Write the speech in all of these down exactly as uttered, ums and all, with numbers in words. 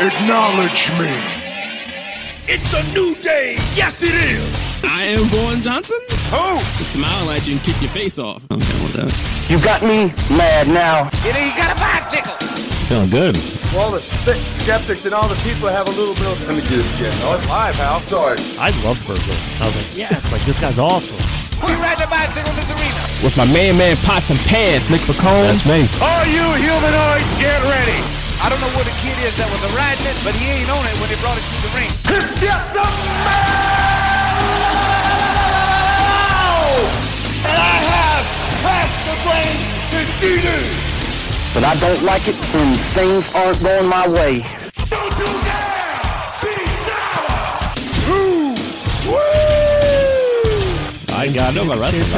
Acknowledge me. It's a new day. Yes, it is. I am Vaughn Johnson. Who? Oh. Smile at you and kick your face off. I'm down with that. You got me mad now. You know, you got a vibe tickle. Feeling good. All the skeptics and all the people have a little bit of... Let me do this again. Oh, it's live, Hal. Sorry. I love Virgil. I was like, yes. Like, this guy's awesome. We ride the bicycle to the arena. With my main man, Pots and Pads, Nick Bacone. That's me. All you humanoids, get ready. I don't know what the kid is that was riding it, but he ain't on it when they brought it to the ring. It's just a man! And I have passed the brain to D D. But I don't like it when things aren't going my way. Don't you dare be sour! Woo! Woo! I ain't got no wrestling.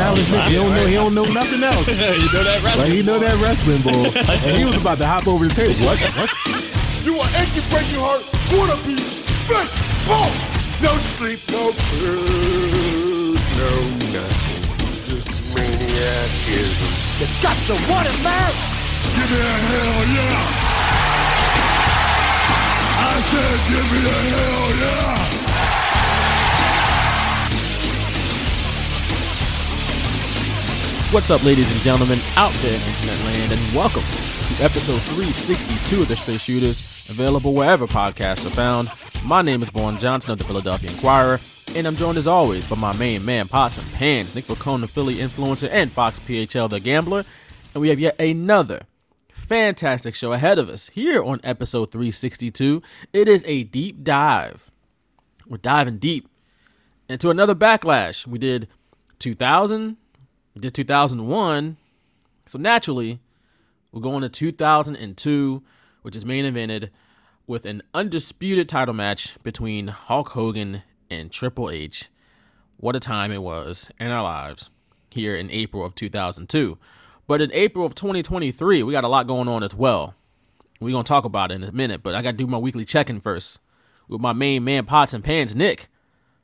He don't know. He don't know nothing else. You know that wrestling. Like, he know that wrestling, boy. And he was about to hop over the table. What? What? You want achy, breaking heart? Wanna be fit? Boom! No sleep, no food, no nothing. You got the water, man! Give me a hell yeah! I said give me a hell yeah! What's up, ladies and gentlemen out there in internet land, and welcome to episode three sixty-two of the Straight Shooters, available wherever podcasts are found. My name is Vaughn Johnson of the Philadelphia Inquirer, and I'm joined as always by my main man, Pots and Pans, Nick Bacone, the Philly Influencer, and Fox P H L, the Gambler. And we have yet another fantastic show ahead of us here on episode three sixty-two. It is a deep dive. We're diving deep into another backlash. We did two thousand, we did two thousand one, so naturally, we're going to two thousand two, which is main evented with an undisputed title match between Hulk Hogan and... and Triple H. What a time it was in our lives here in April of two thousand two. But in April of twenty twenty-three, we got a lot going on as well. We're going to talk about it in a minute, but I got to do my weekly check-in first with my main man, Pots and Pans. Nick,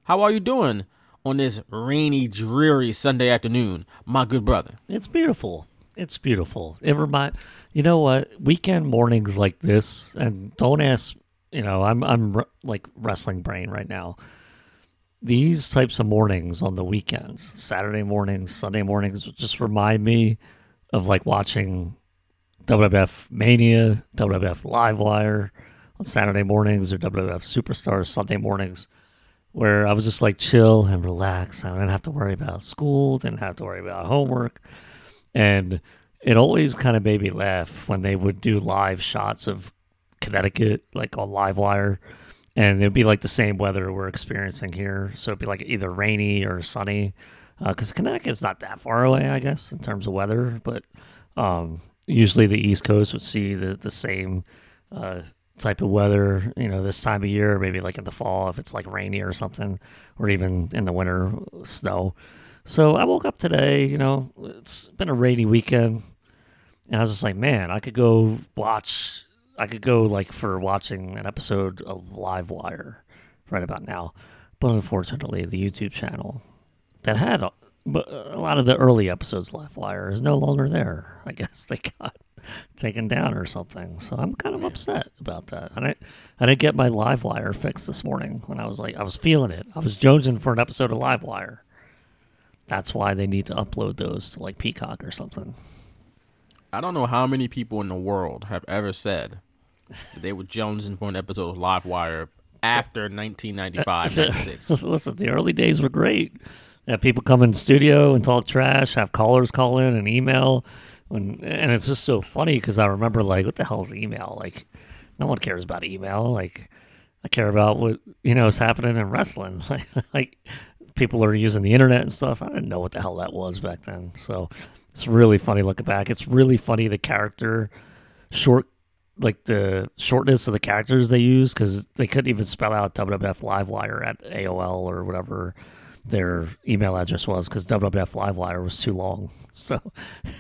how are you doing on this rainy, dreary Sunday afternoon, my good brother? It's beautiful. It's beautiful. It remind, you know what? Weekend mornings like this, and don't ask, you know, I'm I'm re- like wrestling brain right now. These types of mornings on the weekends, Saturday mornings, Sunday mornings, just remind me of like watching W W F Mania, W W F Livewire on Saturday mornings, or W W F Superstars Sunday mornings, where I was just like chill and relax. I didn't have to worry about school, didn't have to worry about homework. And it always kind of made me laugh when they would do live shots of Connecticut, like on Livewire. And it would be like the same weather we're experiencing here. So it'd be like either rainy or sunny. Because uh, Connecticut's not that far away, I guess, in terms of weather. But um, usually the East Coast would see the, the same uh, type of weather, you know, this time of year. Maybe like in the fall if it's like rainy or something. Or even in the winter, snow. So I woke up today, you know, it's been a rainy weekend. And I was just like, man, I could go watch... I could go like for watching an episode of Livewire right about now, but unfortunately, the YouTube channel that had a, a lot of the early episodes of Livewire is no longer there. I guess they got taken down or something. So I'm kind of upset about that. And I, I didn't get my Livewire fix this morning when I was like, I was feeling it. I was jonesing for an episode of Livewire. That's why they need to upload those to like Peacock or something. I don't know how many people in the world have ever said. They were jonesing for an episode of Livewire after nineteen ninety-five, ninety-six. Listen, the early days were great. Yeah, people come in the studio and talk trash, have callers call in and email. When, and it's just so funny because I remember, like, what the hell is email? Like, no one cares about email. Like, I care about what, you know, is happening in wrestling. Like, like people are using the internet and stuff. I didn't know what the hell that was back then. So it's really funny looking back. It's really funny the character short. Like the shortness of the characters they use, because they couldn't even spell out W W F Livewire at A O L or whatever their email address was, because W W F Livewire was too long. So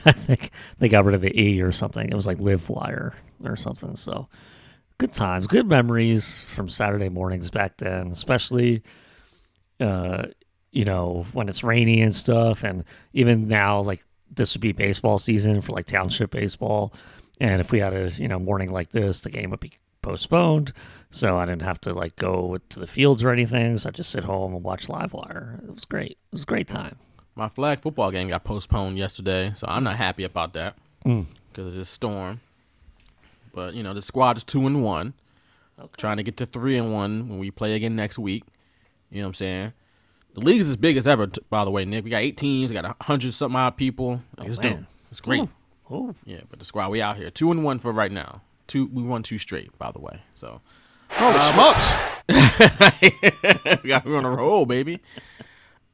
I think they got rid of the E or something. It was like Livewire or something. So good times, good memories from Saturday mornings back then, especially, uh, you know, when it's rainy and stuff. And even now, like this would be baseball season for like township baseball. And if we had a, you know, morning like this, the game would be postponed, so I didn't have to like go to the fields or anything. So I just sit home and watch Livewire. It was great. It was a great time. My flag football game got postponed yesterday, so I'm not happy about that because mm. of this storm. But you know, the squad is two and one, okay. trying to get to three and one when we play again next week. You know what I'm saying? The league is as big as ever. By the way, Nick, we got eight teams, we got a hundred something odd people. Like, oh, it's dope. It's great. Ooh. Ooh. Yeah, but the squad, we out here two and one for right now. Two, we won two straight, by the way. So, holy um, smokes, we got we're on a roll, baby.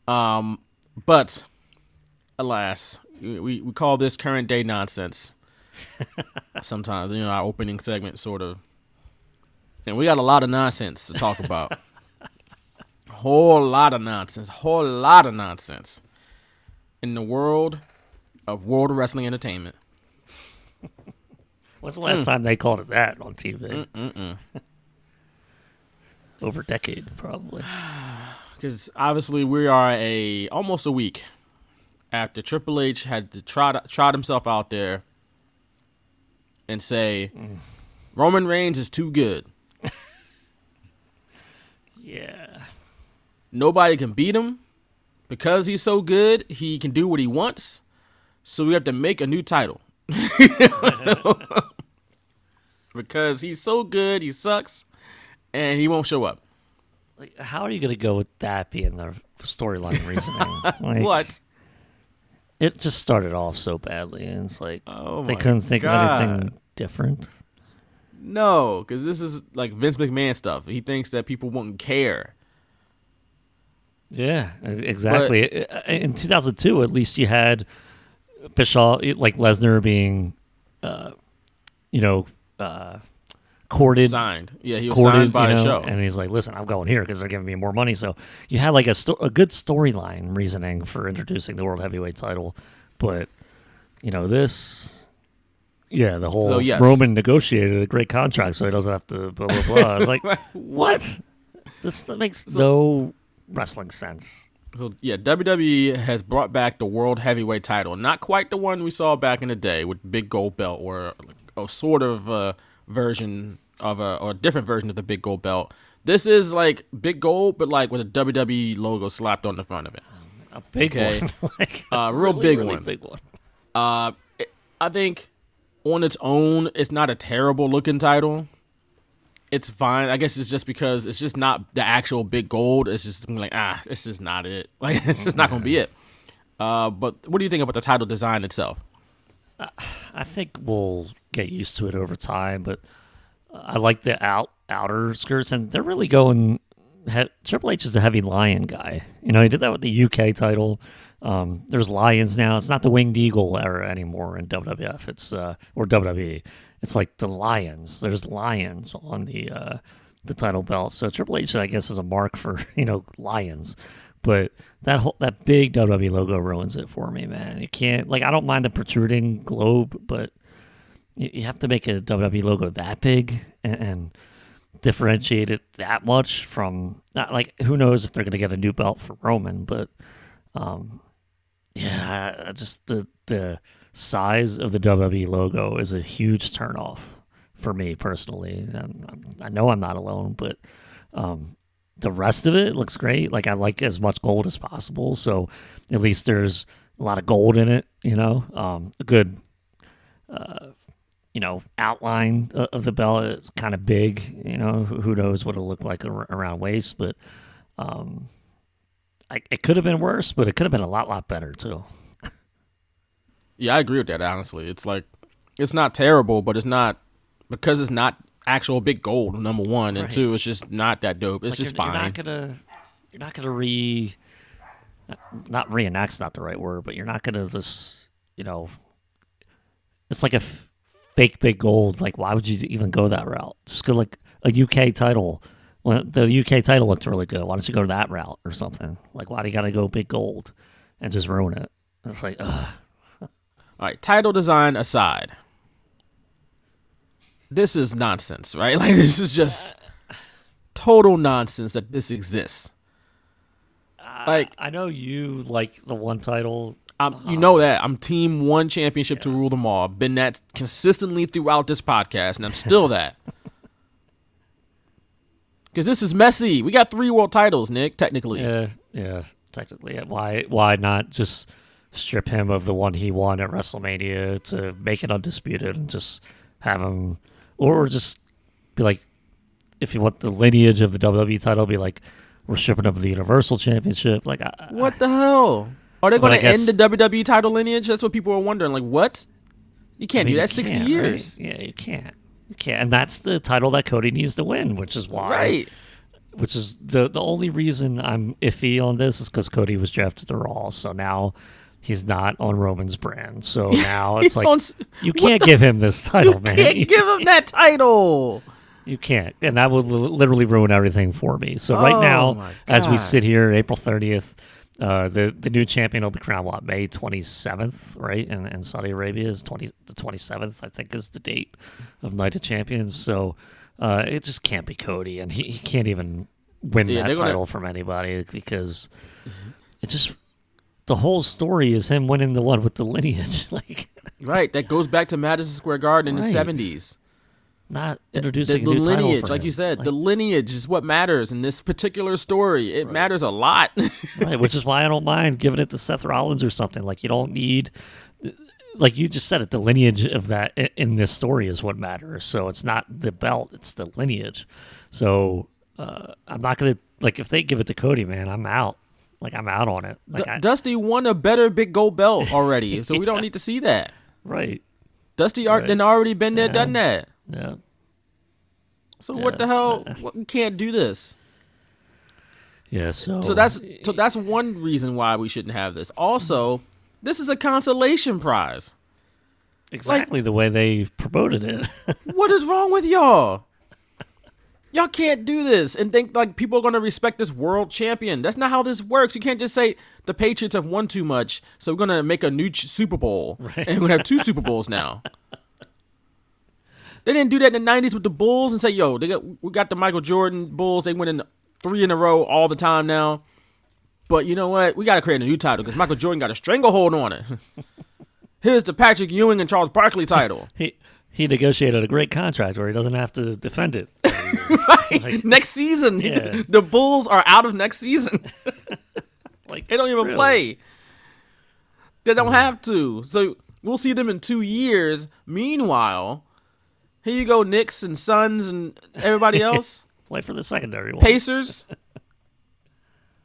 Um, but alas, we we call this current day nonsense. Sometimes, you know, our opening segment sort of, and we got a lot of nonsense to talk about. Whole lot of nonsense. Whole lot of nonsense in the world of World Wrestling Entertainment. When's the last mm. time they called it that on T V? Mm-mm-mm. Over a decade, probably. Because obviously we are a almost a week after Triple H had to trot, trot himself out there and say, mm. Roman Reigns is too good. Yeah. Nobody can beat him. Because he's so good, he can do what he wants. So we have to make a new title. Because he's so good, he sucks, and he won't show up. Like, how are you going to go with that being the storyline reasoning? Like, what? It just started off so badly, and it's like oh they couldn't think God. of anything different. No, because this is like Vince McMahon stuff. He thinks that people won't care. Yeah, exactly. But in two thousand two, at least you had Bischoff, like Lesnar being, uh, you know, uh, courted. Signed. Yeah, he was courted, signed by you know, a show. And he's like, listen, I'm going here because they're giving me more money. So you had like a, sto- a good storyline reasoning for introducing the World Heavyweight title. But, you know, this, yeah, the whole so, yes. Roman negotiated a great contract so he doesn't have to blah, blah, blah. It's like, what? This that makes so, no wrestling sense. So, yeah, W W E has brought back the World Heavyweight title. Not quite the one we saw back in the day with big gold belt or a sort of a version of a, or a different version of the big gold belt. This is like big gold, but like with a W W E logo slapped on the front of it. A big okay. one. like a uh, real really, big, really one. big one. Uh, it, I think on its own, it's not a terrible looking title. It's fine. I guess it's just because it's just not the actual big gold. It's just like, ah, it's just not it. Like, it's just not going to be it. Uh, but what do you think about the title design itself? Uh, I think we'll get used to it over time, but I like the out, outer skirts, and they're really going... He- Triple H is a heavy lion guy. You know, he did that with the U K title. Um, there's lions now. It's not the winged eagle era anymore in W W F. It's uh, or W W E. It's like the lions. There's lions on the uh, the title belt. So Triple H, I guess, is a mark for, you know, lions. But that whole that big W W E logo ruins it for me, man. You can't like I don't mind the protruding globe, but you, you have to make a W W E logo that big and, and differentiate it that much from not like who knows if they're gonna get a new belt for Roman, but um, yeah, just the the. size of the W W E logo is a huge turnoff for me personally. I'm, I'm, I know I'm not alone, but um, the rest of it looks great. Like, I like as much gold as possible, so at least there's a lot of gold in it, you know. Um, a good, uh, you know, outline of the belt. It's kind of big, you know. Who knows what it'll look like around waist, but um, I, it could have been worse, but it could have been a lot, lot better too. Yeah, I agree with that, honestly. It's like, it's not terrible, but it's not, because it's not actual big gold, number one, and right. two, it's just not that dope. It's like just you're, fine. You're not gonna, you're not gonna re, not reenact's not the right word, but you're not gonna just, you know, it's like a f- fake big gold. Like, why would you even go that route? Just go like a U K title. Well, the U K title looks really good. Why don't you go that route or something? Like, why do you gotta go big gold and just ruin it? It's like, ugh. All right, title design aside, this is nonsense, right? Like, this is just total nonsense that this exists. Uh, like, I know you like the one title. I'm, uh-huh. You know that. I'm team one championship yeah. to rule them all. Been that consistently throughout this podcast, and I'm still that. Because this is messy. We got three world titles, Nick, technically. Yeah, yeah, technically. Why Why not just strip him of the one he won at WrestleMania to make it undisputed and just have him... Or just be like, if you want the lineage of the W W E title, be like, we're stripping him of the Universal Championship. Like, I, What the hell? Are they going to end the W W E title lineage? That's what people are wondering. Like, what? You can't I mean, do that. sixty years. Right? Yeah, you can't. You can't. And that's the title that Cody needs to win, which is why. Right. Which is the the only reason I'm iffy on this is because Cody was drafted to Raw. So now he's not on Roman's brand. So now it's like, on, you can't the, give him this title, you man. Can't you can't give him that title. You can't. And that would literally ruin everything for me. So right oh now, as we sit here, April thirtieth, Uh, the, the new champion will be crowned, what, May twenty-seventh, right? And, and Saudi Arabia is twenty, the twenty-seventh, I think, is the date of Night of Champions. So uh, it just can't be Cody, and he, he can't even win yeah, that title gonna... from anybody because mm-hmm. it just the whole story is him winning the one with the lineage. like Right, that goes back to Madison Square Garden right. in the seventies. Not introducing the, the, the a new lineage, title for like him. You said, like, the lineage is what matters in this particular story. It right. matters a lot, right? Which is why I don't mind giving it to Seth Rollins or something. Like you don't need, like you just said, it. The lineage of that in this story is what matters. So it's not the belt; it's the lineage. So uh, I'm not gonna like if they give it to Cody, man. I'm out. Like I'm out on it. Like, D- I, Dusty won a better big gold belt already, so we don't yeah. need to see that, right? Dusty right. then already been there, yeah. done that. Yeah. So yeah. what the hell? What, we can't do this. Yeah. So, so that's so that's one reason why we shouldn't have this. Also, this is a consolation prize. Exactly like, the way they promoted it. What is wrong with y'all? Y'all can't do this and think like people are going to respect this world champion. That's not how this works. You can't just say the Patriots have won too much, so we're going to make a new ch- Super Bowl, right. and we're going to have two Super Bowls now. They didn't do that in the nineties with the Bulls and say, yo, they got, we got the Michael Jordan Bulls. They win in three in a row all the time now. But you know what? We got to create a new title because Michael Jordan got a stranglehold on it. Here's the Patrick Ewing and Charles Barkley title. He he negotiated a great contract where he doesn't have to defend it. right? like, next season. Yeah. The Bulls are out of next season. like They don't even really? play. They don't have to. So we'll see them in two years. Meanwhile... Here you go, Knicks and Suns and everybody else. Play for the secondary one. Pacers.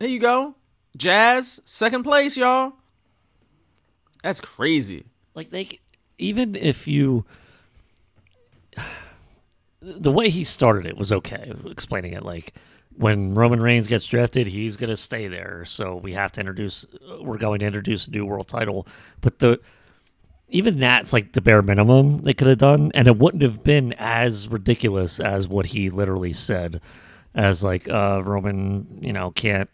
Here you go. Jazz, second place, y'all. That's crazy. Like, they, even if you... The way he started it was okay, explaining it. Like, when Roman Reigns gets drafted, he's going to stay there. So we have to introduce... We're going to introduce a new world title. But the... Even that's like the bare minimum they could have done, and it wouldn't have been as ridiculous as what he literally said, as like uh, Roman, you know, can't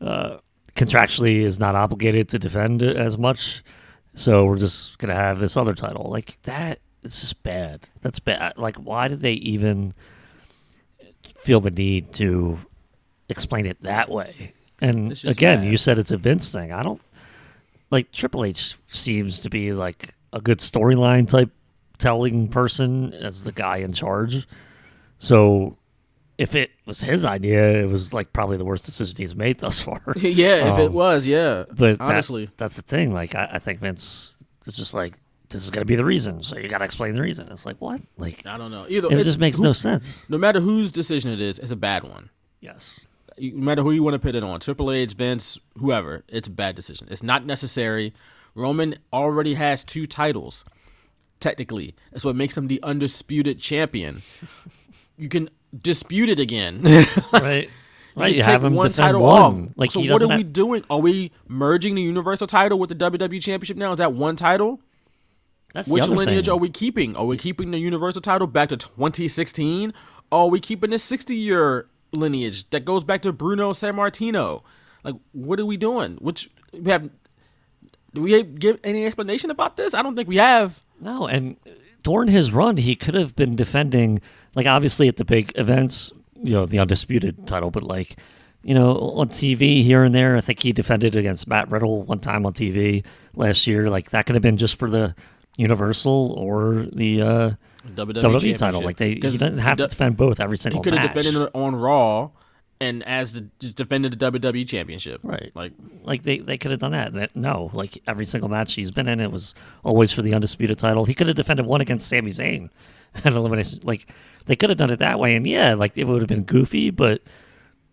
uh, contractually is not obligated to defend it as much, so we're just gonna have this other title. Like that, it's just bad. That's bad. Like, why did they even feel the need to explain it that way? And again, bad. You said it's a Vince thing. I don't. Like, Triple H seems to be, like, a good storyline type telling person as the guy in charge. So, if it was his idea, it was, like, probably the worst decision he's made thus far. yeah, um, if it was, yeah. But honestly, that, that's the thing. Like, I, I think Vince is just like, this is going to be the reason. So, you got to explain the reason. It's like, what? Like, I don't know. Either It just makes who, no sense. No matter whose decision it is, it's a bad one. Yes. No matter who you want to pit it on, Triple H, Vince, whoever, it's a bad decision. It's not necessary. Roman already has two titles, technically. That's what makes him the undisputed champion. You can dispute it again. like, right. Right, you, you have him one title one. off. Like, so what are have... we doing? Are we merging the Universal title with the W W E Championship now? Is that one title? That's Which the other lineage thing. Are we keeping? Are we keeping the Universal title back to twenty sixteen? Are we keeping the sixty-year lineage that goes back to Bruno Sammartino? Like, what are we doing? Which we have? Do we give any explanation about this? I don't think we have. No, and during his run, he could have been defending, like, obviously at the big events, you know, the undisputed title, but like, you know, on T V here and there, I think he defended against Matt Riddle one time on T V last year. Like, that could have been just for the Universal or the uh, W W E title. Like they, you didn't have to defend both every single match. He could have defended it on Raw, and as the, just defended the W W E Championship. Right. Like, like they, they could have done that. that. No, like every single match he's been in, it was always for the Undisputed title. He could have defended one against Sami Zayn and elimination. Like they could have done it that way, and yeah, like it would have been goofy, but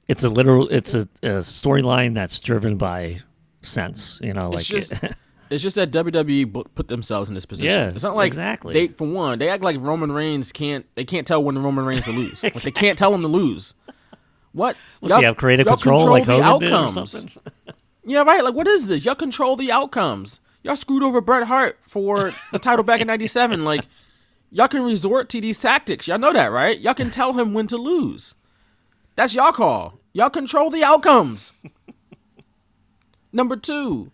it's a literal, it's a, a storyline that's driven by sense. You know, like. It's just, it, It's just that W W E put themselves in this position. Yeah, it's not like exactly. they, for one, they act like Roman Reigns can't. They can't tell when Roman Reigns to lose. Exactly. Like they can't tell him to lose. What? Well, y'all, so you have creative control, control like Hogan did or something. Yeah, right. Like, what is this? Y'all control the outcomes. Y'all screwed over Bret Hart for the title back in ninety-seven. Like, y'all can resort to these tactics. Y'all know that, right? Y'all can tell him when to lose. That's y'all call. Y'all control the outcomes. Number two.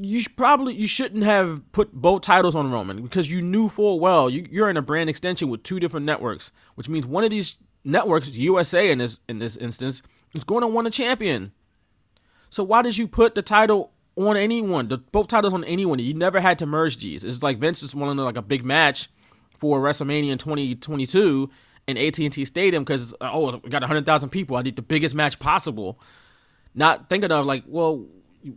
You probably you shouldn't have put both titles on Roman because you knew full well you, you're in a brand extension with two different networks, which means one of these networks, U S A in this in this instance, is going to want a champion. So why did you put the title on anyone? The, both titles on anyone? You never had to merge these. It's like Vince just wanted like a big match for WrestleMania in twenty twenty-two in A T and T Stadium because oh we got one hundred thousand people. I need the biggest match possible. Not thinking of like well.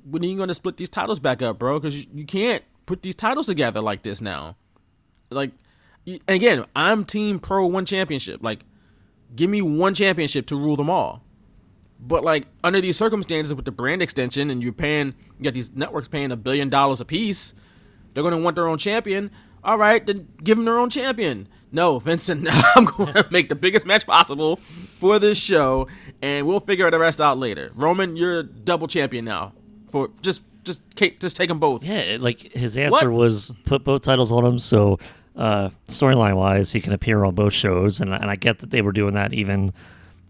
When are you going to split these titles back up, bro? Because you can't put these titles together like this now. Like, again, I'm team pro one championship. Like, give me one championship to rule them all. But, like, under these circumstances with the brand extension and you're paying, you got these networks paying a billion dollars a piece, they're going to want their own champion. All right, then give them their own champion. No, Vincent, I'm going to make the biggest match possible for this show, and we'll figure the rest out later. Roman, you're double champion now. For just, just, just take them both. Yeah, like his answer what? was put both titles on him. So, uh, storyline wise, he can appear on both shows, and and I get that they were doing that even,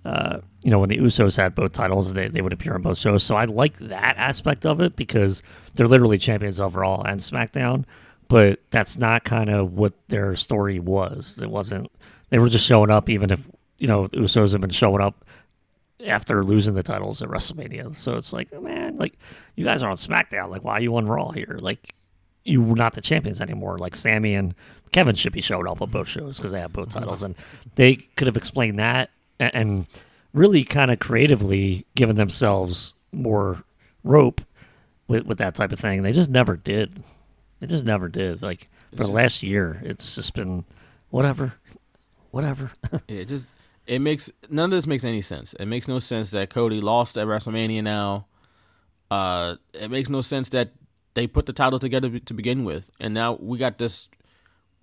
uh, you know, when the Usos had both titles, they they would appear on both shows. So I like that aspect of it because they're literally champions of Raw and SmackDown. But that's not kind of what their story was. It wasn't. They were just showing up, even if you know the Usos have been showing up after losing the titles at WrestleMania. So it's like, oh, man, like you guys are on SmackDown. Like, why are you on Raw here? Like, you're not the champions anymore. Like, Sammy and Kevin should be showing up on both shows because they have both titles. And they could have explained that and really kind of creatively given themselves more rope with, with that type of thing. They just never did. They just never did. Like, for the just, last year, it's just been whatever, whatever. Yeah, just... It makes none of this makes any sense. It makes no sense that Cody lost at WrestleMania now. Uh, it makes no sense that they put the titles together to begin with, and now we got this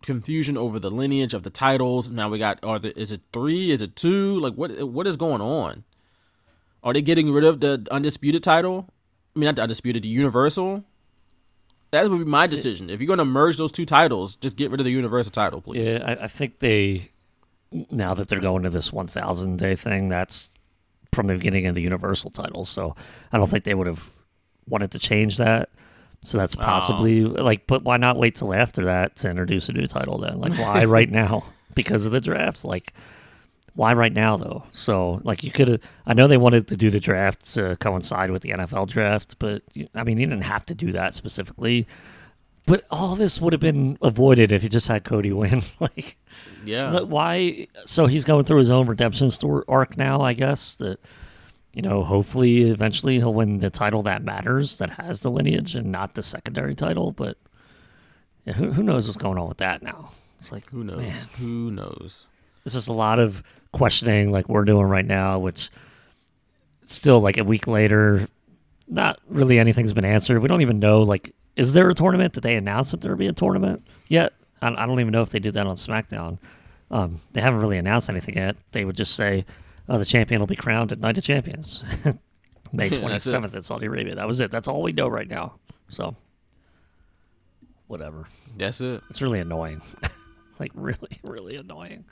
confusion over the lineage of the titles. Now we got are there, is it three? Is it two? Like what what is going on? Are they getting rid of the undisputed title? I mean, not the undisputed, the universal. That would be my decision. If you're going to merge those two titles, just get rid of the universal title, please. Yeah, I, I think they. Now that they're going to this one thousand day thing, that's from the beginning of the Universal title. So I don't think they would have wanted to change that. So that's possibly, oh. like, but why not wait till after that to introduce a new title then? Like, why right now? Because of the draft? Like, why right now, though? So, like, you could have, I know they wanted to do the draft to coincide with the N F L draft, but, I mean, you didn't have to do that specifically. But all this would have been avoided if you just had Cody win. Like, yeah. Why? So he's going through his own redemption story arc now, I guess. That, you know, hopefully, eventually, he'll win the title that matters, that has the lineage, and not the secondary title. But yeah, who, who knows what's going on with that now? It's like, who knows? Man, who knows? There's just a lot of questioning, like we're doing right now, which still, like a week later, not really anything's been answered. We don't even know, like. Is there a tournament? Did they announce that there would be a tournament yet? I, I don't even know if they did that on SmackDown. Um, they haven't really announced anything yet. They would just say, oh, the champion will be crowned at Night of Champions. May twenty-seventh in Saudi Arabia. That was it. That's all we know right now. So, whatever. That's it. It's really annoying. Like, really, really annoying.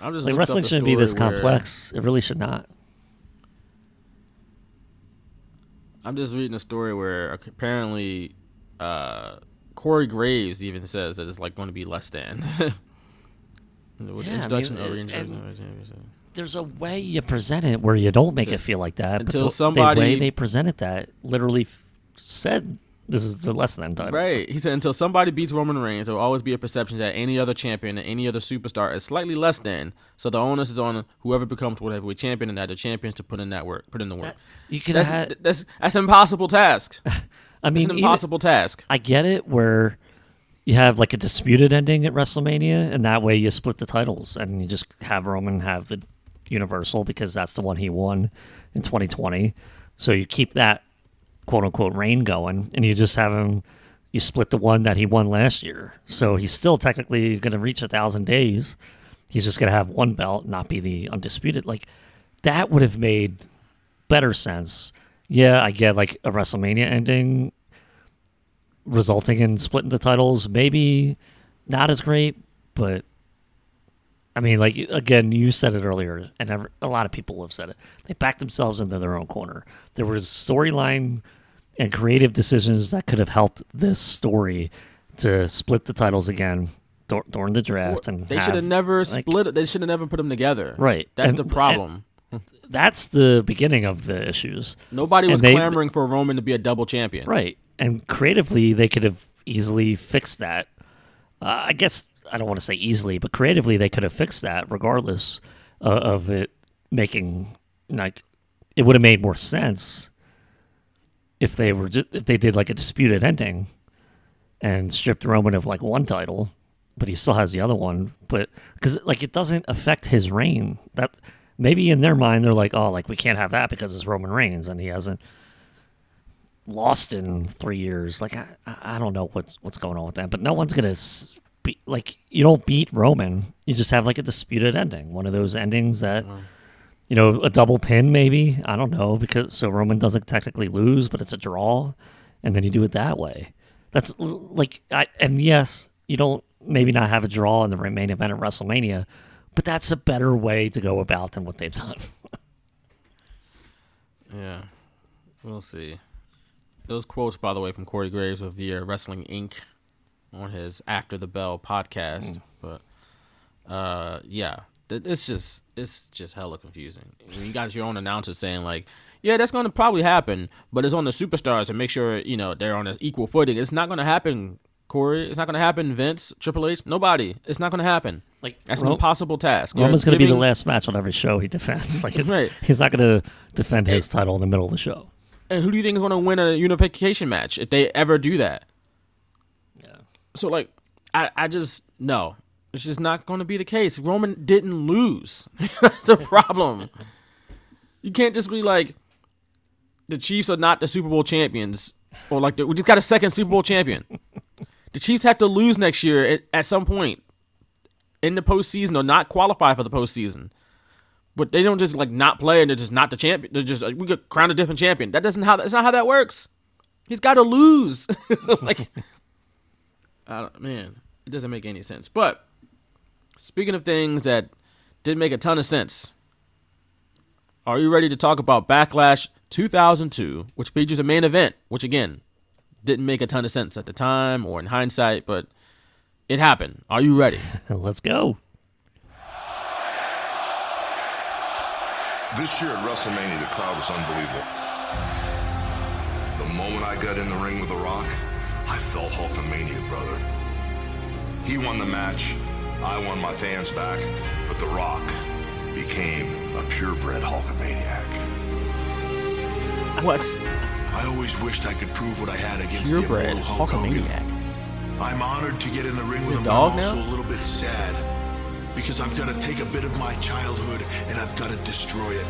I'm just like, wrestling shouldn't be this complex. It really should not. I'm just reading a story where apparently... Uh, Corey Graves even says that it's like going to be less than. With yeah, introduction I mean, or reintroduction. There's a way you present it where you don't make so, it feel like that. Until but the, somebody the way they presented that literally f- said This is the less than title. Right. He said, until somebody beats Roman Reigns, there will always be a perception that any other champion and any other superstar is slightly less than. So the onus is on whoever becomes world heavyweight champion and that the champions to put in that work, put in the work. That, you could that's, have, that's, that's an impossible task. I mean, it's an impossible even, task. I get it where you have like a disputed ending at WrestleMania, and that way you split the titles and you just have Roman have the Universal because that's the one he won in twenty twenty. So you keep that quote-unquote reign going, and you just have him, you split the one that he won last year. So he's still technically going to reach a thousand days. He's just going to have one belt, not be the undisputed. Like, that would have made better sense. Yeah, I get, like, a WrestleMania ending resulting in splitting the titles. Maybe not as great, but, I mean, like, again, you said it earlier, and a lot of people have said it. They backed themselves into their own corner. There was storyline and creative decisions that could have helped this story to split the titles again dur- during the draft. And they should have never like, split it. They should have never put them together. Right. That's and, the problem. That's the beginning of the issues. Nobody was they, clamoring for Roman to be a double champion. Right. And creatively, they could have easily fixed that. Uh, I guess... I don't want to say easily, but creatively they could have fixed that regardless uh, of it making, like, it would have made more sense if they were just, if they did like a disputed ending and stripped Roman of like one title, but he still has the other one. But because like it doesn't affect his reign. That maybe in their mind they're like, oh, like we can't have that because it's Roman Reigns and he hasn't lost in three years. Like I, I don't know what's what's going on with that, but no one's gonna. Be, like, you don't beat Roman. You just have, like, a disputed ending. One of those endings that, wow. you know, a double pin maybe. I don't know. because So Roman doesn't technically lose, but it's a draw. And then you do it that way. That's, like, I, and yes, you don't maybe not have a draw in the main event at WrestleMania, but that's a better way to go about than what they've done. Yeah. We'll see. Those quotes, by the way, from Corey Graves of the uh, Wrestling Incorporated, on his After the Bell podcast. Mm. But uh, yeah, it's just it's just hella confusing. I mean, you got your own announcer saying like, yeah, that's going to probably happen, but it's on the superstars to make sure, you know, they're on an equal footing. It's not going to happen, Corey. It's not going to happen, Vince, Triple H, nobody. It's not going to happen. Like That's Ro- an impossible task. Roman's going to giving... be the last match on every show he defends. Like it's, right. He's not going to defend his title in the middle of the show. And who do you think is going to win a unification match if they ever do that? So, like, I, I just, no. It's just not going to be the case. Roman didn't lose. That's the problem. You can't just be like, the Chiefs are not the Super Bowl champions. Or, like, the, we just got a second Super Bowl champion. The Chiefs have to lose next year at, at some point in the postseason or not qualify for the postseason. But they don't just, like, not play and they're just not the champion. They're just, like, we could crown a different champion. That doesn't how, that's not how that works. He's got to lose. Like... I don't, man, it doesn't make any sense. But speaking of things that didn't make a ton of sense, are you ready to talk about Backlash two thousand two, which features a main event, which, again, didn't make a ton of sense at the time or in hindsight, but it happened. Are you ready? Let's go. This year at WrestleMania, the crowd was unbelievable. The moment I got in the ring with The Rock, I felt Hulkamania, brother. He won the match. I won my fans back. But The Rock became a purebred Hulkamaniac. What? I always wished I could prove what I had against purebred the immortal Hulk Hulkamaniac. Hogan. I'm honored to get in the ring with him, but I'm also now? a little bit sad. Because I've got to take a bit of my childhood and I've got to destroy it.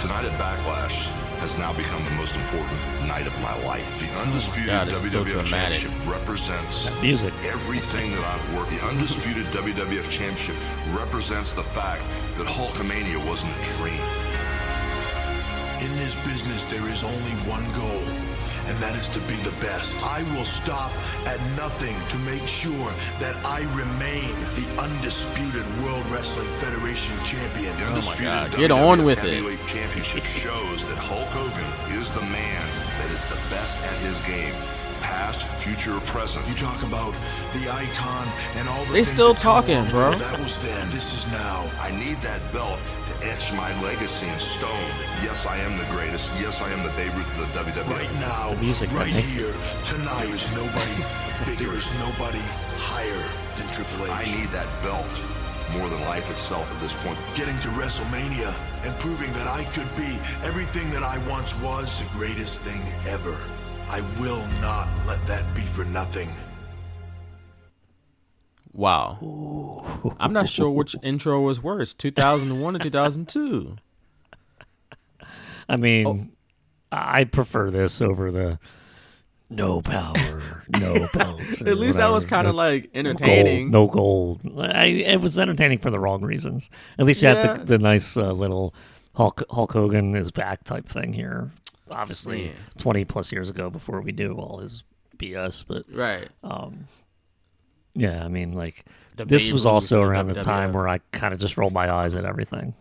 Tonight at Backlash has now become the most important night of my life. The undisputed God, W W F so Championship represents that music. everything that I've worked. The undisputed W W F Championship represents the fact that Hulkamania wasn't a dream. In this business, there is only one goal, and that is to be the best. I will stop at nothing to make sure that I remain the undisputed World Wrestling Federation champion. The undisputed oh my God. Get on with it. W W F Championship shows that Hulk Hogan is the man that is the best at his game, past, future, present. You talk about the icon and all the. They still talking, bro. That was then. This is now. I need that belt to etch my legacy in stone. Yes, I am the greatest. Yes, I am the Babe Ruth of the W W F. Right now, the music right here, tonight, is nobody bigger, is nobody higher than Triple H. I need that belt more than life itself at this point. Getting to WrestleMania and proving that I could be everything that I once was, the greatest thing ever. I will not let that be for nothing. Wow. Ooh. I'm not sure which intro was worse, two thousand one or two thousand two. I mean, oh. I prefer this over the no power, no pulse. At least whatever. That was kind of like entertaining. Gold, no gold. I, it was entertaining for the wrong reasons. At least you yeah. had the, the nice uh, little Hulk, Hulk Hogan is back type thing here. Obviously, yeah. twenty plus years ago before we do all his B S. But right. Um, yeah, I mean, like, the this was also around the time where I kind of just rolled my eyes at everything.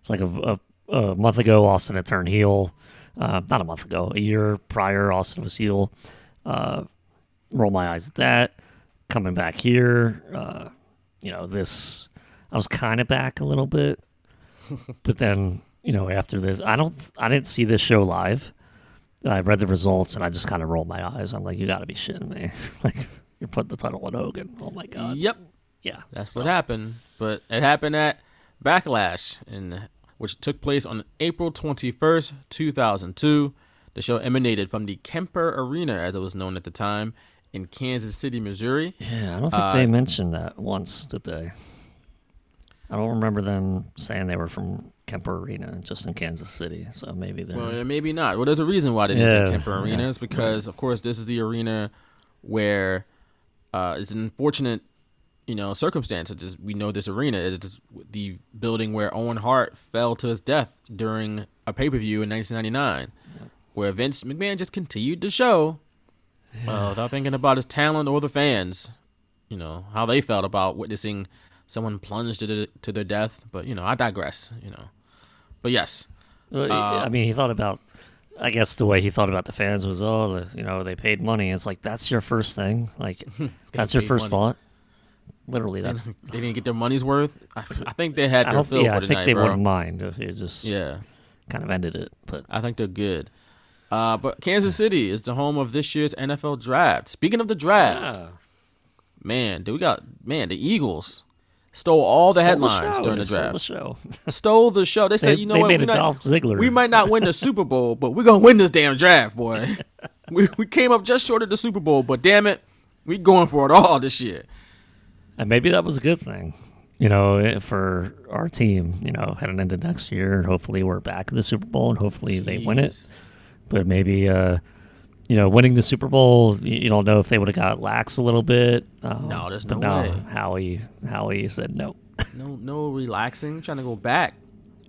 It's like a, a, a month ago, Austin had turned heel. Uh, not a month ago, a year prior, Austin was heel. Uh, rolled my eyes at that. Coming back here, uh, you know, this, I was kind of back a little bit. But then, you know, after this, I don't, I didn't see this show live. I read the results and I just kind of rolled my eyes. I'm like, you got to be shitting me. Like, you're putting the title on Hogan. Oh, my God. Yep. Yeah. That's so. What happened. But it happened at Backlash, in, which took place on April twenty-first, two thousand two. The show emanated from the Kemper Arena, as it was known at the time, in Kansas City, Missouri. Yeah, I don't think uh, they mentioned that once, did they? I don't remember them saying they were from Kemper Arena, just in Kansas City. So maybe they're... Well, maybe not. Well, there's a reason why they didn't yeah, say Kemper Arena. Yeah. It's because, of course, this is the arena where... Uh, it's an unfortunate, you know, circumstance. It's just, we know this arena is the building where Owen Hart fell to his death during a pay-per-view in nineteen ninety-nine, yeah. where Vince McMahon just continued the show yeah. uh, without thinking about his talent or the fans, you know, how they felt about witnessing someone plunge to, the, to their death. But, you know, I digress, you know. But, yes. Well, uh, I mean, he thought about, I guess the way he thought about the fans was, oh, the, you know, they paid money. It's like, that's your first thing. Like, that's your first money. Thought. Literally, that's... They didn't get their money's worth. I, I think they had their fill yeah, for the night, I think night, they bro. Wouldn't mind if it just yeah. kind of ended it. But I think they're good. Uh, but Kansas City is the home of this year's N F L draft. Speaking of the draft, yeah. man, do we got... Man, the Eagles stole all the stole headlines the during the draft. Stole the show. Stole the show. They said, they, you know they what? Made a not, Dolph Ziggler. We might not win the Super Bowl, but we're going to win this damn draft, boy. we we came up just short of the Super Bowl, but damn it, we going for it all this year. And maybe that was a good thing, you know, for our team, you know, heading into next year. Hopefully we're back in the Super Bowl and hopefully Jeez. They win it. But maybe, uh, you know, winning the Super Bowl, you don't know if they would have got lax a little bit. Um, no, there's no, no way. Howie, Howie said no. No, no relaxing. Trying to go back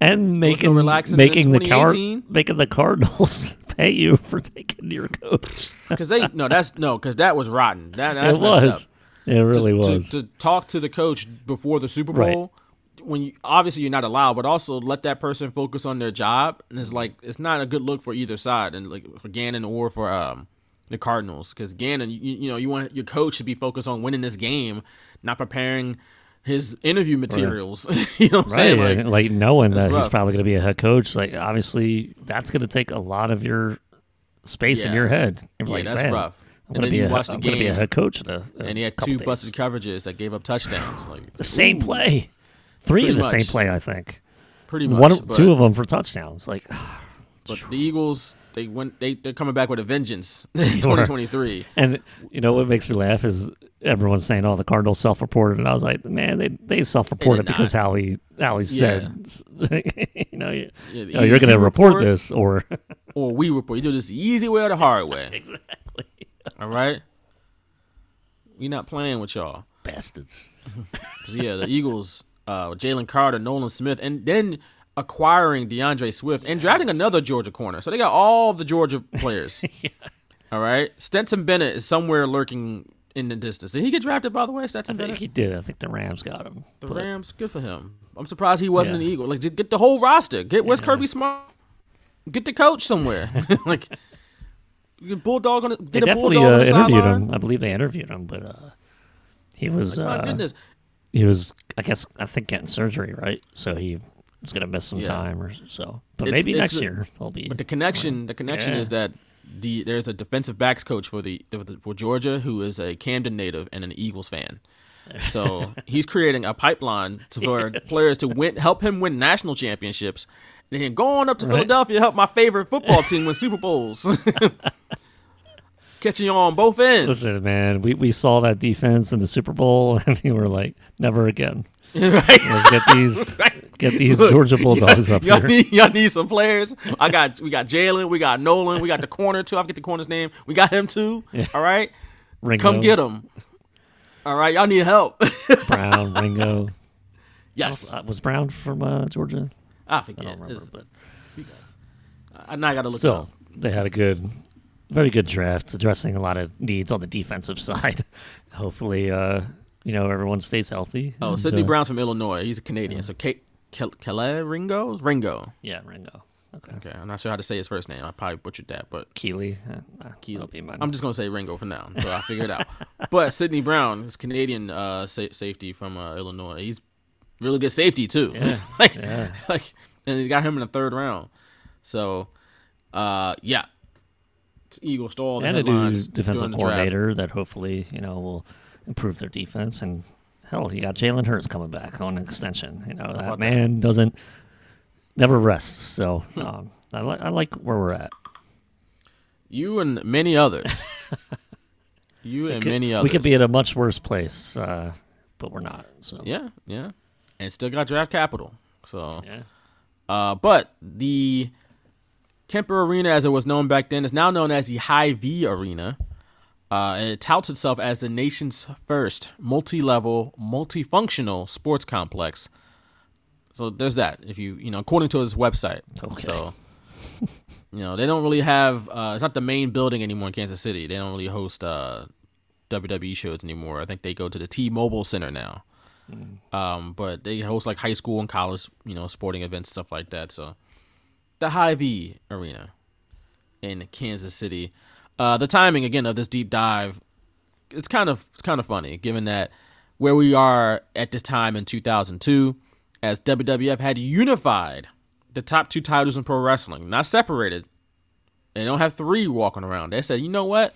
and making no making the Card- making the Cardinals pay you for taking your coach because they no that's no because that was rotten. That that's it was. Messed up. It really to, was to, to talk to the coach before the Super Bowl. Right. When you, obviously you're not allowed, but also let that person focus on their job. And it's like, it's not a good look for either side, and like for Gannon or for um, the Cardinals, because Gannon, you, you know, you want your coach to be focused on winning this game, not preparing his interview materials. Right. You know what I'm right. saying? Like, like knowing that rough. He's probably going to be a head coach. Like obviously that's going to take a lot of your space yeah. in your head. And yeah, like, that's man, rough. I'm and then you watched the game. I'm going to be a head coach. In a, a and he had two days. busted coverages that gave up touchdowns. Like, the like, same play. Three Pretty of the much. same play, I think. Pretty much. One, but, two of them for touchdowns. Like, But phew. the Eagles, they went, they, they're coming back with a vengeance in twenty twenty-three. And you know what makes me laugh is everyone's saying, oh, the Cardinals self-reported. And I was like, man, they, they self-reported they because Howie, Howie yeah. said, you know, you, yeah, oh, you're going to report, report this. Or or we report. You do this the easy way or the hard way. Exactly. All right, we not playing with y'all bastards. So yeah, the Eagles, uh, Jalen Carter, Nolan Smith, and then acquiring DeAndre Swift and drafting another Georgia corner. So they got all the Georgia players. yeah. All right, Stetson Bennett is somewhere lurking in the distance. Did he get drafted, by the way, Stetson I think Bennett? He did. I think the Rams got him. The but... Rams, good for him. I'm surprised he wasn't yeah. an Eagle. Like, get the whole roster. Get yeah. West Kirby Smart. Get the coach somewhere. like. Bulldog on the, get they a bulldog uh, on the interviewed sideline. Him. I believe they interviewed him, but uh, he was. Like, my uh, goodness. He was, I guess, I think getting surgery, right? So he it's gonna miss some yeah. time or so. But it's, maybe it's next a, year they'll be. But the connection, right. the connection yeah. is that the there's a defensive backs coach for the for Georgia who is a Camden native and an Eagles fan. So he's creating a pipeline to, for yes. players to win, help him win national championships, and then go on up to right. Philadelphia, help my favorite football team win Super Bowls. Catching you on both ends. Listen, man, we, we saw that defense in the Super Bowl, and we were like, never again. Right. Let's get these right. get these Look, Georgia Bulldogs y'all, up y'all here. Need, y'all need some players. I got we got Jalen, we got Nolan, we got the corner too. I forget the corner's name. We got him too. Yeah. All right, Ringo. Come get him. All right, y'all need help. Brown, Ringo. Yes, was, was Brown from uh, Georgia? I forget. I don't remember, it's, but I now got to look. Still, it up. They had a good. Very good draft, addressing a lot of needs on the defensive side. Hopefully, uh, you know, everyone stays healthy. Oh, and, Sidney uh, Brown's from Illinois. He's a Canadian. Yeah. So Ke- Ke- Kele Ringo? Ringo. Yeah, Ringo. Okay. Okay. I'm not sure how to say his first name. I probably butchered that, but Keeley. Uh, Keeley. I'm just going to say Ringo for now until I figure it out. But Sidney Brown is Canadian uh, sa- safety from uh, Illinois. He's really good safety, too. Yeah. like, yeah. like, and they got him in the third round. So, uh, yeah. Eagle stall and a new defensive coordinator that hopefully you know will improve their defense. And hell, you got Jalen Hurts coming back on an extension. You know that man that? doesn't never rests. So um, I like I like where we're at. You and many others. you and could, many others. We could be at a much worse place, uh, but we're not. So yeah, yeah, and still got draft capital. So yeah, uh, but the. Kemper Arena, as it was known back then, is now known as the Hy-Vee Arena. Uh, and it touts itself as the nation's first multi-level, multifunctional sports complex. So there's that. If you you know, according to his website. Okay. So you know they don't really have. Uh, it's not the main building anymore in Kansas City. They don't really host uh, W W E shows anymore. I think they go to the T-Mobile Center now. Mm. Um, but they host like high school and college, you know, sporting events, stuff like that. So. The Hy-Vee Arena in Kansas City. Uh, the timing again of this deep dive, it's kind of it's kind of funny given that where we are at this time in two thousand two, as W W F had unified the top two titles in pro wrestling, not separated. They don't have three walking around. They said, you know what,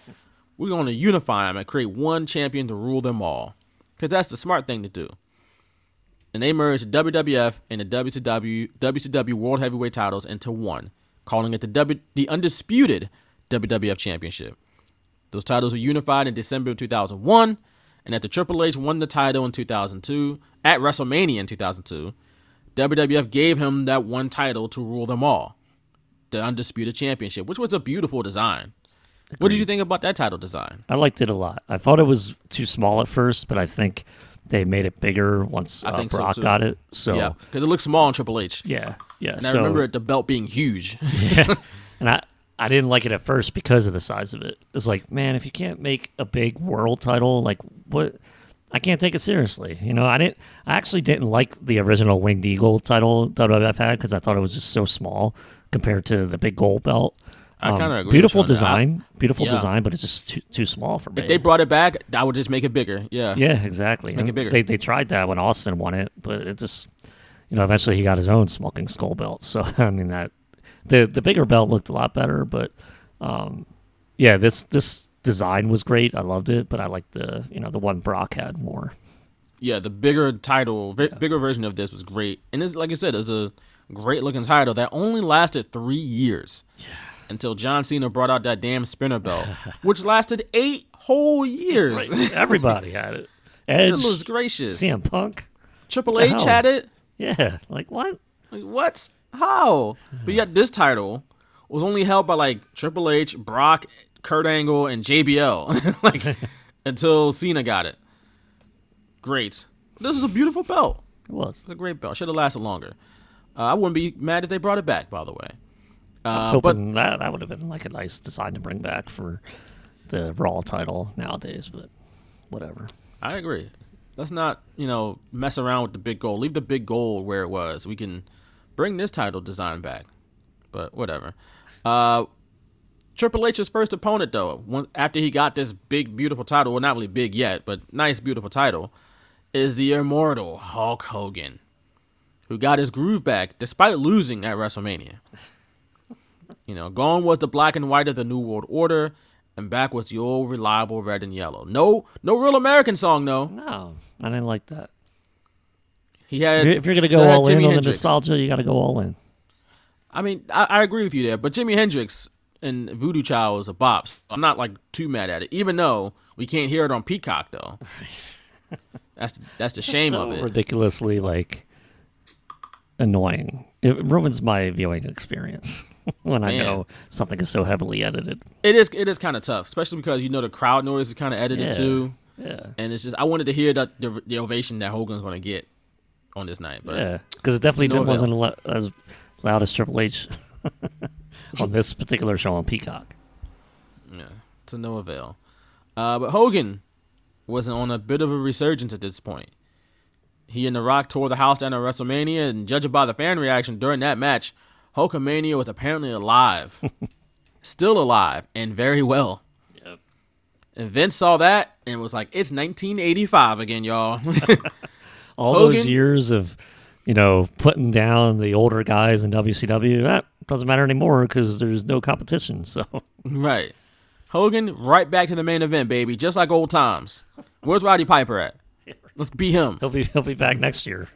we're going to unify them and create one champion to rule them all, because that's the smart thing to do. And they merged the W W F and the W C W, W C W World Heavyweight titles into one, calling it the w, the Undisputed W W F Championship. Those titles were unified in December of two thousand one, and after Triple H won the title in two thousand two, at WrestleMania in two thousand two, W W F gave him that one title to rule them all, the Undisputed Championship, which was a beautiful design. Agreed. What did you think about that title design? I liked it a lot. I thought it was too small at first, but I think... They made it bigger once uh, Brock so got it. So yeah, because it looks small on Triple H. Yeah, yeah. And I so, remember the belt being huge. yeah, and I, I didn't like it at first because of the size of it. It's like, man, if you can't make a big world title, like what? I can't take it seriously. You know, I didn't. I actually didn't like the original Winged Eagle title W W F had because I thought it was just so small compared to the big gold belt. I um, kind of agree. Beautiful with you design, I, beautiful yeah. design, but it's just too too small for me. If they brought it back, I would just make it bigger. Yeah, yeah, exactly. Just make it bigger. They they tried that when Austin won it, but it just, you know, eventually he got his own smoking skull belt. So I mean that the the bigger belt looked a lot better, but um, yeah, this this design was great. I loved it, but I liked the you know the one Brock had more. Yeah, the bigger title, v- yeah. bigger version of this was great, and it's like I said, it's a great looking title that only lasted three years. Yeah. Until John Cena brought out that damn spinner belt, which lasted eight whole years. Right. Everybody had it. Edge, goodness gracious. C M Punk. Triple H had it. Yeah. Like, what? Like, what? How? But yet this title was only held by, like, Triple H, Brock, Kurt Angle, and J B L. like, until Cena got it. Great. This is a beautiful belt. It was. It's a great belt. Should have lasted longer. Uh, I wouldn't be mad if they brought it back, by the way. Uh, I was hoping but, that that would have been like a nice design to bring back for the Raw title nowadays, but whatever. I agree. Let's not, you know, mess around with the big gold. Leave the big gold where it was. We can bring this title design back, but whatever. Uh, Triple H's first opponent, though, one, after he got this big, beautiful title, well, not really big yet, but nice, beautiful title, is the immortal Hulk Hogan, who got his groove back despite losing at WrestleMania. You know, gone was the black and white of the New World Order, and back was the old reliable red and yellow. No, no real American song, though. No, I didn't like that. He had, if you're going to go all in on the nostalgia, you got to go all in. I mean, I, I agree with you there, but Jimi Hendrix and Voodoo Child is a bop. So I'm not like too mad at it, even though we can't hear it on Peacock though. That's that's the shame so of it. Ridiculously like annoying. It ruins my viewing experience when Man. I know something is so heavily edited. It is it is kind of tough, especially because you know the crowd noise is kind of edited yeah. too. Yeah, and it's just I wanted to hear that the, the ovation that Hogan's going to get on this night. But yeah, because it definitely didn't wasn't lo- as loud as Triple H on this particular show on Peacock. Yeah, to no avail. Uh, but Hogan was on a bit of a resurgence at this point. He and The Rock tore the house down at WrestleMania, and judging by the fan reaction during that match, Hulkamania was apparently alive. Still alive, and very well. Yep. And Vince saw that and was like, it's nineteen eighty-five again, y'all. All Hogan, those years of, you know, putting down the older guys in W C W, that doesn't matter anymore because there's no competition. So right. Hogan, right back to the main event, baby, just like old times. Where's Roddy Piper at? Let's beat him. He'll be he'll be back next year.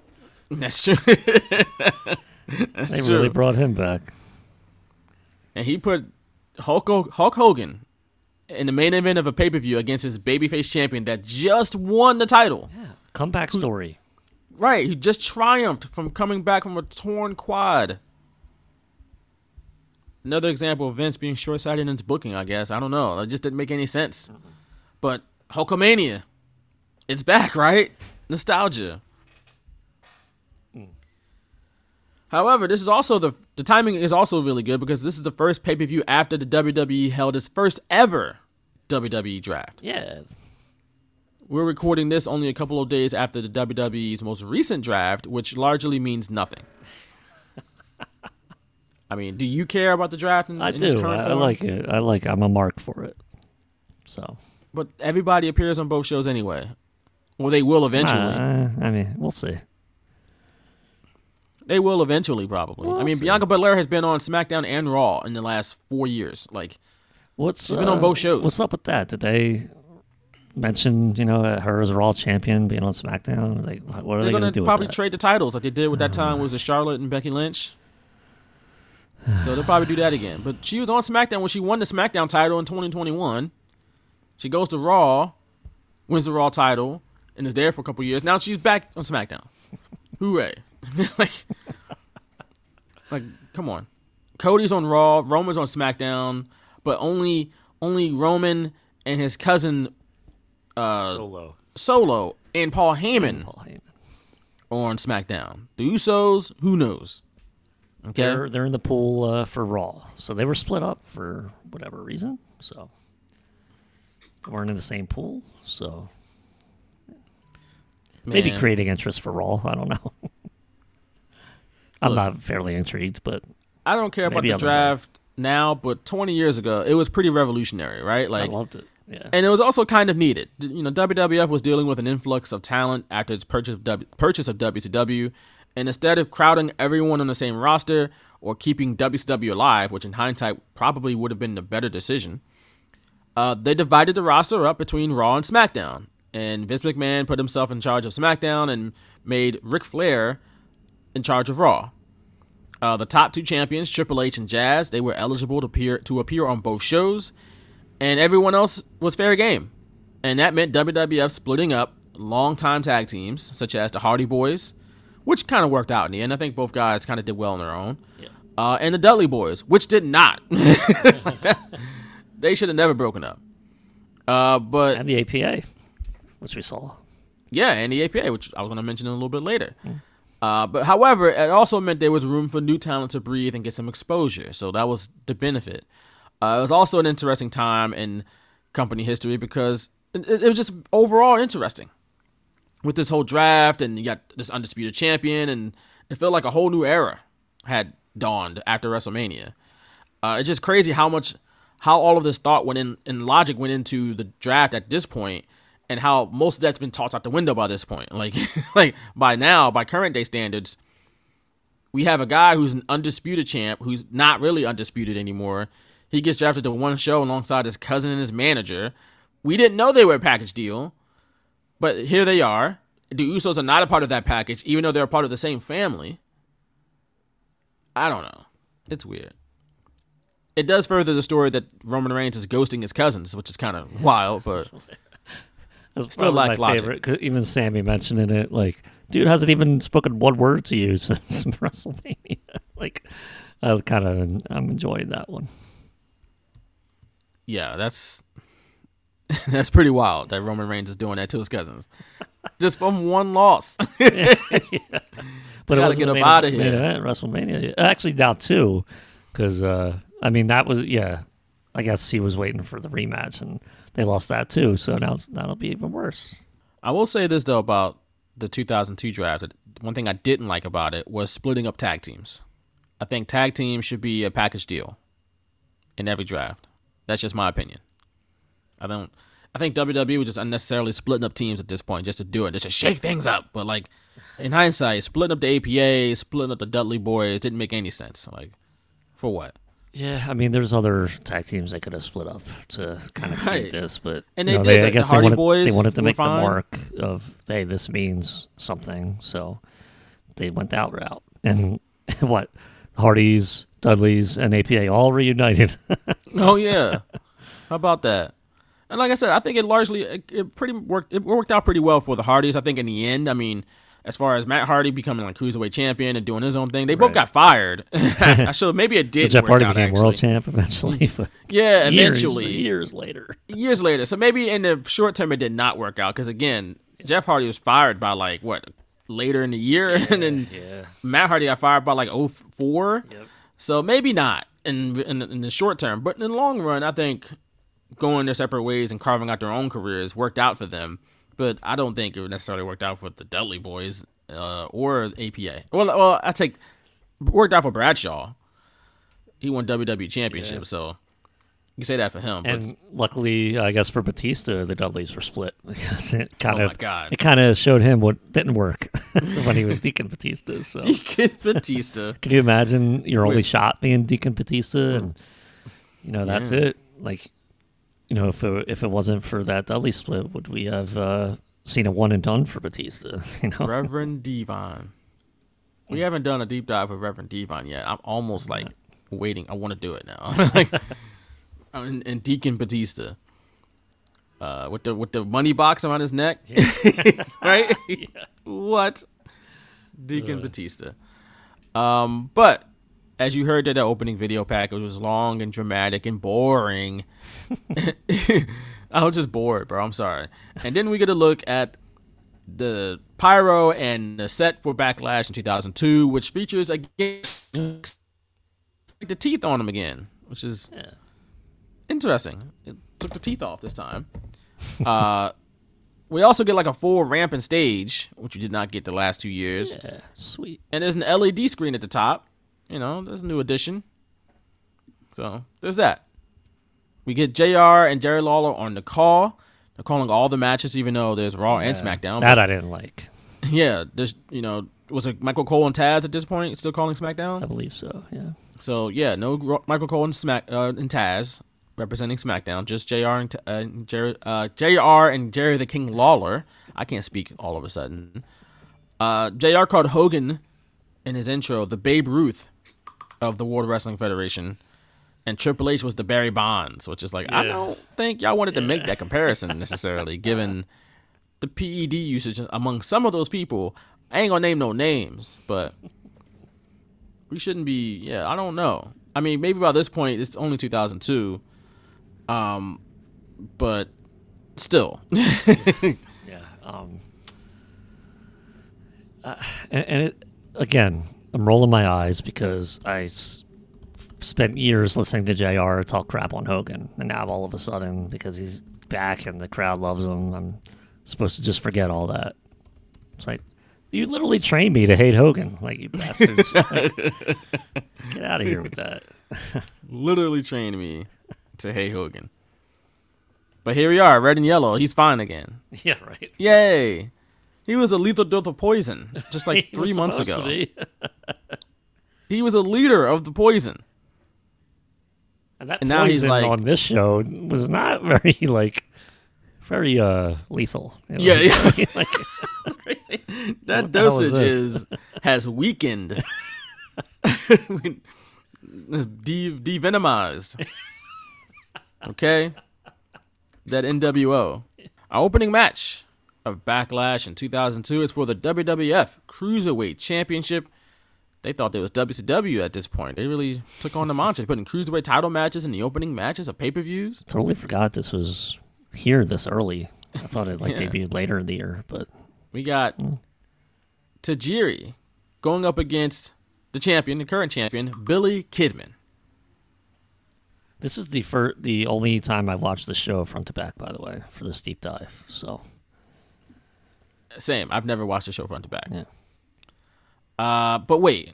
That's true. That's they true. really brought him back. And he put Hulk, Hulk Hogan in the main event of a pay-per-view against his babyface champion that just won the title. Yeah, comeback story. Who, right, he just triumphed from coming back from a torn quad. Another example of Vince being short-sighted in his booking, I guess. I don't know. It just didn't make any sense. Mm-hmm. But Hulkamania, it's back, right? Nostalgia. Mm. However, this is also the the timing is also really good because this is the first pay-per-view after the W W E held its first ever W W E draft. Yeah. We're recording this only a couple of days after the W W E's most recent draft, which largely means nothing. I mean, do you care about the draft? In, I in do. This current I, I like it. I like. It. I'm a mark for it. So, but everybody appears on both shows anyway. Well, they will eventually. Uh, I mean, we'll see. They will eventually, probably. We'll I mean, see. Bianca Belair has been on SmackDown and Raw in the last four years. Like, what's she's been uh, on both shows? What's up with that? Did they mention you know her as Raw champion being on SmackDown? Like, what are They're they going to do? Probably with that? Trade the titles like they did with that time. Uh, was it Charlotte and Becky Lynch? So they'll probably do that again. But she was on SmackDown when she won the SmackDown title in twenty twenty-one. She goes to Raw, wins the Raw title, and is there for a couple years. Now she's back on SmackDown. Hooray. like, like, come on. Cody's on Raw. Roman's on SmackDown. But only only Roman and his cousin uh, Solo Solo and Paul Heyman, and Paul Heyman are on SmackDown. The Usos, who knows? Okay. They're they're in the pool uh, for Raw, so they were split up for whatever reason. So they weren't in the same pool. So Man. maybe creating interest for Raw. I don't know. I'm Look, not fairly intrigued, but I don't care about the I'm draft right. now. But twenty years ago, it was pretty revolutionary, right? Like I loved it. Yeah. And it was also kind of needed. You know, W W F was dealing with an influx of talent after its purchase of w- purchase of W C W. And instead of crowding everyone on the same roster or keeping W C W alive, which in hindsight probably would have been the better decision, uh, they divided the roster up between Raw and SmackDown. And Vince McMahon put himself in charge of SmackDown and made Ric Flair in charge of Raw. Uh, the top two champions, Triple H and Jazz, they were eligible to appear, to appear on both shows. And everyone else was fair game. And that meant W W F splitting up longtime tag teams, such as the Hardy Boys, which kind of worked out in the end. I think both guys kind of did well on their own. Yeah. Uh, and the Dudley Boys, which did not. like that, they should have never broken up. Uh, but and the A P A, which we saw. Yeah, and the A P A, which I was going to mention a little bit later. Mm. Uh, but however, it also meant there was room for new talent to breathe and get some exposure. So that was the benefit. Uh, it was also an interesting time in company history because it, it was just overall interesting. With this whole draft, and you got this undisputed champion, and it felt like a whole new era had dawned after WrestleMania. Uh, it's just crazy how much, how all of this thought went in, and logic went into the draft at this point, and how most of that's been tossed out the window by this point. Like, like by now, by current day standards, we have a guy who's an undisputed champ, who's not really undisputed anymore. He gets drafted to one show alongside his cousin and his manager. We didn't know they were a package deal, but here they are. The Usos are not a part of that package, even though they're a part of the same family. I don't know. It's weird. It does further the story that Roman Reigns is ghosting his cousins, which is kind of wild, but that's still lacks my favorite, logic. Even Sammy mentioning it, like, dude hasn't even spoken one word to you since WrestleMania. Like, I kind of, I'm enjoying that one. Yeah, that's that's pretty wild that Roman Reigns is doing that to his cousins, just from one loss. yeah, yeah. But gotta get up out of here. Event, WrestleMania, actually now too, because uh, I mean that was yeah. I guess he was waiting for the rematch and they lost that too. So now it's, that'll be even worse. I will say this though about the two thousand two draft. One thing I didn't like about it was splitting up tag teams. I think tag teams should be a package deal in every draft. That's just my opinion. I don't. I think W W E was just unnecessarily splitting up teams at this point just to do it, just to shake things up. But like, in hindsight, splitting up the A P A, splitting up the Dudley Boys didn't make any sense. Like, for what? Yeah, I mean, there's other tag teams they could have split up to kind of create right. this, but and they you know, did. They, the, I guess the Hardy they wanted, Boys they wanted to make fine. the mark of hey, this means something, so they went that route. And what Hardy's, Dudley's and A P A all reunited. so. Oh yeah, how about that? And like I said, I think it largely it, it pretty worked. It worked out pretty well for the Hardys. I think in the end, I mean, as far as Matt Hardy becoming like cruiserweight champion and doing his own thing, they right. both got fired. I should maybe it did. Jeff Hardy out, became actually. world champ eventually. But yeah, years, eventually, years later, years later. So maybe in the short term, it did not work out because again, Jeff Hardy was fired by like what later in the year, yeah, and then yeah. Matt Hardy got fired by like oh four Yep. So maybe not in, in in the short term, but in the long run, I think going their separate ways and carving out their own careers worked out for them. But I don't think it necessarily worked out for the Dudley Boys uh, or A P A. Well, well, I take worked out for Bradshaw. He won W W E Championship, yeah. so you can say that for him. And but, luckily, I guess for Batista, the Dudleys were split because it kind oh of my God. it kind of showed him what didn't work when he was Deacon Batista. So Deacon Batista, can you imagine your Wait. only shot being Deacon Batista? And you know that's yeah. it. Like you know, if it, if it wasn't for that Dudley split, would we have uh, seen a one and done for Batista? You know, Reverend Devon. We haven't done a deep dive with Reverend Devon yet. I'm almost like yeah. waiting. I want to do it now. like. And, and Deacon Batista, uh, with the with the money box around his neck, yeah. right? Yeah. What, Deacon uh. Batista? Um, but as you heard, that the opening video package was long and dramatic and boring. I was just bored, bro. I'm sorry. And then we get a look at the pyro and the set for Backlash in two thousand two, which features again the teeth on him again, which is. Yeah. Interesting. It took the teeth off this time. Uh, we also get like a full rampant stage, which we did not get the last two years. Yeah, sweet. And there's an L E D screen at the top. You know, there's a new addition. So there's that. We get J R and Jerry Lawler on the call. They're calling all the matches, even though there's Raw yeah, and SmackDown. That I didn't like. Yeah, there's you know, was it Michael Cole and Taz at this point still calling SmackDown? I believe so. Yeah. So yeah, no Michael Cole and Smack uh, and Taz. Representing SmackDown, just J R and uh, Jerry, uh, J R and Jerry the King Lawler. I can't speak all of a sudden. Uh, J R called Hogan in his intro the Babe Ruth of the World Wrestling Federation, and Triple H was the Barry Bonds, which is like yeah. I don't think y'all wanted yeah. to make that comparison necessarily, given the P E D usage among some of those people. I ain't gonna name no names, but we shouldn't be. Yeah, I don't know. I mean, maybe by this point it's only two thousand two. Um, but still, yeah. yeah. Um, uh, and, and it, again, I'm rolling my eyes because I s- spent years listening to J R talk crap on Hogan, and now all of a sudden, because he's back and the crowd loves him, I'm supposed to just forget all that. It's like you literally trained me to hate Hogan, like you bastards. Like, get out of here with that. Literally trained me. To Hey Hogan. But here we are, red and yellow. He's fine again. Yeah, right. Yay. He was a lethal dose of poison just like three months ago. He was a leader of the poison. And that and poison now he's like, on this show was not very, like, very uh, lethal. It yeah, was, yeah. Like, that's crazy. That what dosage is, is has weakened. De- devenomized. Okay? That N W O. Our opening match of Backlash in two thousand two is for the W W F Cruiserweight Championship. They thought it was W C W at this point. They really took on the mantra, putting Cruiserweight title matches in the opening matches of pay-per-views. Totally forgot this was here this early. I thought it like yeah. debuted later in the year, but we got mm. Tajiri going up against the champion, the current champion, Billy Kidman. This is the fir- the only time I've watched the show front to back, by the way, for this deep dive. So, same. I've never watched the show front to back. Yeah. Uh, but wait,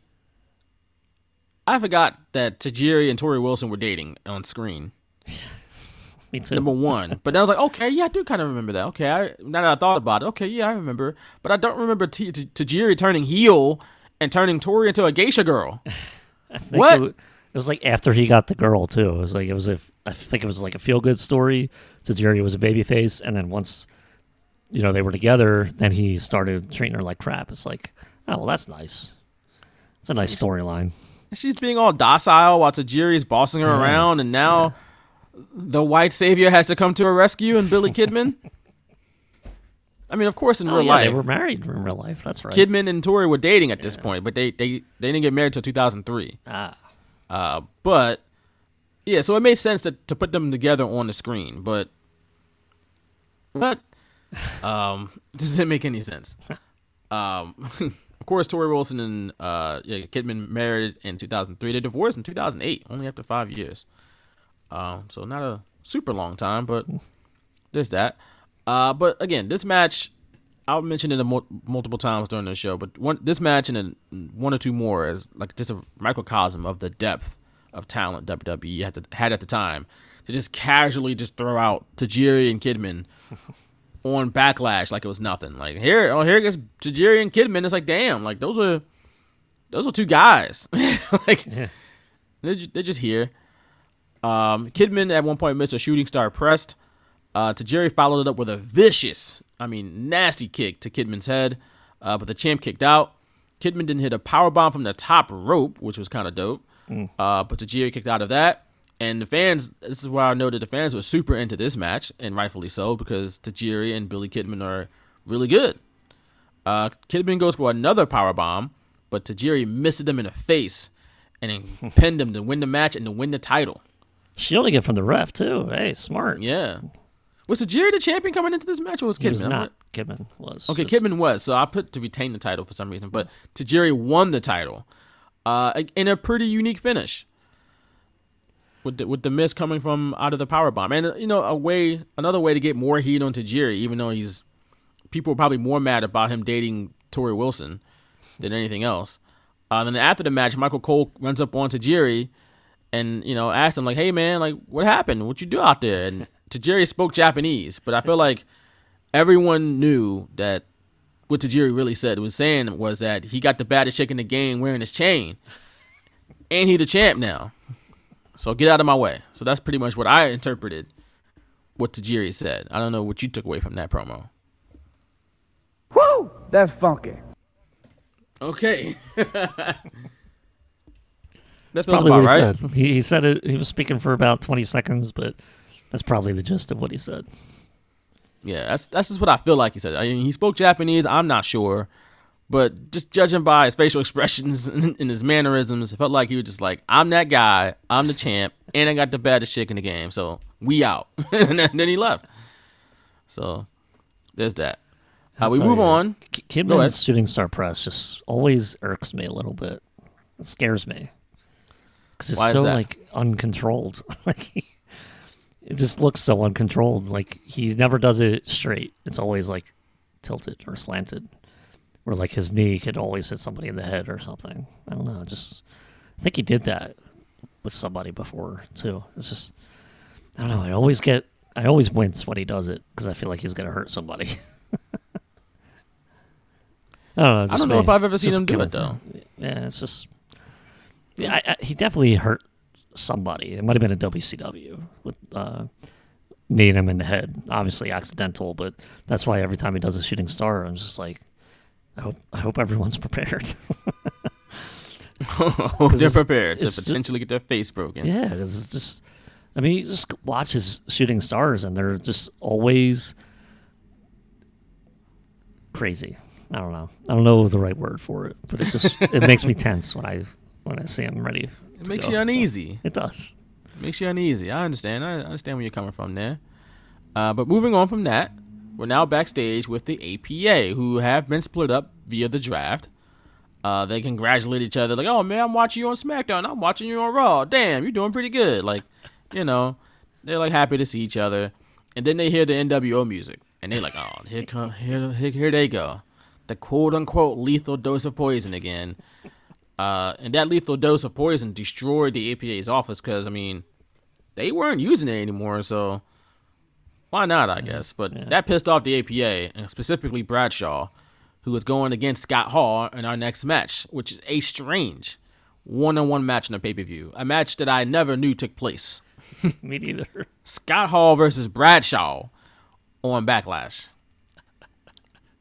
I forgot that Tajiri and Tori Wilson were dating on screen. Me too. Number one. But then I was like, okay, yeah, I do kind of remember that. Okay, I, now that I thought about it, okay, yeah, I remember. But I don't remember T- T- Tajiri turning heel and turning Tori into a geisha girl. I think what? It was, it was like after he got the girl too. It was like it was a. I think it was like a feel good story. Tajiri was a babyface, and then once, you know, they were together, then he started treating her like crap. It's like, oh well, that's nice. It's a nice storyline. She's being all docile while Tajiri's bossing her yeah. around, and now yeah. the white savior has to come to her rescue. And Billy Kidman. I mean, of course, in oh, real yeah, life. They were married in real life, that's right. Kidman and Tori were dating at yeah. this point, but they, they, they didn't get married until two thousand three. Ah. Uh, but, yeah, so it made sense to, to put them together on the screen, but but um, this doesn't make any sense. Um, of course, Tori Wilson and uh, yeah, Kidman married in two thousand three. They divorced in two thousand eight, only after five years. Uh, so not a super long time, but there's that. Uh, but again, this match, I'll mention it a mo- multiple times during the show, but one, this match and a, one or two more is like just a microcosm of the depth of talent W W E had, to, had at the time to just casually just throw out Tajiri and Kidman on Backlash like it was nothing. Like here, oh here gets Tajiri and Kidman. It's like damn, like those are those are two guys. Like yeah. they're, they're just here. Um, Kidman at one point missed a shooting star pressed. Uh, Tajiri followed it up with a vicious, I mean, nasty kick to Kidman's head, uh, but the champ kicked out. Kidman didn't hit a powerbomb from the top rope, which was kind of dope, mm. uh, but Tajiri kicked out of that. And the fans, this is where I noted the fans were super into this match, and rightfully so, because Tajiri and Billy Kidman are really good. Uh, Kidman goes for another powerbomb, but Tajiri missed him in the face and then pinned him to win the match and to win the title. Shielding it from the ref, too. Hey, smart. Yeah. Was Tajiri the champion coming into this match, or was Kidman? He was not. Kidman was. Okay, just... Kidman was. So I put to retain the title for some reason, but Tajiri won the title uh, in a pretty unique finish with the, with the miss coming from out of the powerbomb. And, you know, a way another way to get more heat on Tajiri, even though he's people are probably more mad about him dating Tori Wilson than anything else. Uh, then after the match, Michael Cole runs up on Tajiri and, you know, asks him, like, hey, man, like, what happened? What you do out there? And Tajiri spoke Japanese, but I feel like everyone knew that what Tajiri really said was saying was that he got the baddest chick in the game wearing his chain, and he the champ now. So get out of my way. So that's pretty much what I interpreted what Tajiri said. I don't know what you took away from that promo. Woo! That's funky. Okay. That's probably about what he right. said. He, he said it. He was speaking for about twenty seconds, but... that's probably the gist of what he said. Yeah, that's that's just what I feel like he said. I mean, he spoke Japanese. I'm not sure, but just judging by his facial expressions and, and his mannerisms, it felt like he was just like, "I'm that guy. I'm the champ, and I got the baddest chick in the game. So we out." And then he left. So there's that. Uh, we move you, on. Kidman's shooting star press just always irks me a little bit. It scares me because it's Why so like uncontrolled. Like. It just looks so uncontrolled. Like, he never does it straight. It's always, like, tilted or slanted. Or, like, his knee could always hit somebody in the head or something. I don't know. Just, I think he did that with somebody before, too. It's just, I don't know. I always get, I always wince when he does it because I feel like he's going to hurt somebody. I don't know. I don't know me. if I've ever seen just him do it, though. Yeah, it's just, Yeah, I, I, he definitely hurt somebody. It might have been a W C W with uh, kneeing him in the head. Obviously accidental, but that's why every time he does a shooting star, I'm just like, I hope I hope everyone's prepared. Oh, they're prepared to potentially just, get their face broken. Yeah, because it's just, I mean, you just watch his shooting stars, and they're just always crazy. I don't know. I don't know the right word for it, but it just it makes me tense when I when I see him ready. It makes go. you uneasy. It does. It makes you uneasy. I understand. I understand where you're coming from there. Uh, but moving on from that, we're now backstage with the A P A, who have been split up via the draft. Uh, they congratulate each other, like, oh, man, I'm watching you on SmackDown. I'm watching you on Raw. Damn, you're doing pretty good. Like, you know, they're, like, happy to see each other. And then they hear the N W O music, and they're like, oh, here come, here, here, here they go. The quote-unquote lethal dose of poison again. Uh, and that lethal dose of poison destroyed the A P A's office because, I mean, they weren't using it anymore, so why not, I guess. But yeah. that pissed off the A P A, and specifically Bradshaw, who is going against Scott Hall in our next match, which is a strange one-on-one match in a pay-per-view. A match that I never knew took place. Me neither. Scott Hall versus Bradshaw on Backlash.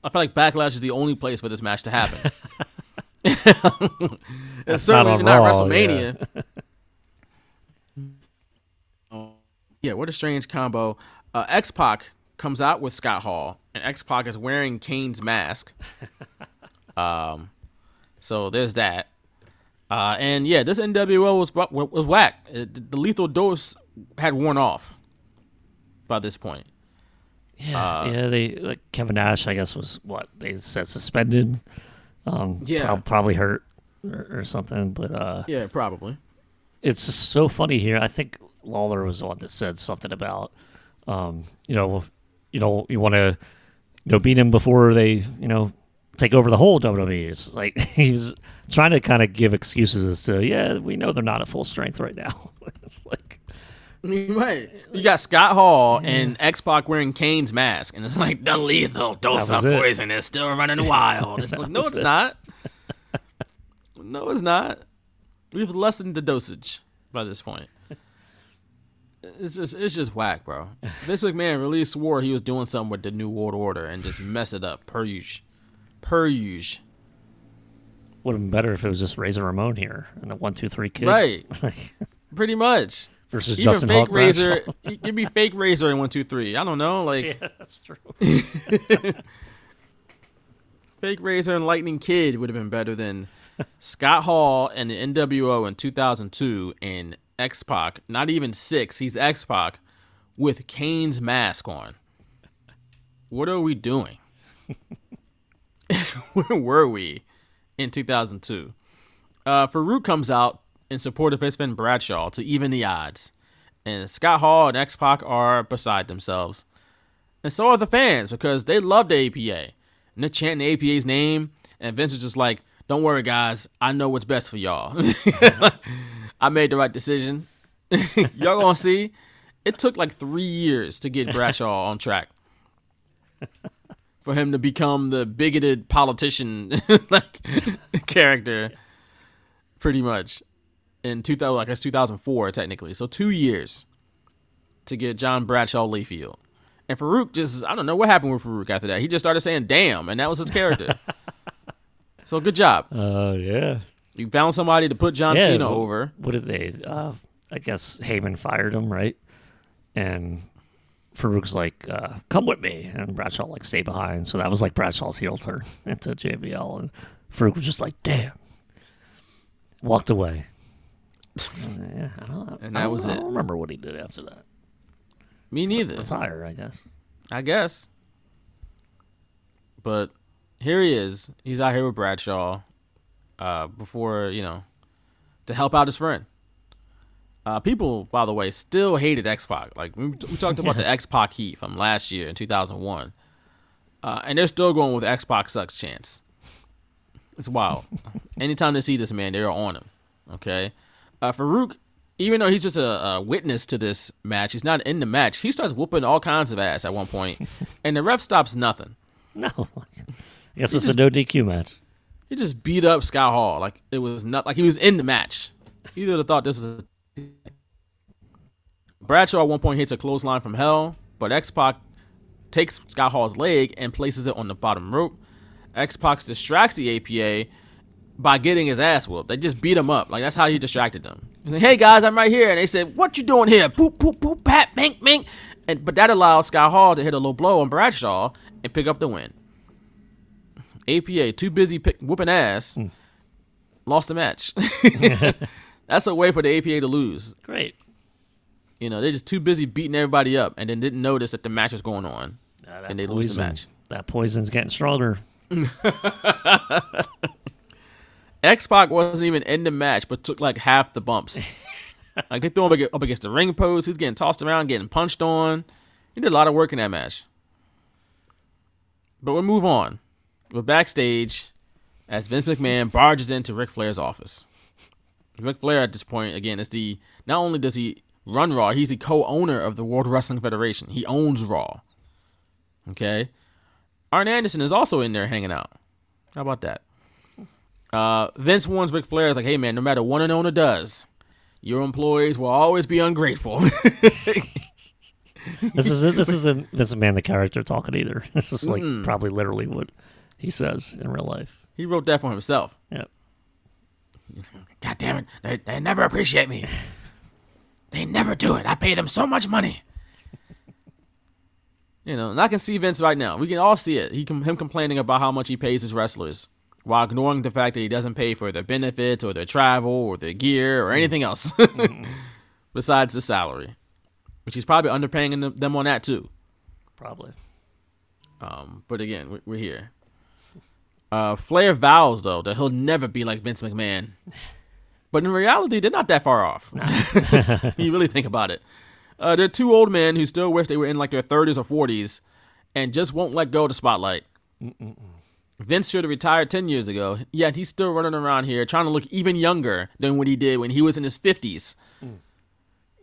I feel like Backlash is the only place for this match to happen. It's certainly not, not Raw, WrestleMania. Yeah. Oh, yeah, what a strange combo. Uh, X-Pac comes out with Scott Hall, and X-Pac is wearing Kane's mask. um, so there's that. Uh, and yeah, this N W O was was whack. It, the lethal dose had worn off by this point. Yeah, uh, yeah. They like Kevin Nash, I guess, was what they said suspended. Um, yeah, probably hurt or, or something. But uh, yeah, probably. It's just so funny here. I think Lawler was the one that said something about, um, you know. You know, you want to, you know, beat him before they, you know, take over the whole W W E. It's like he's trying to kind of give excuses as to, yeah, we know they're not at full strength right now. It's like, right? You got Scott Hall yeah. and X-Pac wearing Kane's mask, and it's like the lethal dose of poison is still running wild. It's like, no, it's it. not. No, it's not. We've lessened the dosage by this point. It's just it's just whack, bro. Vince McMahon really swore he was doing something with the New World Order and just mess it up. Per usual. Per usual. Would have been better if it was just Razor Ramon here and the one, two, three kid. Right. Pretty much. Versus Even Justin fake Hawk Razor. Give me fake Razor and one, two, three. I don't know. Like, yeah, that's true. Fake Razor and Lightning Kid would have been better than Scott Hall and the N W O in two thousand two and X-Pac, not even six, he's X-Pac with Kane's mask on. What are we doing? Where were we in two thousand two? Uh, Farouk comes out in support of his friend Bradshaw to even the odds. And Scott Hall and X-Pac are beside themselves. And so are the fans because they love the A P A. And they're chanting the A P A's name. And Vince is just like, don't worry, guys. I know what's best for y'all. I made the right decision. Y'all gonna see. It took like three years to get Bradshaw on track for him to become the bigoted politician like character, pretty much. In two thousand, I guess two thousand four, technically. So two years to get John Bradshaw Layfield, and Farouk just I don't know what happened with Farouk after that. He just started saying "damn," and that was his character. So good job. Oh uh, yeah. You found somebody to put John yeah, Cena what, over. What did they? Uh, I guess Heyman fired him, right? And Farouk's like, uh, come with me. And Bradshaw, like, stay behind. So that was like Bradshaw's heel turn into J B L. And Farouk was just like, damn. Walked away. and, yeah, I don't, and that I, was I don't, it. I don't remember what he did after that. Me neither. Retire, I guess. I guess. But here he is. He's out here with Bradshaw. Uh, before, you know, to help out his friend. Uh, people, by the way, still hated X-Pac. Like, we, we talked about yeah. the X-Pac heat from last year in two thousand one. Uh, and they're still going with X-Pac sucks chants. It's wild. Anytime they see this man, they're on him. Okay? Uh, Farouk, even though he's just a, a witness to this match, he's not in the match. He starts whooping all kinds of ass at one point, and the ref stops nothing. No. I guess it's a no D Q match. He just beat up Scott Hall like it was not like he was in the match. He would have thought this was a... Bradshaw at one point hits a clothesline from hell, but X-Pac takes Scott Hall's leg and places it on the bottom rope. X-Pac distracts the A P A by getting his ass whooped. They just beat him up. Like, that's how he distracted them. He's like, hey, guys, I'm right here. And they said, what you doing here? Poop, poop, poop, pat, bink, bink. And, but that allowed Scott Hall to hit a low blow on Bradshaw and pick up the win. A P A, too busy pick, whooping ass, mm. lost the match. That's a way for the A P A to lose. Great. You know, they're just too busy beating everybody up and then didn't notice that the match was going on. Nah, and they poison, lose the match. That poison's getting stronger. X-Pac wasn't even in the match, but took like half the bumps. Like, they threw him up against the ring post. He's getting tossed around, getting punched on. He did a lot of work in that match. But we'll move on. We're backstage as Vince McMahon barges into Ric Flair's office. Ric Flair at this point, again, is the not only does he run Raw, he's the co-owner of the World Wrestling Federation. He owns Raw. Okay? Arn Anderson is also in there hanging out. How about that? Uh, Vince warns Ric Flair, is like, hey, man, no matter what an owner does, your employees will always be ungrateful. This is a, this is a, this is a man the character talking either. This is like mm. probably literally what he says in real life. He wrote that for himself. Yep. God damn it. They, they never appreciate me. They never do it. I pay them so much money. You know, and I can see Vince right now. We can all see it. He Him complaining about how much he pays his wrestlers while ignoring the fact that he doesn't pay for their benefits or their travel or their gear or anything else besides the salary, which he's probably underpaying them on that too. Probably. Um, but again, we're here. Uh, Flair vows, though, that he'll never be like Vince McMahon. But in reality, they're not that far off. You really think about it. Uh, they're two old men who still wish they were in like their thirties or forties and just won't let go of the spotlight. Mm-mm-mm. Vince should have retired ten years ago, yet he's still running around here trying to look even younger than what he did when he was in his fifties. Mm.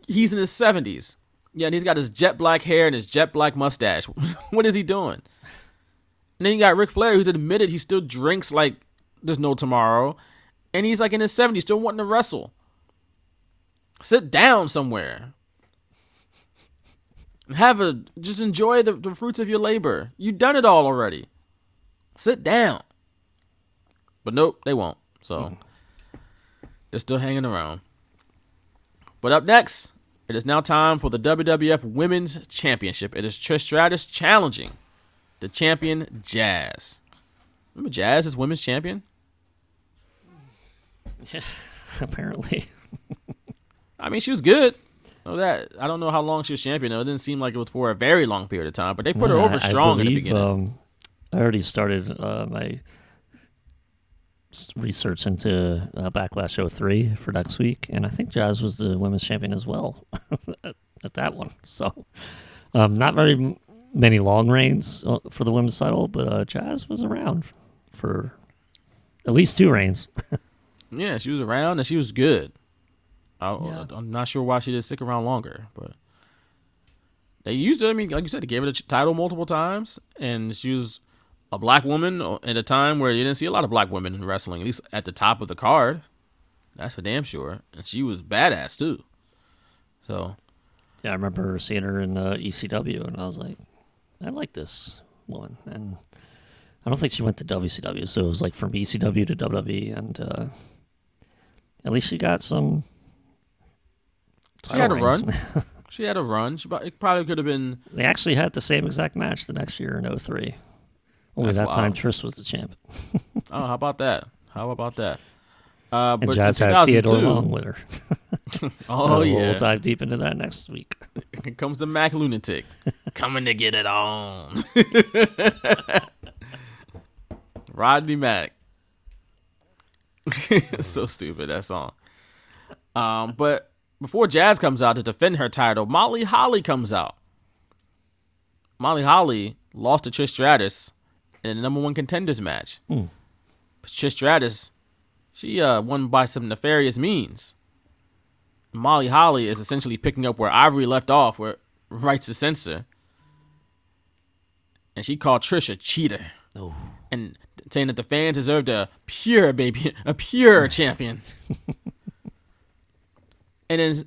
He's in his seventies. Yeah, and he's got his jet black hair and his jet black mustache. What is he doing? And then you got Ric Flair, who's admitted he still drinks like there's no tomorrow. And he's like in his seventies, still wanting to wrestle. Sit down somewhere. And have a, just enjoy the, the fruits of your labor. You've done it all already. Sit down. But nope, they won't. So they're still hanging around. But up next, it is now time for the W W F Women's Championship. It is Trish Stratus challenging the champion Jazz. Remember Jazz is women's champion? Yeah, apparently. I mean, she was good. Oh, that I don't know how long she was champion, though. It didn't seem like it was for a very long period of time, but they put nah, her over strong believe, in the beginning. Um, I already started uh, my research into uh, Backlash oh three for next week, and I think Jazz was the women's champion as well at, at that one. So, um, not very m- many long reigns for the women's title, but uh, Jazz was around for at least two reigns. Yeah, she was around and she was good. I, yeah. I'm not sure why she didn't stick around longer, but they used her. I mean, like you said, they gave her the title multiple times, and she was a black woman at a time where you didn't see a lot of black women in wrestling, at least at the top of the card. That's for damn sure. And she was badass, too. So, yeah, I remember seeing her in uh, E C W, and I was like, I like this woman. And I don't think she went to W C W, so it was like from E C W to W W E, and uh, at least she got some... She had a rings. run. She had a run. She, it probably could have been... They actually had the same exact match the next year in oh three. Only that wild. time Trish was the champ. Oh, how about that? How about that? Uh, and but Jazz had Theodore Long with her. Oh, so yeah. We'll dive deep into that next week. Here comes the Mac Lunatic. Coming to get it on. Rodney Mac. So stupid, that song. Um, but... Before Jazz comes out to defend her title, Molly Holly comes out. Molly Holly lost to Trish Stratus in the number one contenders match. Mm. But Trish Stratus, she uh, won by some nefarious means. Molly Holly is essentially picking up where Ivory left off, where Rights to Censor. And she called Trish a cheater. Oh. And saying that the fans deserved a pure baby, a pure champion. And then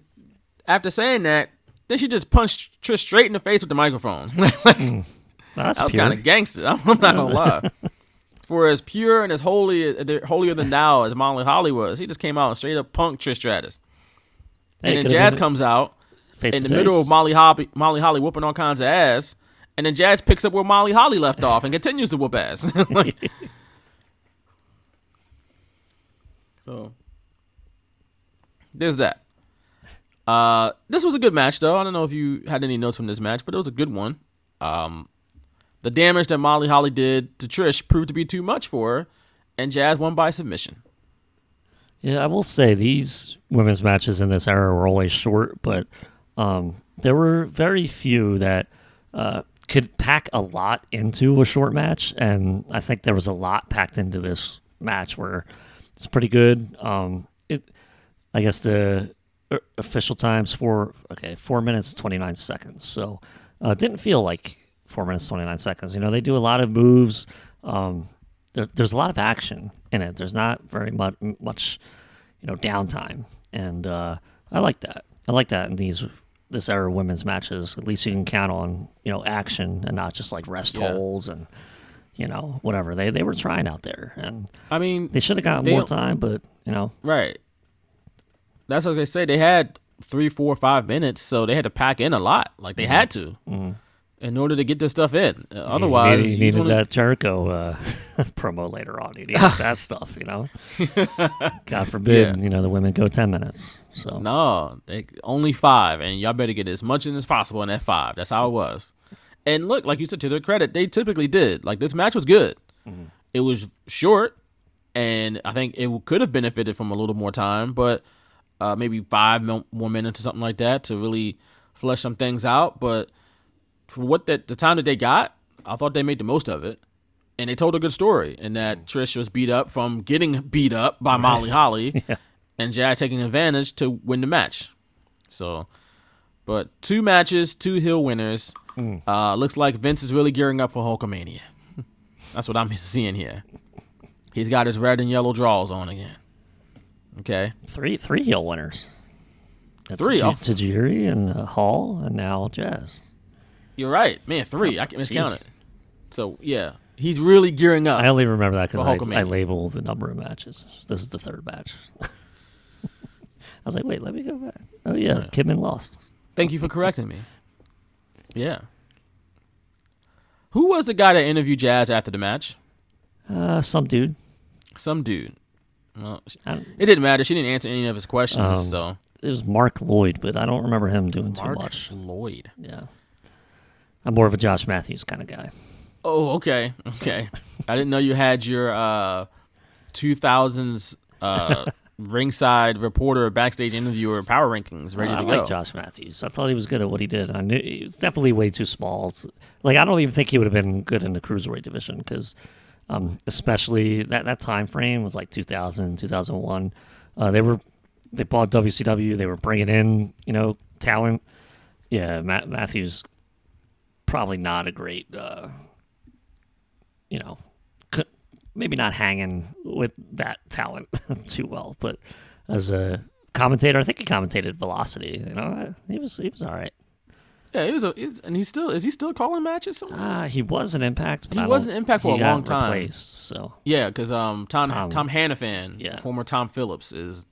after saying that, then she just punched Trish straight in the face with the microphone. Like, mm, that's that was kind of gangster. I'm not going to lie. For as pure and as holy, holier than thou as Molly Holly was, she just came out and straight up punked Trish Stratus. Hey, and then Jazz comes out face in the face. Middle of Molly Holly, Molly Holly whooping all kinds of ass. And then Jazz picks up where Molly Holly left off and continues to whoop ass. Like, so there's that. Uh, this was a good match, though. I don't know if you had any notes from this match, but it was a good one. Um, the damage that Molly Holly did to Trish proved to be too much for her, and Jazz won by submission. Yeah, I will say these women's matches in this era were always short, but um, there were very few that uh, could pack a lot into a short match, and I think there was a lot packed into this match where it's pretty good. Um, it, I guess the official time's four, okay, four minutes and twenty-nine seconds. So it uh, didn't feel like four minutes, twenty-nine seconds. You know, they do a lot of moves. Um, there, there's a lot of action in it. There's not very much, much you know, downtime. And uh, I like that. I like that in these this era of women's matches. At least you can count on, you know, action and not just like rest yeah. holds and, you know, whatever. They they were trying out there. And I mean, they should have gotten more time, but, you know. Right. That's what they say. They had three, four, five minutes, so they had to pack in a lot. Like, they had to mm-hmm. in order to get this stuff in. Uh, otherwise, you needed, you needed only... that Jericho uh, promo later on. You needed that stuff, you know? God forbid, yeah. you know, the women go ten minutes. So no, they, only five, and y'all better get as much in as possible in that five. That's how it was. And look, like you said, to their credit, they typically did. Like, this match was good. Mm-hmm. It was short, and I think it could have benefited from a little more time, but... Uh, maybe five more minutes or something like that to really flesh some things out. But for what that the time that they got, I thought they made the most of it. And they told a good story. And that Trish was beat up from getting beat up by Molly Holly yeah. and Jazz taking advantage to win the match. So, but two matches, two heel winners. Mm. Uh, looks like Vince is really gearing up for Hulkamania. That's what I'm seeing here. He's got his red and yellow draws on again. Okay, three three heel winners. That's three off Tajiri and uh, Hall and now Jazz. You're right, man. Three. Oh, I can miscount it. So yeah, he's really gearing up. I only remember that because I, I label the number of matches. This is the third match. I was like, wait, let me go back. Oh yeah, right. Kidman lost. Thank you for correcting me. Yeah. Who was the guy that interviewed Jazz after the match? Uh, some dude. Some dude. Well, it didn't matter. She didn't answer any of his questions. Um, so it was Mark Lloyd, but I don't remember him doing Mark too much. Mark Lloyd. Yeah, I'm more of a Josh Matthews kind of guy. Oh, okay, okay. I didn't know you had your uh, two thousands uh, ringside reporter, backstage interviewer, power rankings ready uh, to go. I like Josh Matthews. I thought he was good at what he did. I knew he was definitely way too small. It's, like I don't even think he would have been good in the cruiserweight division because. Um, especially that, that time frame was like two thousand, two thousand one. Uh, they were they bought W C W. They were bringing in you know talent. Yeah, Matt Matthews probably not a great uh, you know could, maybe not hanging with that talent too well. But as a commentator, I think he commentated Velocity. You know, he was he was all right. Yeah, he was, a, he was, and he's still is he still calling matches? Ah, uh, he was an Impact. But he I was an Impact for a long time. Replaced, so yeah, because um, Tom Tom, Tom Hanifan, yeah. former Tom Phillips, is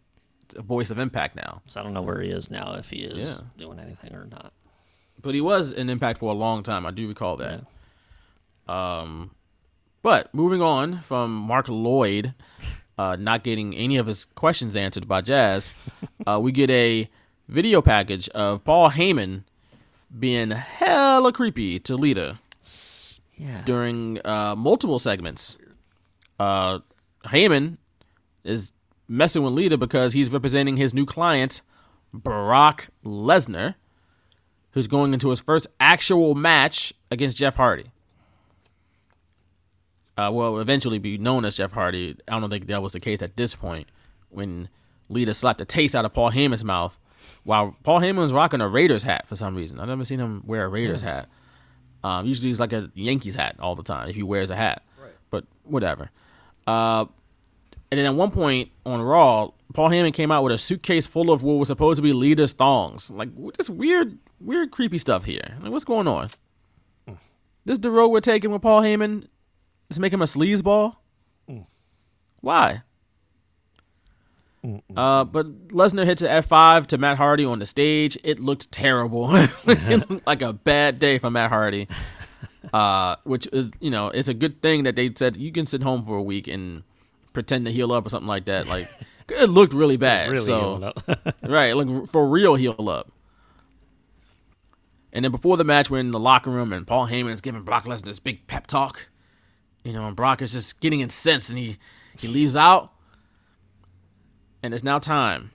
the voice of Impact now. So I don't know where he is now, if he is yeah. doing anything or not. But he was an Impact for a long time. I do recall that. Yeah. Um, but moving on from Mark Lloyd, uh, not getting any of his questions answered by Jazz, uh, we get a video package of Paul Heyman. Being hella creepy to Lita yeah. during uh, multiple segments. Uh, Heyman is messing with Lita because he's representing his new client, Brock Lesnar, who's going into his first actual match against Jeff Hardy. Uh, well, eventually be known as Jeff Hardy. I don't think that was the case at this point when Lita slapped a taste out of Paul Heyman's mouth. Wow, Paul Heyman's rocking a Raiders hat for some reason. I've never seen him wear a Raiders yeah. hat. Um, usually he's like a Yankees hat all the time if he wears a hat. Right. But whatever. Uh, and then at one point on Raw, Paul Heyman came out with a suitcase full of what was supposed to be leaders' thongs. Like, just weird, weird, creepy stuff here. Like, what's going on? Mm. This the road we're taking with Paul Heyman? Let's make him a sleazeball? Mm. Why? Mm-mm. Uh, but Lesnar hits an F five to Matt Hardy on the stage. It looked terrible. It looked like a bad day for Matt Hardy. Uh, which is, you know, it's a good thing that they said you can sit home for a week and pretend to heal up or something like that. Like, it looked really bad. Really so up. Right, like for real heal up. And then before the match, we're in the locker room and Paul Heyman's giving Brock Lesnar this big pep talk. You know, and Brock is just getting incensed and he, he leaves out. And it's now time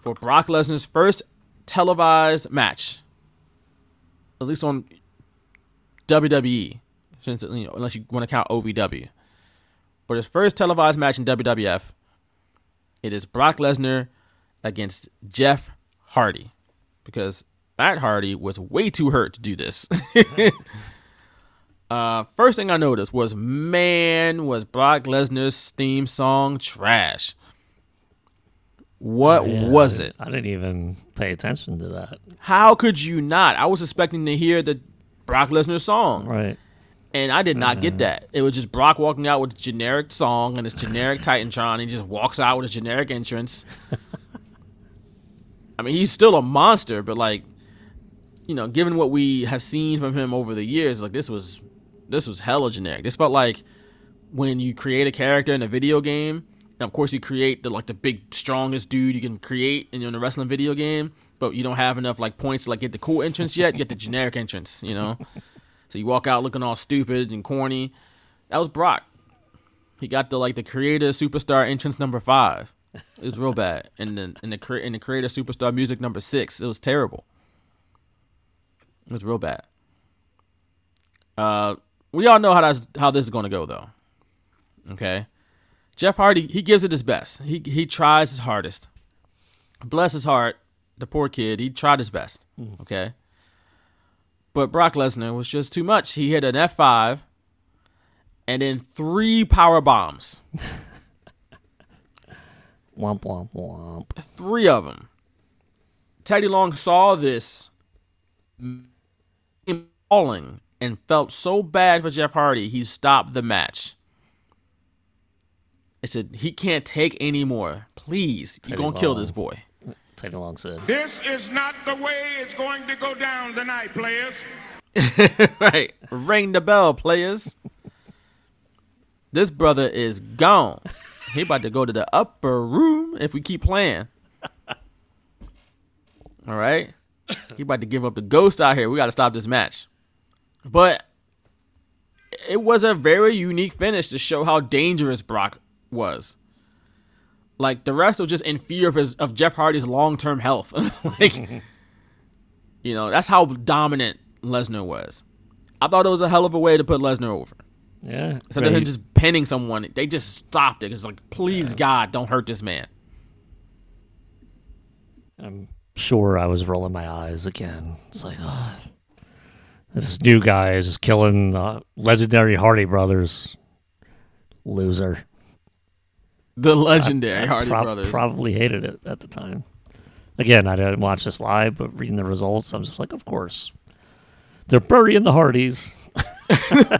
for Brock Lesnar's first televised match. At least on W W E, since, you know, unless you want to count O V W. But his first televised match in W W F, it is Brock Lesnar against Jeff Hardy. Because Matt Hardy was way too hurt to do this. uh, first thing I noticed was, man, was Brock Lesnar's theme song trash. What yeah, was it? I didn't even pay attention to that. How could you not? I was expecting to hear the Brock Lesnar song. Right. And I did not mm-hmm. get that. It was just Brock walking out with a generic song and his generic Titantron. He just walks out with a generic entrance. I mean, he's still a monster, but, like, you know, given what we have seen from him over the years, like, this was this was hella generic. This felt like when you create a character in a video game. And of course, you create the like the big, strongest dude you can create in, in a wrestling video game, but you don't have enough like points to like get the cool entrance yet. You get the generic entrance, you know. So you walk out looking all stupid and corny. That was Brock. He got the like the creator superstar entrance number five. It was real bad, and then in the in the creator superstar music number six, it was terrible. It was real bad. Uh, we all know how that's how this is gonna go though. Okay. Jeff Hardy, he gives it his best. He he tries his hardest. Bless his heart, the poor kid. He tried his best, mm. okay? But Brock Lesnar was just too much. He hit an F five and then three power bombs. Womp, womp, womp. Three of them. Teddy Long saw this falling and felt so bad for Jeff Hardy, he stopped the match. I said, he can't take any more. Please, you're going to kill this boy. Teddy Long said, "This is not the way it's going to go down tonight, players." Right. Ring the bell, players. This brother is gone. He about to go to the upper room if we keep playing. All right. He about to give up the ghost out here. We got to stop this match. But it was a very unique finish to show how dangerous Brock was. Like, the rest was just in fear of his of Jeff Hardy's long-term health. Like, you know, that's how dominant Lesnar was. I thought it was a hell of a way to put Lesnar over. Yeah. Instead of him just pinning someone, they just stopped it. It's like, please, yeah. God, don't hurt this man. I'm sure I was rolling my eyes again. It's like, oh, this new guy is just killing the legendary Hardy brothers. Loser. The legendary I, I Hardy prob- Brothers. Probably hated it at the time. Again, I didn't watch this live, but reading the results, I'm just like, of course. They're burying the Hardys.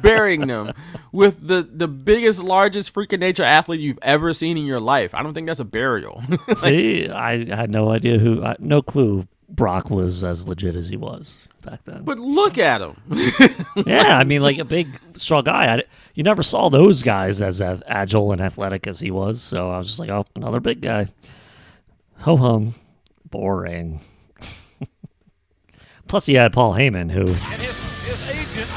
Burying them with the, the biggest, largest freak of nature athlete you've ever seen in your life. I don't think that's a burial. Like, see, I, I had no idea who, I, no clue Brock was as legit as he was back then. But look at him. Yeah, I mean, like a big, strong guy. I, you never saw those guys as agile and athletic as he was. So I was just like, oh, another big guy. Ho hum. Boring. Plus, he had Paul Heyman, who. And his, his agent,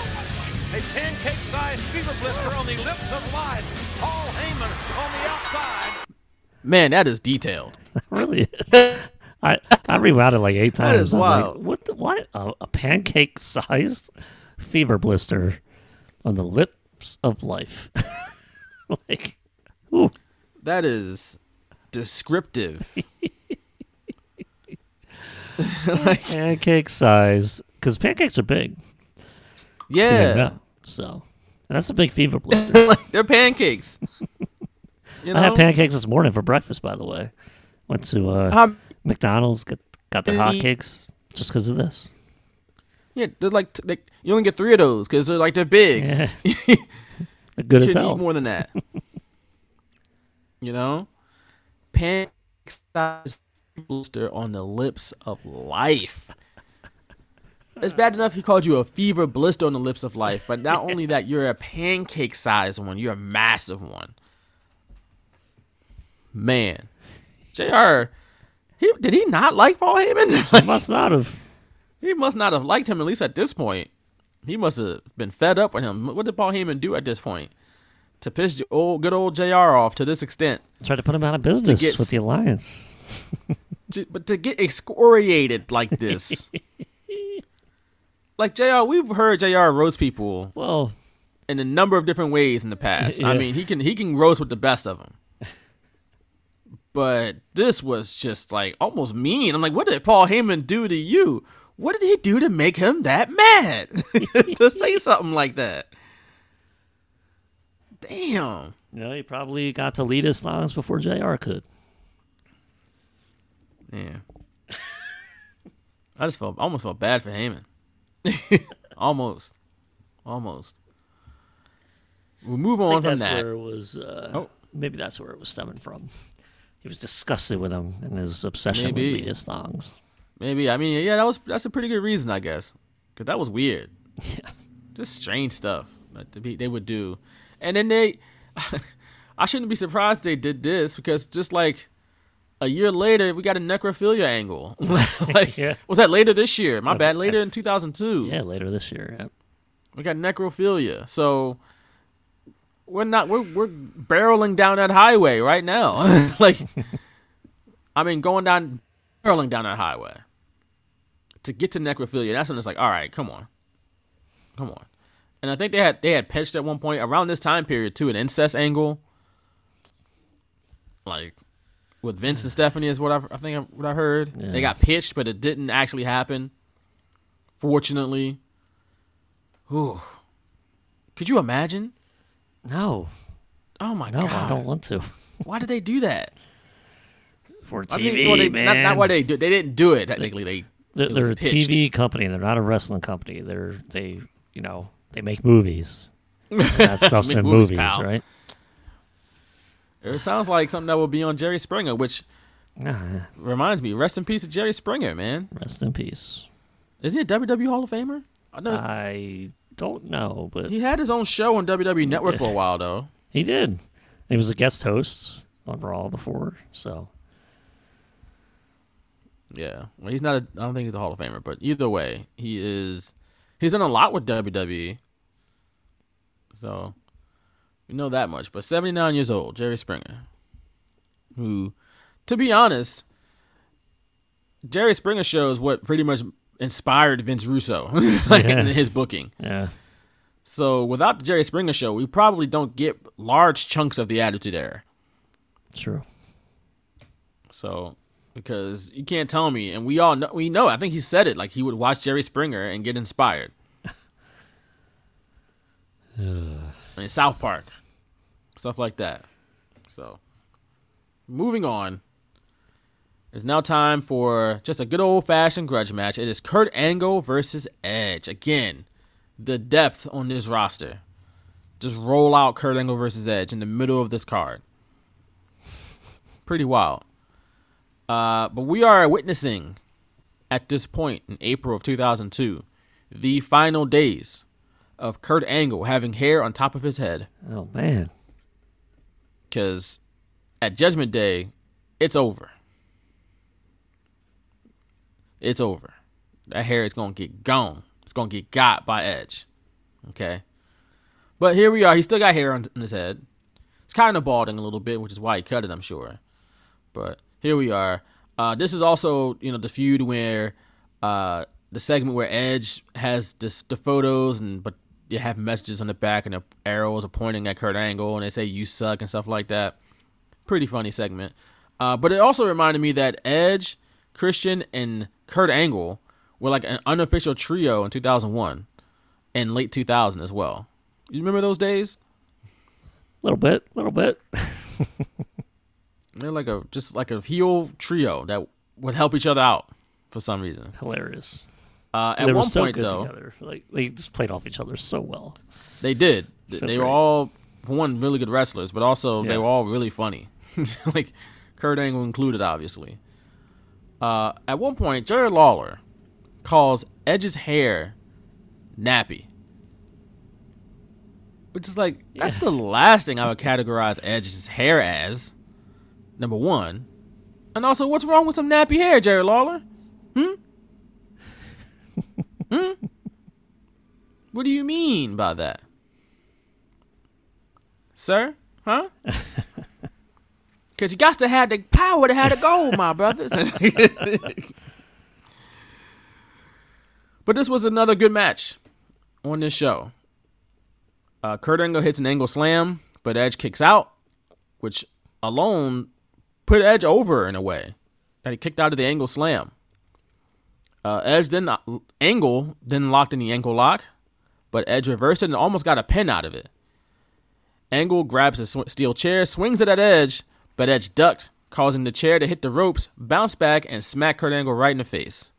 a pancake sized fever blister on the lips of life. Paul Heyman on the outside. Man, that is detailed. That really is. I, I rewound it like eight times. That is wild. Like, what? The, what? A, a pancake-sized fever blister on the lips of life. Like, ooh. That is descriptive. Like, pancake-sized. Because pancakes are big. Yeah. You know, so and that's a big fever blister. Like, they're pancakes. You know? I had pancakes this morning for breakfast, by the way. Went to uh, um, McDonald's, got, got their hotcakes just because of this. Yeah, they're like, t- they, you only get three of those because they're like, they're big. Yeah. They're good you as hell. Eat more than that. You know? Pancakes booster on the lips of life. It's bad enough he called you a fever blister on the lips of life, but not only that, you're a pancake-sized one. You're a massive one. Man. J R, he, did he not like Paul Heyman? Like, he must not have. He must not have liked him, at least at this point. He must have been fed up with him. What did Paul Heyman do at this point to piss old, good old J R off to this extent? Tried to put him out of business get, with the alliance. to, but to get excoriated like this. Like, J R, we've heard J R roast people well, in a number of different ways in the past. Yeah. I mean, he can he can roast with the best of them. But this was just, like, almost mean. I'm like, what did Paul Heyman do to you? What did he do to make him that mad? To say something like that? Damn. You know, he probably got to lead his lines before J R could. Yeah. I just felt almost felt bad for Heyman. almost almost we'll move on from that's that where it was, uh, oh. Maybe that's where it was stemming from. He was disgusted with him and his obsession maybe. with his thongs. Maybe I mean yeah that was that's a pretty good reason, I guess, because that was weird. Yeah. Just strange stuff that they would do. And then they I shouldn't be surprised they did this, because just like a year later, we got a necrophilia angle. Like, yeah. Was that later this year? My bad, later in two thousand two. Yeah, later this year. Yeah. We got necrophilia. So we're not we're we're barreling down that highway right now. Like, I mean, going down, barreling down that highway to get to necrophilia. That's when it's like, all right, come on, come on. And I think they had they had pitched at one point around this time period too an incest angle. Like. With Vince and Stephanie is what I, I think what I heard. Yeah. They got pitched, but it didn't actually happen. Fortunately, ooh, could you imagine? No. Oh my no, god! No, I don't want to. Why did they do that? For T V, I mean, well, they, man. Not, not why they do. They didn't do it technically. They, they they're, they're a pitched. T V company. They're not a wrestling company. They're they you know they make movies. And that stuff's in movies, movies pal. Right? It sounds like something that would be on Jerry Springer, which uh, reminds me, rest in peace to Jerry Springer, man. Rest in peace. Is he a W W E Hall of Famer? I, know I don't know, but he had his own show on W W E Network did. for a while, though. He did. He was a guest host on Raw before, so yeah. Well, he's not. A, I don't think he's a Hall of Famer, but either way, he is. He's done a lot with W W E, so. We know that much, but seventy-nine years old, Jerry Springer, who, to be honest, Jerry Springer shows what pretty much inspired Vince Russo like yeah. in his booking. Yeah. So without the Jerry Springer show, we probably don't get large chunks of the Attitude Era. True. So, because you can't tell me, and we all know, we know, I think he said it, like he would watch Jerry Springer and get inspired. In South Park. Stuff like that. So, moving on. It's now time for just a good old-fashioned grudge match. It is Kurt Angle versus Edge. Again, the depth on this roster. Just roll out Kurt Angle versus Edge in the middle of this card. Pretty wild. Uh, but we are witnessing, at this point in April of two thousand two, the final days of Kurt Angle having hair on top of his head. Oh, man. Because at Judgment Day, it's over. It's over. That hair is going to get gone. It's going to get got by Edge. Okay? But here we are. He still got hair on his head. It's kind of balding a little bit, which is why he cut it, I'm sure. But here we are. Uh, this is also, you know, the feud where uh, the segment where Edge has this, the photos and but you have messages on the back and the arrows are pointing at Kurt Angle and they say, you suck and stuff like that. Pretty funny segment. Uh, but it also reminded me that Edge, Christian, and Kurt Angle were like an unofficial trio in two thousand one and late two thousand as well. You remember those days? A little bit, a little bit. They're like a just like a heel trio that would help each other out for some reason. Hilarious. Uh, at one point, though, like they just played off each other so well. They did. They were all, for one, really good wrestlers, but also they were all really funny. Like Kurt Angle included, obviously. Uh, at one point, Jerry Lawler calls Edge's hair nappy, which is like that's the last thing I would categorize Edge's hair as. Number one, and also, what's wrong with some nappy hair, Jerry Lawler? Hmm? Hmm? What do you mean by that? Sir? Huh? Because you got to have the power to have the gold, my brothers. But this was another good match on this show. Uh, Kurt Angle hits an angle slam, but Edge kicks out, which alone put Edge over in a way that he kicked out of the angle slam. Uh, Edge then Angle then locked in the ankle lock, but Edge reversed it and almost got a pin out of it. Angle grabs a sw- steel chair, swings it at Edge, but Edge ducked, causing the chair to hit the ropes, bounce back, and smack Kurt Angle right in the face.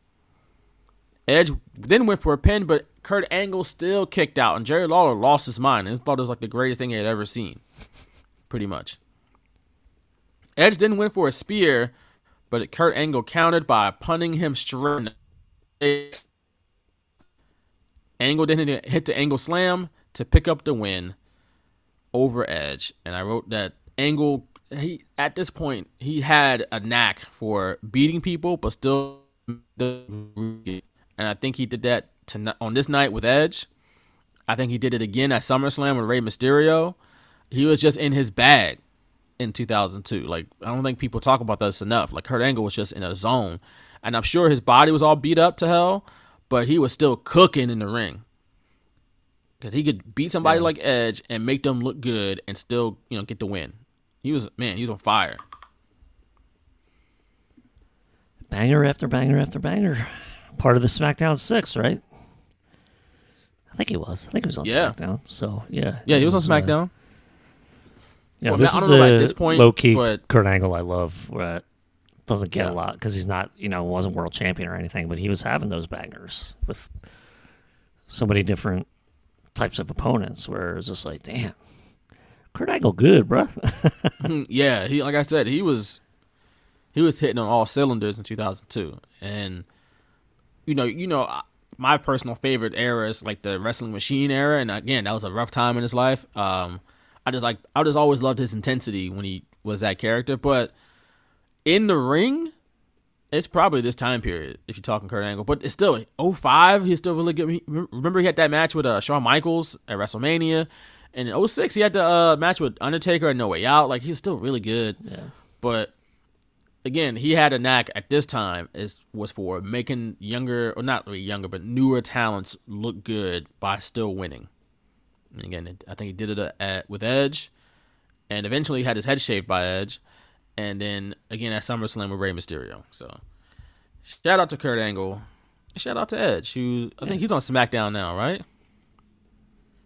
Edge then went for a pin, but Kurt Angle still kicked out, and Jerry Lawler lost his mind and thought it was like the greatest thing he had ever seen, pretty much. Edge then went for a spear, but Kurt Angle countered by punting him straight in the face. Angle then hit the Angle Slam to pick up the win over Edge. And I wrote that Angle, he at this point, he had a knack for beating people, but still, and I think he did that tonight, on this night with Edge. I think he did it again at SummerSlam with Rey Mysterio. He was just in his bag in two thousand two. Like, I don't think people talk about this enough. Like, Kurt Angle was just in a zone. And I'm sure his body was all beat up to hell, but he was still cooking in the ring. Because he could beat somebody yeah. like Edge and make them look good and still, you know, get the win. He was, man, he was on fire. Banger after banger after banger. Part of the SmackDown six, right? I think he was. I think he was on yeah. SmackDown. So, yeah. Yeah, he was, was on SmackDown. Uh, Yeah, well, this I don't is know the at this point, low-key but Kurt Angle I love. Right? Doesn't get yeah. a lot because he's not, you know, wasn't world champion or anything, but he was having those bangers with so many different types of opponents where it's just like, damn, Kurt Angle good, bro. Yeah, he like I said, he was he was hitting on all cylinders in two thousand two. And, you know, you know, my personal favorite era is like the Wrestling Machine era. And, again, that was a rough time in his life. Um I just like I just always loved his intensity when he was that character, but in the ring, it's probably this time period if you're talking Kurt Angle. But it's still oh five, he's still really good. Remember he had that match with uh, Shawn Michaels at WrestleMania, and in oh six he had the uh, match with Undertaker at No Way Out. Like, he was still really good. Yeah. But again, he had a knack at this time is was for making younger or not really younger but newer talents look good by still winning. And again, I think he did it at, with Edge, and eventually he had his head shaved by Edge, and then again at SummerSlam with Rey Mysterio. So, shout out to Kurt Angle, shout out to Edge, who I yeah. think he's on SmackDown now, right?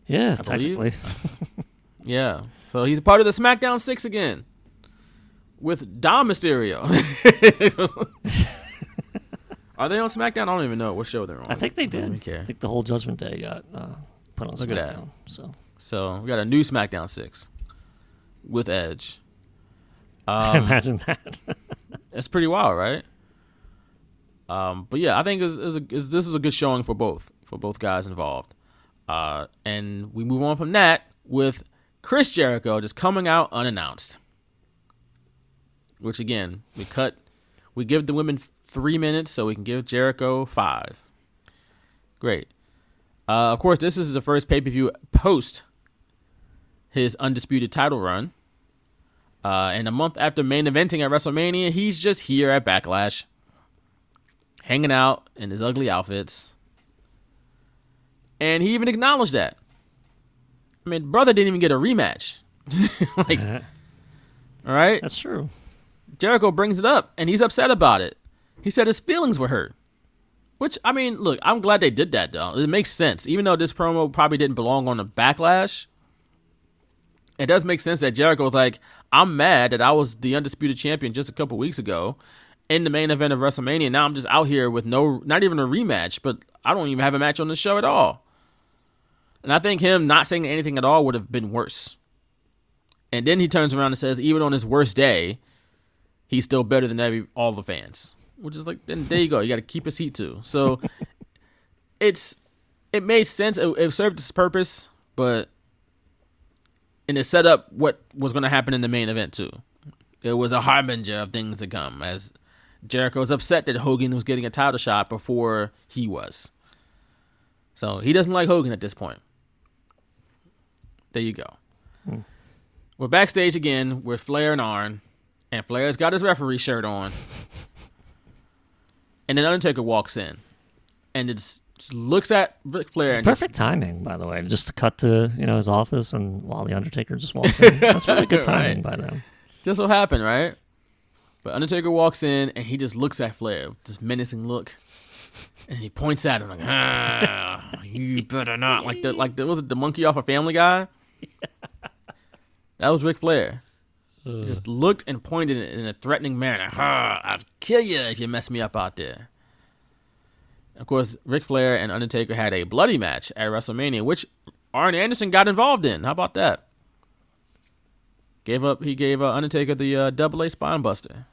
Yeah, I technically. yeah, so he's part of the SmackDown Six again with Dom Mysterio. Are they on SmackDown? I don't even know what show they're on. I think they did. I, don't care. I think the whole Judgment Day got. Uh, Put on Look SmackDown, at that. So. so we got a new SmackDown six with Edge. Um, Imagine that. It's pretty wild, right? Um, but yeah, I think it's, it's a, it's, this is a good showing for both for both guys involved. Uh, and we move on from that with Chris Jericho just coming out unannounced. Which again, we cut, we give the women three minutes so we can give Jericho five. Great. Uh, of course, this is the first pay-per-view post his undisputed title run. Uh, and a month after main eventing at WrestleMania, he's just here at Backlash, hanging out in his ugly outfits. And he even acknowledged that. I mean, brother didn't even get a rematch. Like, uh, all right? That's true. Jericho brings it up, and he's upset about it. He said his feelings were hurt. Which, I mean, look, I'm glad they did that, though. It makes sense. Even though this promo probably didn't belong on the Backlash, it does make sense that Jericho's like, I'm mad that I was the undisputed champion just a couple weeks ago in the main event of WrestleMania. Now I'm just out here with no, not even a rematch, but I don't even have a match on the show at all. And I think him not saying anything at all would have been worse. And then he turns around and says, even on his worst day, he's still better than every, all the fans. Which is like, then there you go. You got to keep his heat too. So it's it made sense. It, it served its purpose, but and it set up what was going to happen in the main event too. It was a harbinger of things to come, as Jericho was upset that Hogan was getting a title shot before he was. So he doesn't like Hogan at this point. There you go. Mm. We're backstage again with Flair and Arn, and Flair's got his referee shirt on. And then Undertaker walks in, and it's, just looks at Ric Flair. And perfect just, timing, by the way, just to cut to you know his office, and while the Undertaker just walks in. That's really good timing right. by them. Just so happened, right? But Undertaker walks in, and he just looks at Flair with this menacing look, and he points at him like, ah, "You better not!" Like the like was it the monkey off a Family Guy? That was Ric Flair. He just looked and pointed in a threatening manner. Ha, I'd kill you if you mess me up out there. Of course, Ric Flair and Undertaker had a bloody match at WrestleMania, which Arn Anderson got involved in. How about that? Gave up. He gave uh, Undertaker the uh, double A spine buster.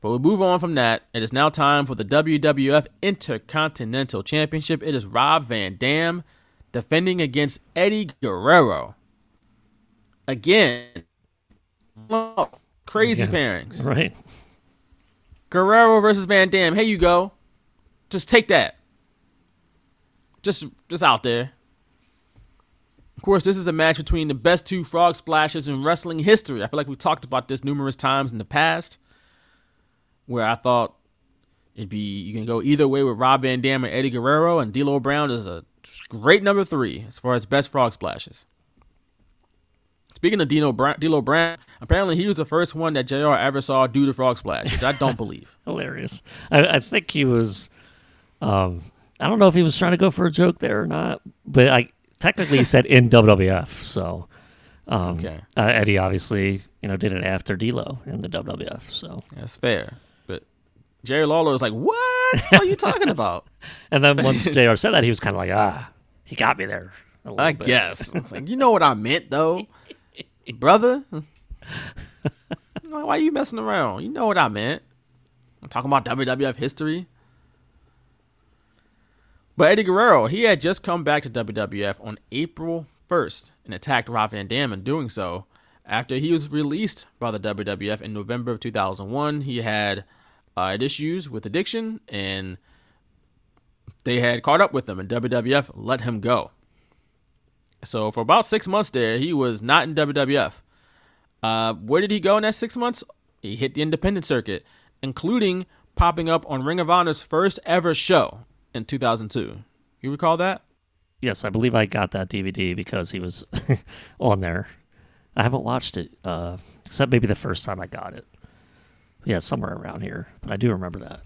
But we move on from that. It is now time for the W W F Intercontinental Championship. It is Rob Van Dam defending against Eddie Guerrero. Again. Oh, crazy yeah, pairings. Right. Guerrero versus Van Dam. Here you go. Just take that. Just just out there. Of course, this is a match between the best two frog splashes in wrestling history. I feel like we've talked about this numerous times in the past, where I thought it'd be, you can go either way with Rob Van Dam and Eddie Guerrero, and D'Lo Brown is a great number three as far as best frog splashes. Speaking of D'Lo Brown, D'Lo Brown, apparently he was the first one that J R ever saw do the frog splash, which I don't believe. Hilarious. I, I think he was, um, I don't know if he was trying to go for a joke there or not, but I technically he said in W W F. So um, okay. uh, Eddie obviously you know did it after D'Lo in the W W F. So that's fair. But Jerry Lawler was like, "What? What are you talking about?" And then once J R said that, he was kind of like, "Ah, he got me there." A little I bit. guess. It's like, you know what I meant though. Brother, why are you messing around? You know what I meant. I'm talking about W W F history. But Eddie Guerrero, he had just come back to W W F on April first and attacked Rob Van Dam in doing so. After he was released by the W W F in November of two thousand one, he had uh, issues with addiction, and they had caught up with him, and W W F let him go. So for about six months there, he was not in W W F. Uh, where did he go in that six months? He hit the independent circuit, including popping up on Ring of Honor's first ever show in two thousand two. You recall that? Yes, I believe I got that D V D because he was on there. I haven't watched it, uh, except maybe the first time I got it. Yeah, somewhere around here, but I do remember that.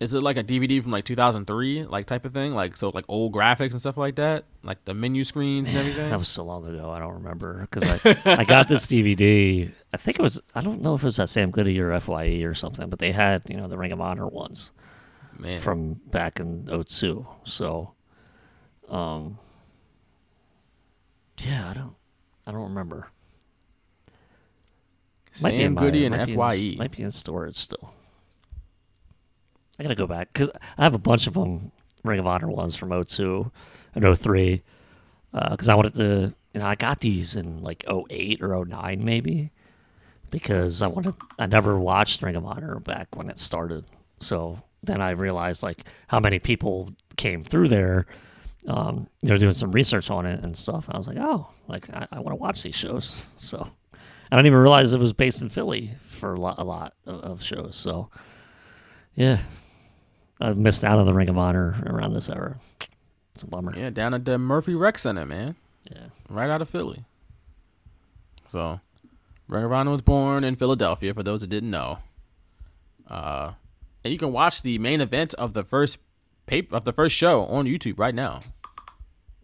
Is it like a D V D from like two thousand three, like type of thing? Like, so like old graphics and stuff like that? Like the menu screens and everything? That was so long ago, I don't remember. Because I, I got this D V D, I think it was, I don't know if it was at Sam Goody or F Y E or something, but they had, you know, the Ring of Honor ones Man. from back in oh two. So, um, yeah, I don't, I don't remember. Sam Goody and F Y E. Might be in storage still. I gotta go back because I have a bunch of them, Ring of Honor ones from oh two and oh three, because uh, I wanted to, you know, I got these in like oh eight or oh nine maybe, because I wanted, I never watched Ring of Honor back when it started, so then I realized like how many people came through there, um, you know, doing some research on it and stuff. I was like, oh, like I, I want to watch these shows, so I didn't even realize it was based in Philly for a lot, a lot of, of shows, so yeah. I've missed out on the Ring of Honor around this era. It's a bummer. Yeah, down at the Murphy Rec Center, man. Yeah. Right out of Philly. So, Ring of Honor was born in Philadelphia, for those that didn't know. Uh, and you can watch the main event of the first paper, of the first show on YouTube right now.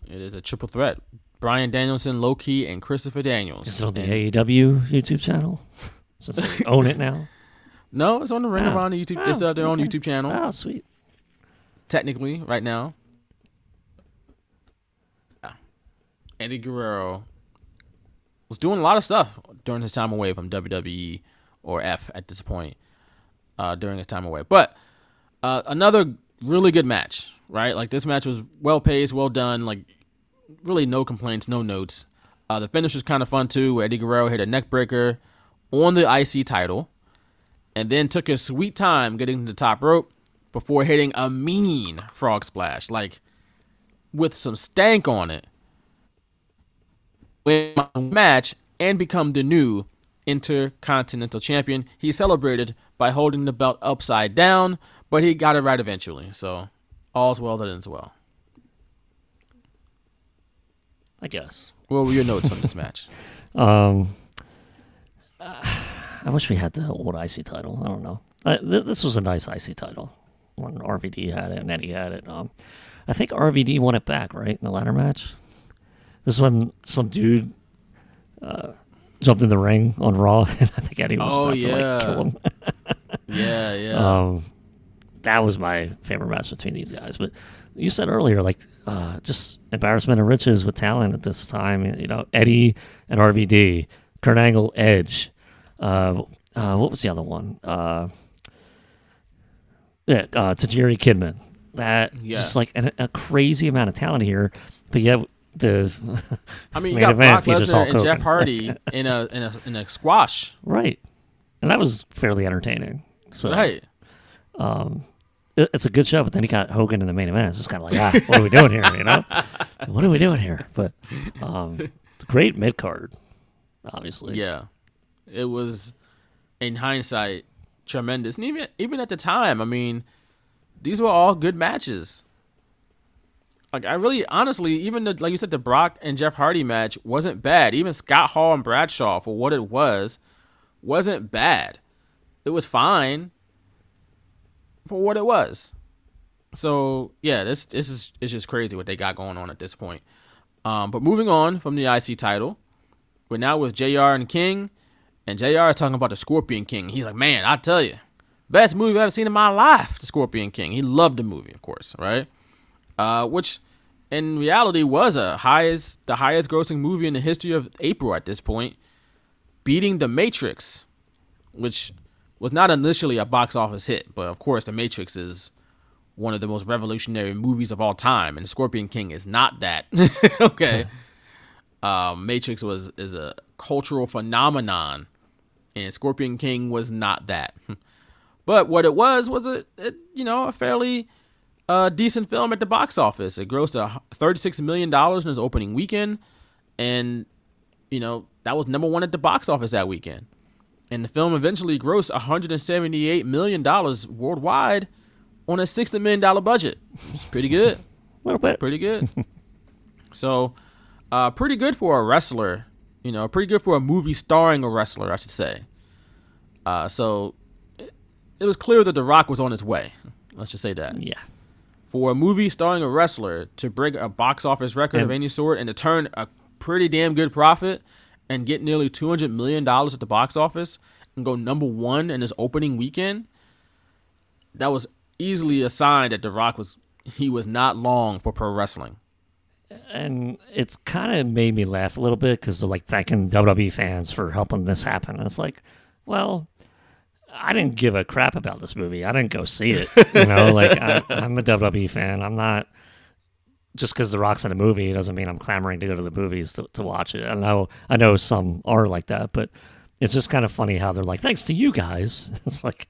It is a triple threat Bryan Danielson, Low-Key, and Christopher Daniels. Is it on the and, A E W YouTube channel? Since they own it now? No, it's on the Ring of Honor YouTube. Oh, they still have their okay. own YouTube channel. Oh, sweet. Technically, right now. Eddie Guerrero was doing a lot of stuff during his time away from W W E or F at this point uh, during his time away. But uh, another really good match, right? Like, this match was well-paced, well-done, like, really no complaints, no notes. Uh, the finish was kind of fun, too, where Eddie Guerrero hit a neckbreaker on the I C title and then took his sweet time getting to the top rope before hitting a mean frog splash, like, with some stank on it. Win my match and become the new Intercontinental Champion. He celebrated by holding the belt upside down, but he got it right eventually. So all's well that ends well. I guess. What were your notes on this match? Um, uh, I wish we had the old I C title. I don't know. I, th- this was a nice I C title when R V D had it and Eddie had it. Um, I think R V D won it back, right, in the ladder match? This is when some dude uh, jumped in the ring on Raw, and I think Eddie was oh, about yeah. to like kill him. yeah, yeah. Um, that was my favorite match between these guys. But you said earlier, like, uh, just embarrassment of riches with talent at this time. You know, Eddie and R V D, Kurt Angle, Edge. Uh, uh, what was the other one? Uh, yeah, uh, Tajiri, Kidman. That yeah. just like an, a crazy amount of talent here, but yeah. The I mean, you got Brock Lesnar and Hogan. Jeff Hardy in a in a in a squash, right? And that was fairly entertaining. So, right, um, it, it's a good show. But then he got Hogan in the main event. It's just kind of like, ah, what are we doing here? You know, what are we doing here? But um, it's a great mid card, obviously. Yeah, it was in hindsight tremendous, and even even at the time, I mean, these were all good matches. Like, I really, honestly, even the, like you said, the Brock and Jeff Hardy match wasn't bad. Even Scott Hall and Bradshaw, for what it was, wasn't bad. It was fine for what it was. So, yeah, this this is it's just crazy what they got going on at this point. Um, but moving on from the I C title, we're now with J R and King, and J R is talking about the Scorpion King. He's like, man, I tell you, best movie I've ever seen in my life, the Scorpion King. He loved the movie, of course, right? Uh, which, in reality, was a highest the highest-grossing movie in the history of April at this point, beating The Matrix, which was not initially a box office hit, but of course, The Matrix is one of the most revolutionary movies of all time, and Scorpion King is not that. Okay, um, Matrix was is a cultural phenomenon, and Scorpion King was not that. But what it was was a, a you know a fairly A decent film at the box office. It grossed thirty-six million dollars in its opening weekend. And, you know, that was number one at the box office that weekend. And the film eventually grossed one hundred seventy-eight million dollars worldwide on a sixty million dollars budget. It's pretty good. A little bit. Pretty good. So, uh, pretty good for a wrestler. You know, pretty good for a movie starring a wrestler, I should say. Uh, so, it, it was clear that The Rock was on his way. Let's just say that. Yeah. For a movie starring a wrestler to break a box office record and, of any sort and to turn a pretty damn good profit and get nearly two hundred million dollars at the box office and go number one in his opening weekend, that was easily a sign that The Rock was he was not long for pro wrestling. And it's kind of made me laugh a little bit because they're like thanking W W E fans for helping this happen. And it's like, well, I didn't give a crap about this movie. I didn't go see it. You know, like I, I'm a W W E fan. I'm not just because The Rock's in a movie doesn't mean I'm clamoring to go to the movies to, to watch it. I know, I know some are like that, but it's just kind of funny how they're like, thanks to you guys. It's like,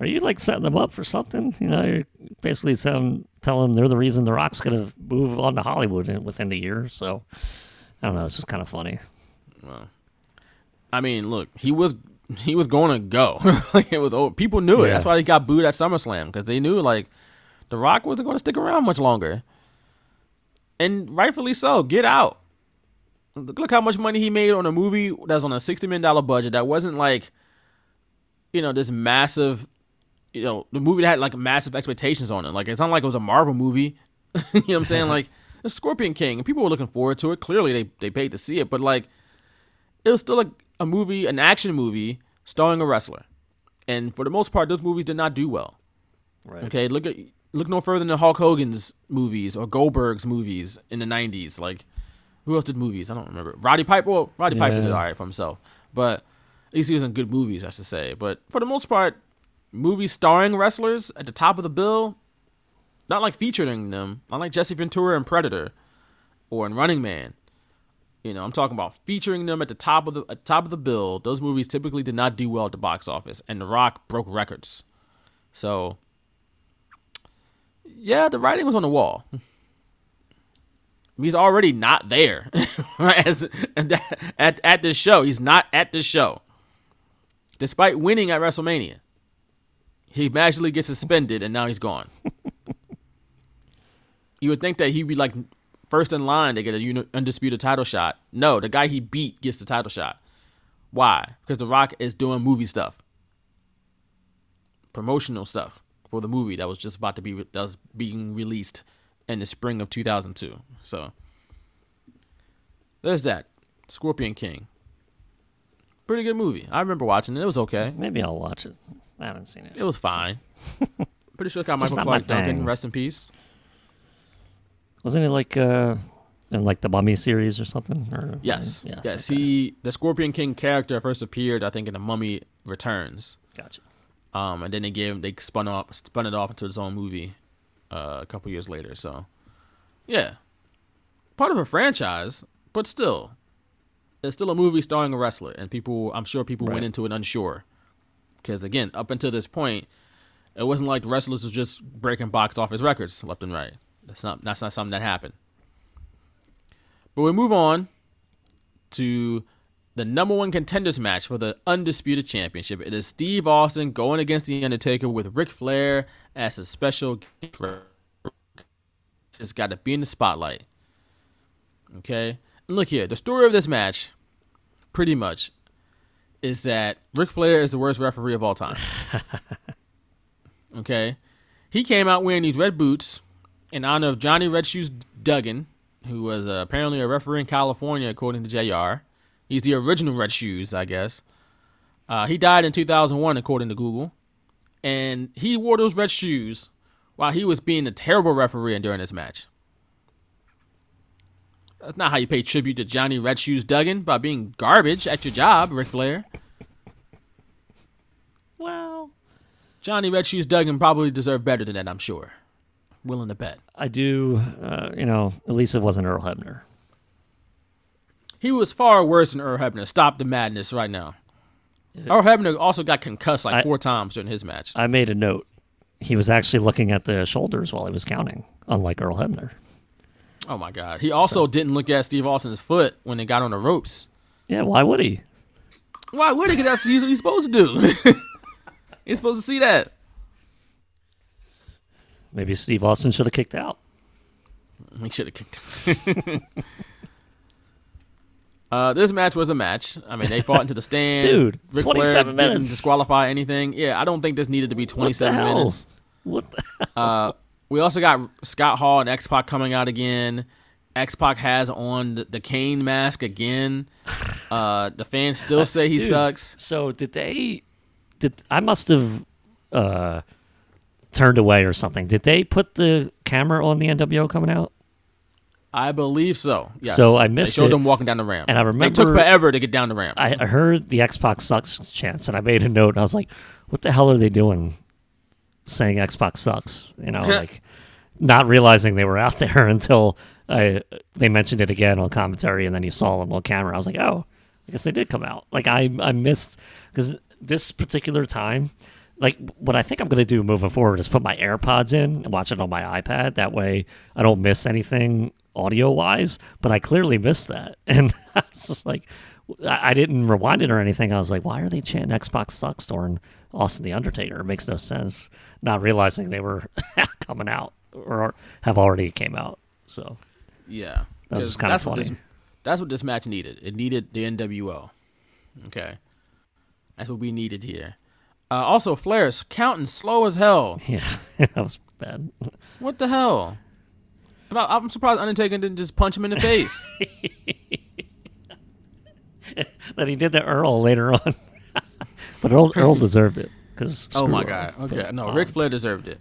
are you like setting them up for something? You know, you're basically telling telling them they're the reason The Rock's going to move on to Hollywood in, within the year. So I don't know. It's just kind of funny. Well, I mean, look, he was. He was going to go. Like it was old. People knew it. Yeah. That's why he got booed at SummerSlam because they knew like The Rock wasn't going to stick around much longer, and rightfully so. Get out. Look how much money he made on a movie that's on a sixty million dollar budget. That wasn't like, you know, this massive. You know, the movie that had like massive expectations on it. Like it's not like it was a Marvel movie. You know what I'm saying? Like the Scorpion King, and people were looking forward to it. Clearly, they, they paid to see it, but like, it was still like a movie, an action movie starring a wrestler. And for the most part, those movies did not do well. Right. Okay, look at look no further than Hulk Hogan's movies or Goldberg's movies in the nineties. Like, who else did movies? I don't remember. Roddy Piper. Well, Roddy yeah. Piper did all right for himself, but at least he was in good movies, I should say. But for the most part, movies starring wrestlers at the top of the bill, not like featuring them, not like Jesse Ventura in Predator or in Running Man. You know, I'm talking about featuring them at the top of the at top of the bill. Those movies typically did not do well at the box office, and The Rock broke records. So, yeah, the writing was on the wall. He's already not there As, at at this show. He's not at this show, despite winning at WrestleMania. He magically gets suspended, and now he's gone. You would think that he'd be like first in line to get an undisputed title shot. No, the guy he beat gets the title shot. Why? Because The Rock is doing movie stuff, promotional stuff for the movie that was just about to be that was being released in the spring of two thousand two. So there's that. Scorpion King. Pretty good movie. I remember watching it. It was okay. Maybe I'll watch it. I haven't seen it. It was fine. Pretty sure it got Michael Clark Duncan. Rest in peace. Wasn't it like uh, in like the Mummy series or something? Or, yes. Or, yes. Yes. Okay. He, the Scorpion King character first appeared, I think, in The Mummy Returns. Gotcha. Um, and then they gave they spun off spun it off into its own movie uh, a couple years later. So, yeah, part of a franchise, but still, it's still a movie starring a wrestler, and people, I'm sure people right. went into it unsure, because again, up until this point, it wasn't like the wrestlers was just breaking box office records left and right. That's not that's not something that happened. But we move on to the number one contenders match for the Undisputed Championship. It is Steve Austin going against The Undertaker with Ric Flair as a special guest. It's got to be in the spotlight. Okay? And look here. The story of this match, pretty much, is that Ric Flair is the worst referee of all time. Okay? He came out wearing these red boots in honor of Johnny Red Shoes Duggan, who was uh, apparently a referee in California, according to J R. He's the original Red Shoes, I guess. Uh, he died in two thousand one, according to Google. And he wore those red shoes while he was being a terrible referee during this match. That's not how you pay tribute to Johnny Red Shoes Duggan, by being garbage at your job, Ric Flair. Wow. Johnny Red Shoes Duggan probably deserved better than that, I'm sure. Willing to bet. I do, uh, you know, at least it wasn't Earl Hebner. He was far worse than Earl Hebner. Stop the madness right now. Yeah. Earl Hebner also got concussed like I, four times during his match. I made a note. He was actually looking at the shoulders while he was counting, unlike Earl Hebner. Oh, my God. He also so. didn't look at Steve Austin's foot when they got on the ropes. Yeah, why would he? Why would he? Because that's what he's supposed to do. He's supposed to see that. Maybe Steve Austin should have kicked out. He should have kicked out. uh, this match was a match. I mean, they fought into the stands. Dude, Ric twenty-seven Flair minutes. Didn't disqualify anything. Yeah, I don't think this needed to be twenty-seven what minutes. What the hell? Uh, we also got Scott Hall and X-Pac coming out again. X-Pac has on the, the cane mask again. Uh, the fans still say he Dude, sucks. So did they... Did I must have... Uh, turned away or something. Did they put the camera on the N W O coming out? I believe so. Yes. So I missed it. They showed it. Them walking down the ramp. And I remember it took forever to get down the ramp. I, I heard the X-Pac sucks chants, and I made a note, and I was like, what the hell are they doing saying X-Pac sucks? You know, like not realizing they were out there until I, they mentioned it again on commentary, and then you saw them on camera. I was like, oh, I guess they did come out. Like I, I missed, because this particular time, like, what I think I'm going to do moving forward is put my AirPods in and watch it on my iPad. That way I don't miss anything audio-wise, but I clearly missed that. And I was just like, I didn't rewind it or anything. I was like, why are they chanting Xbox sucks during Austin the Undertaker? It makes no sense, not realizing they were coming out or have already came out. So, yeah. That was just kind of funny. What this, that's what this match needed. It needed the N W O. Okay. That's what we needed here. Uh, also, Flair's counting slow as hell. Yeah, that was bad. What the hell? I'm surprised Undertaker didn't just punch him in the face. But he did to Earl later on. But Earl, Earl deserved it. Cause oh, my God. Earl. Okay, but, no, um, Ric Flair deserved it.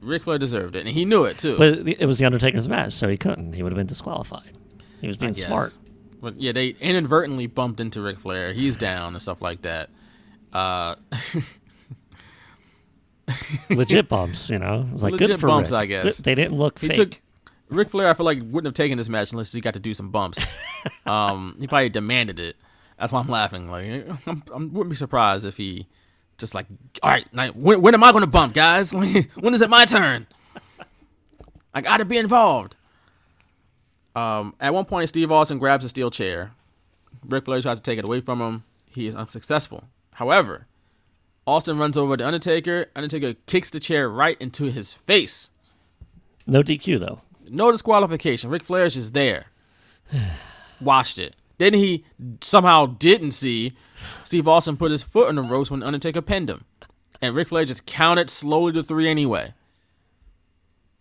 Ric Flair deserved it, and he knew it, too. But it was the Undertaker's match, so he couldn't. He would have been disqualified. He was being smart. But yeah, they inadvertently bumped into Ric Flair. He's down and stuff like that. Uh, legit bumps, you know. It was like legit good for bumps, Rick. I guess. They didn't look he fake. Took, Ric Flair, I feel like, wouldn't have taken this match unless he got to do some bumps. um, he probably demanded it. That's why I'm laughing. Like, I'm, I wouldn't be surprised if he just like, all right, like, when, when am I going to bump, guys? When is it my turn? I got to be involved. Um, at one point, Steve Austin grabs a steel chair. Ric Flair tries to take it away from him. He is unsuccessful. However, Austin runs over to Undertaker. Undertaker kicks the chair right into his face. No D Q, though. No disqualification. Ric Flair's just there. Watched it. Then he somehow didn't see Steve Austin put his foot on the ropes when Undertaker pinned him. And Ric Flair just counted slowly to three anyway.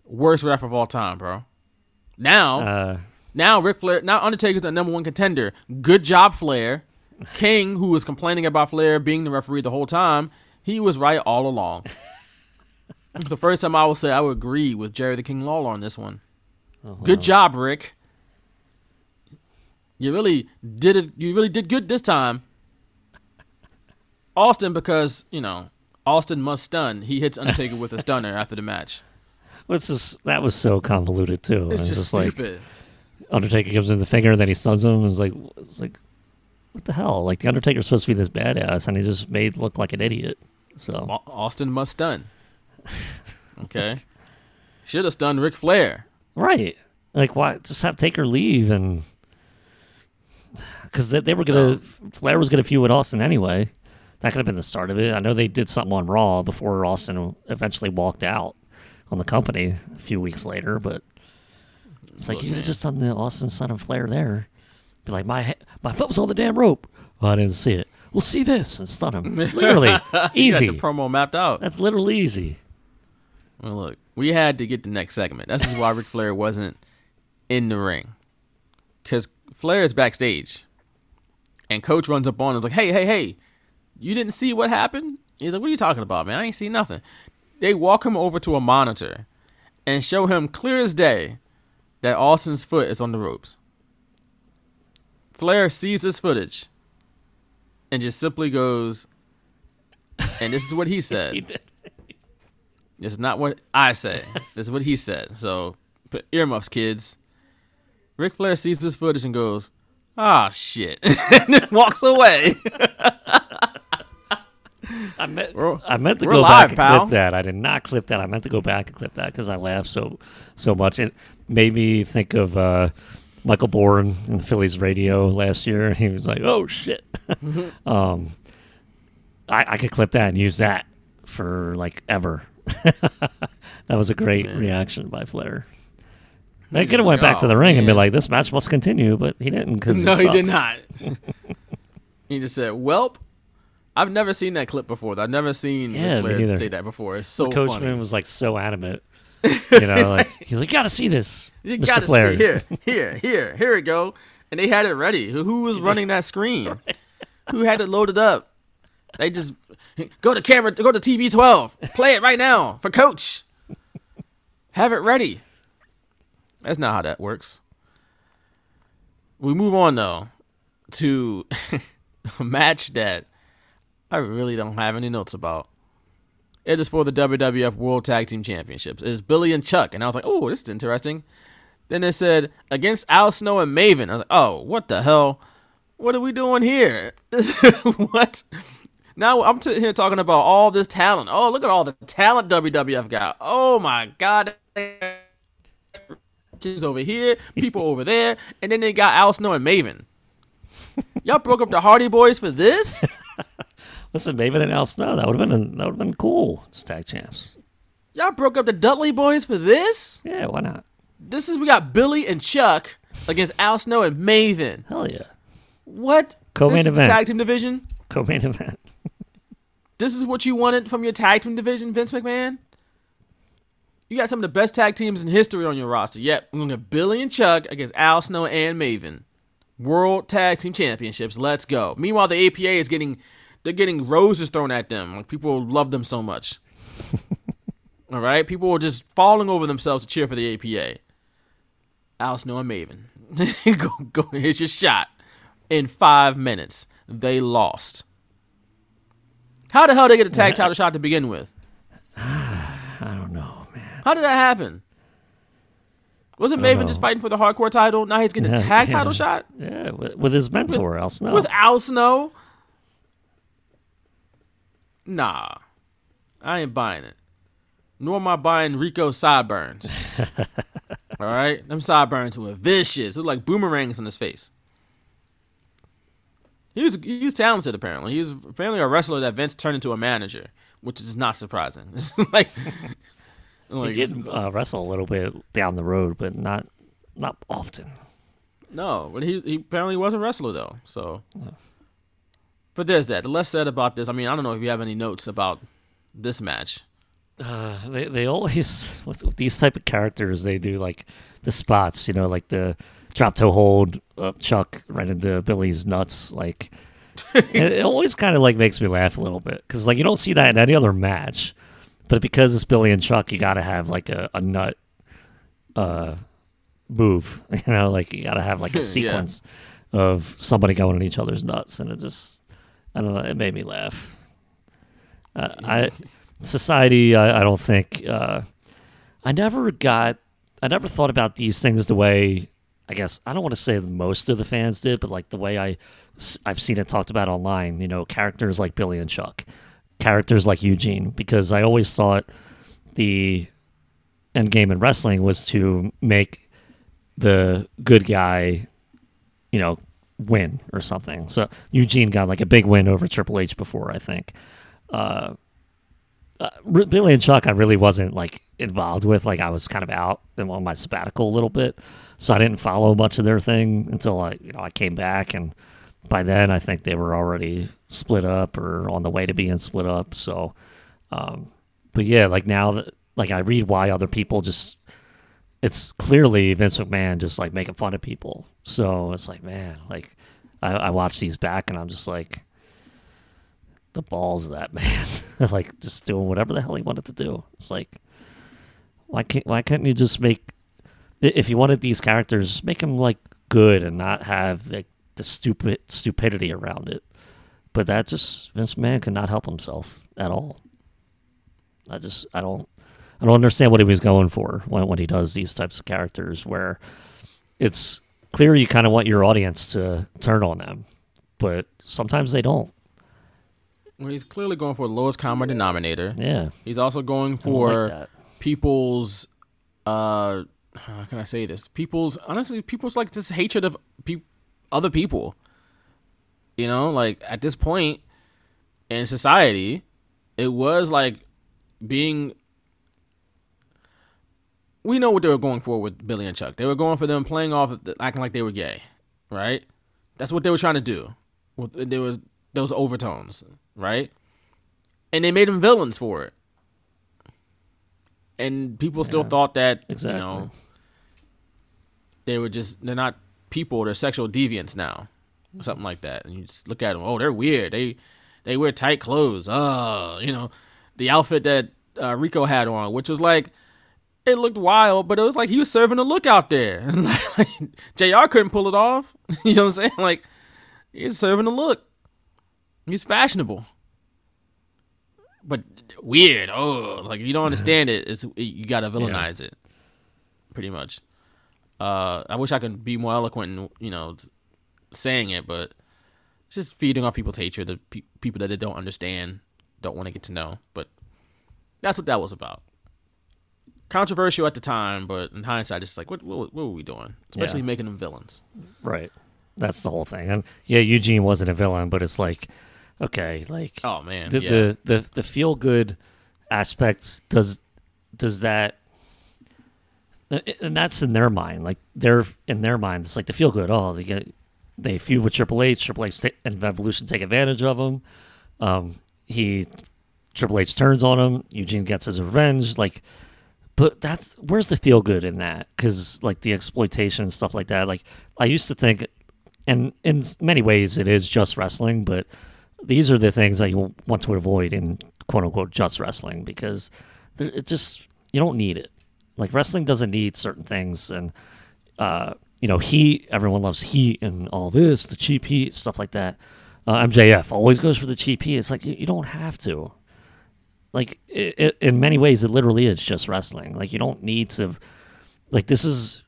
Worst ref of all time, bro. Now, uh, now Ric Flair, now Undertaker's the number one contender. Good job, Flair. King, who was complaining about Flair being the referee the whole time, he was right all along. It's the first time I will say I would agree with Jerry the King Lawler on this one. Oh, wow. Good job, Rick. You really did it. You really did good this time, Austin. Because you know Austin must stun. He hits Undertaker with a stunner after the match. What's this? That was so convoluted too. It's, it's just, just stupid. Like, Undertaker gives him the finger, then he stuns him. And it's like, it's like, what the hell? Like the Undertaker's supposed to be this badass, and he just made look like an idiot. So Austin must stun. Okay, should have stunned Ric Flair. Right. Like why? Just have Taker leave and. Because they, they were going to, Flair was going to feud with Austin anyway. That could have been the start of it. I know they did something on Raw before Austin eventually walked out on the company a few weeks later, but it's like, look, you could have just done the Austin son of Flair there. Be like, my my foot was on the damn rope. Oh, I didn't see it. We'll see this and stun him. Literally. Easy. You got the promo mapped out. That's literally easy. Well, look, we had to get the next segment. This is why Ric Flair wasn't in the ring. Because Flair is backstage. And Coach runs up on him and is like, hey, hey, hey, you didn't see what happened? He's like, what are you talking about, man? I ain't seen nothing. They walk him over to a monitor and show him clear as day that Austin's foot is on the ropes. Flair sees this footage and just simply goes, and this is what he said. He did. This is not what I say. This is what he said. So put earmuffs, kids. Ric Flair sees this footage and goes, ah, oh, shit. And then walks away. I meant, we're, I meant to go live, back and pal. clip that. I did not clip that. I meant to go back and clip that because I laughed so so much. It made me think of uh, Michael Bourne in Phillies radio last year. He was like, oh, shit. Mm-hmm. um, I, I could clip that and use that for, like, ever. That was a great Man. reaction by Flair. They could have went back oh, to the ring man. and be like, this match must continue, but he didn't. Cause no, he did not. He just said, welp. I've never seen that clip before. I've never seen yeah, Flair say that before. It's so Coach funny. Coachman was like so adamant. You know, like he's like, gotta see this, you Mister gotta Flair. See here, here, here, here it go. And they had it ready. Who, who was running that screen? Right. Who had it loaded up? They just go to camera, go to T V twelve, play it right now for Coach. Have it ready. That's not how that works. We move on, though, to a match that I really don't have any notes about. It is for the W W F World Tag Team Championships. It is Billy and Chuck. And I was like, oh, this is interesting. Then they said, against Al Snow and Maven. I was like, oh, what the hell? What are we doing here? What? Now I'm t- here talking about all this talent. Oh, look at all the talent W W F got. Oh, my God. Over here, people over there, and then they got Al Snow and Maven. Y'all broke up the Hardy Boys for this? Listen, Maven and Al Snow, that would have been a, that would have been cool. Tag champs. Y'all broke up the Dudley Boys for this? Yeah, why not? This is we got Billy and Chuck against Al Snow and Maven. Hell yeah! What? Co-main this is event. The tag team division. Co-main event. This is what you wanted from your tag team division, Vince McMahon. You got some of the best tag teams in history on your roster. Yep, we're going to Billy and Chuck against Al Snow and Maven. World Tag Team Championships. Let's go. Meanwhile, the A P A is getting, they're getting roses thrown at them. Like, people love them so much. All right? People are just falling over themselves to cheer for the A P A. Al Snow and Maven. go, go, hit your shot. In five minutes, they lost. How the hell did they get a tag title shot to begin with? I don't know, man. How did that happen? Wasn't Maven know. just fighting for the hardcore title? Now he's getting yeah, a tag yeah. title shot? Yeah, with, with his mentor, with, Al Snow. With Al Snow? Nah. I ain't buying it. Nor am I buying Rico's sideburns. All right? Them sideburns were vicious. They look like boomerangs in his face. He was, he was talented, apparently. He was apparently a wrestler that Vince turned into a manager, which is not surprising. like, like, he did uh, wrestle a little bit down the road, but not not often. No, but he, he apparently was a wrestler, though. So, yeah. But there's that. The less said about this, I mean, I don't know if you have any notes about this match. Uh, they, they always, with these type of characters, they do, like, the spots, you know, like the drop toe hold up Chuck right into Billy's nuts. Like, it always kind of like makes me laugh a little bit because like you don't see that in any other match, but because it's Billy and Chuck, you gotta have like a, a nut uh move, you know, like you gotta have like a sequence yeah. of somebody going on each other's nuts, and it just I don't know, it made me laugh. Uh, I society, I, I don't think uh, I never got, I never thought about these things the way. I guess, I don't want to say most of the fans did, but like the way I, I've seen it talked about online, you know, characters like Billy and Chuck, characters like Eugene, because I always thought the end game in wrestling was to make the good guy, you know, win or something. So Eugene got like a big win over Triple H before, I think. Uh, uh, Billy and Chuck, I really wasn't like involved with, like I was kind of out and on my sabbatical a little bit. So I didn't follow much of their thing until I, you know, I came back, and by then I think they were already split up or on the way to being split up. So, um, but yeah, like now that like I read why other people just, it's clearly Vince McMahon just like making fun of people. So it's like, man, like I, I watch these back and I'm just like, the balls of that man, like just doing whatever the hell he wanted to do. It's like, why can't why couldn't you just make? If you wanted these characters, just make them like good and not have like the stupid stupidity around it. But that just Vince McMahon could not help himself at all. I just I don't I don't understand what he was going for when when he does these types of characters where it's clear you kind of want your audience to turn on them, but sometimes they don't. Well, he's clearly going for the lowest common denominator. Yeah, he's also going for like people's. Uh, How can I say this? People's, honestly, people's, like, this hatred of pe- other people. You know, like, at this point in society, it was, like, being... We know what they were going for with Billy and Chuck. They were going for them playing off, of the, acting like they were gay, right? That's what they were trying to do. With, there was those overtones, right? And they made them villains for it. And people still yeah, thought that, exactly. you know... They were just, they're not people, they're sexual deviants now, or something like that. And you just look at them, oh, they're weird. They they wear tight clothes. Oh, you know, the outfit that uh, Rico had on, which was like, it looked wild, but it was like he was serving a look out there. like, J R couldn't pull it off. you know what I'm saying? Like, he's serving a look. He's fashionable. But weird. Oh, like, if you don't understand it, it's you got to villainize yeah. it, pretty much. Uh, I wish I could be more eloquent in, you know, saying it, but it's just feeding off people's hatred, the pe- people that they don't understand, don't want to get to know. But that's what that was about. Controversial at the time, but in hindsight, it's like, what what, what were we doing? Especially yeah. making them villains. Right. That's the whole thing. And yeah, Eugene wasn't a villain, but it's like, okay, like, oh man, the yeah. the, the, the feel good aspects does does that. And that's in their mind, like they're in their mind. It's like they feel good. Oh, they get they feud with Triple H. Triple H and Evolution take advantage of him. Um, he Triple H turns on him. Eugene gets his revenge. Like, But that's where's the feel good in that? Because like the exploitation and stuff like that. Like I used to think, and in many ways it is just wrestling, but these are the things that you want to avoid in quote unquote just wrestling, because it just, you don't need it. Like wrestling doesn't need certain things, and uh, you know, heat. Everyone loves heat and all this, the cheap heat, stuff like that. Uh, M J F always goes for the cheap heat. It's like you, you don't have to. Like, it, it, in many ways, it literally is just wrestling. Like, you don't need to... Like, this is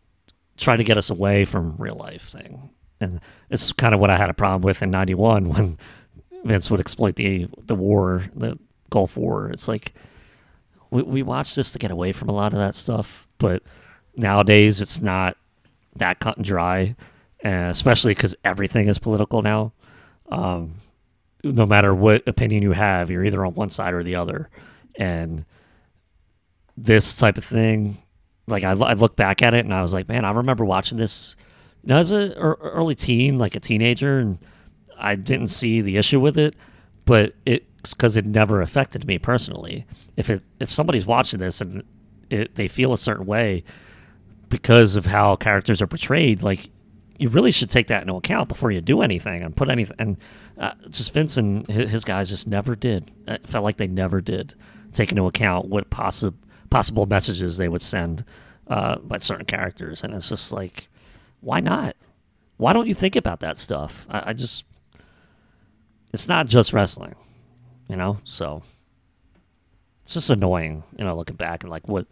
trying to get us away from real life thing. And it's kind of what I had a problem with in ninety-one when Vince would exploit the the war, the Gulf War. It's like, we, we watch this to get away from a lot of that stuff. But nowadays, it's not that cut and dry, uh, especially because everything is political now. Um No matter what opinion you have, you're either on one side or the other. And this type of thing, like I, I look back at it and I was like, man, I remember watching this you know, as an early teen, like a teenager, and I didn't see the issue with it, but it's because it never affected me personally. If it, if somebody's watching this and it, they feel a certain way because of how characters are portrayed, like, you really should take that into account before you do anything and put anything. And uh, just Vince and his guys just never did. It felt like they never did take into account what possi- possible messages they would send uh, by certain characters. And it's just like, why not? Why don't you think about that stuff? I, I just, it's not just wrestling, you know? So it's just annoying, you know, looking back and like what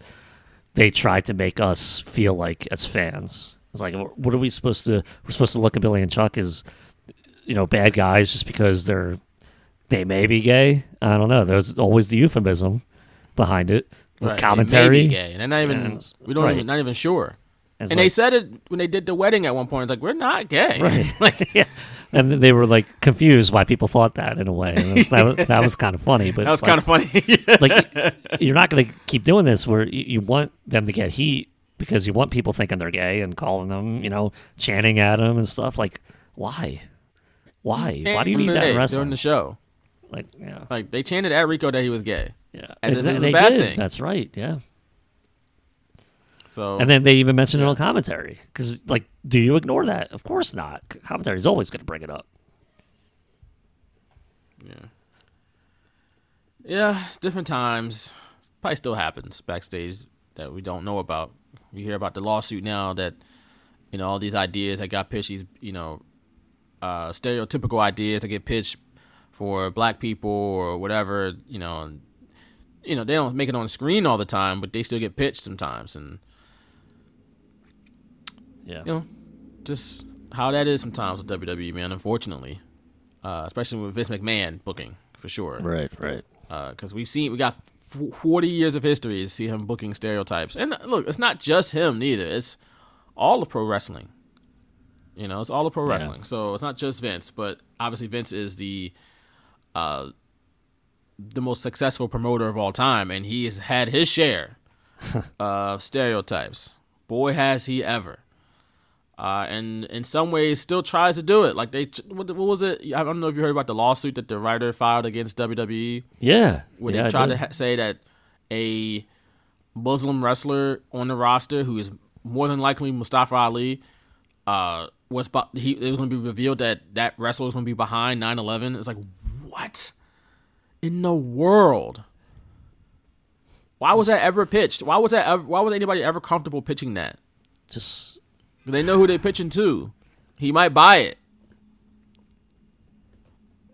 they tried to make us feel like as fans. It's like, what are we supposed to, we're supposed to look at Billy and Chuck as, you know, bad guys just because they're, they may be gay? I don't know. There's always the euphemism behind it. The right. Commentary. They may be gay. And they're not even, and, we don't right. even, not even sure. It's and like, they said it when they did the wedding at one point, like, we're not gay. Right. Like, yeah. And they were like confused why people thought that in a way. And that, was, that was kind of funny. But that was kind like, of funny. Like, you're not going to keep doing this where you, you want them to get heat, because you want people thinking they're gay and calling them, you know, chanting at them and stuff. Like, why? Why? Why do you need that in wrestling? During the show. Like, yeah. Like, they chanted at Rico that he was gay. Yeah. As if it was a bad thing. That's right, yeah. So, and then they even mentioned it on commentary. Because, like, do you ignore that? Of course not. Commentary is always going to bring it up. Yeah. Yeah, different times. Probably still happens backstage that we don't know about. You hear about the lawsuit now that, you know, all these ideas that got pitched, these, you know, uh, stereotypical ideas that get pitched for black people or whatever, you know, and, you know, they don't make it on the screen all the time, but they still get pitched sometimes. And, yeah, you know, just how that is sometimes with W W E, man, unfortunately, uh, especially with Vince McMahon booking, for sure. Right, right. Because uh, we've seen, we got forty years of history to see him booking stereotypes. And look, it's not just him neither. It's all of pro wrestling. You know, it's all of pro wrestling. Yeah. So it's not just Vince, but obviously Vince is the uh, the most successful promoter of all time, and he has had his share of stereotypes. Boy, has he ever. Uh, and in some ways still tries to do it. Like, they, what, what was it? I don't know if you heard about the lawsuit that the writer filed against W W E. Yeah. Where yeah, they tried to ha- say that a Muslim wrestler on the roster, who is more than likely Mustafa Ali, uh, was he, it was going to be revealed that that wrestler was going to be behind nine eleven. It's like, what in the world? Why was that ever pitched? Why was that ever, why was anybody ever comfortable pitching that? Just... They know who they're pitching to. He might buy it.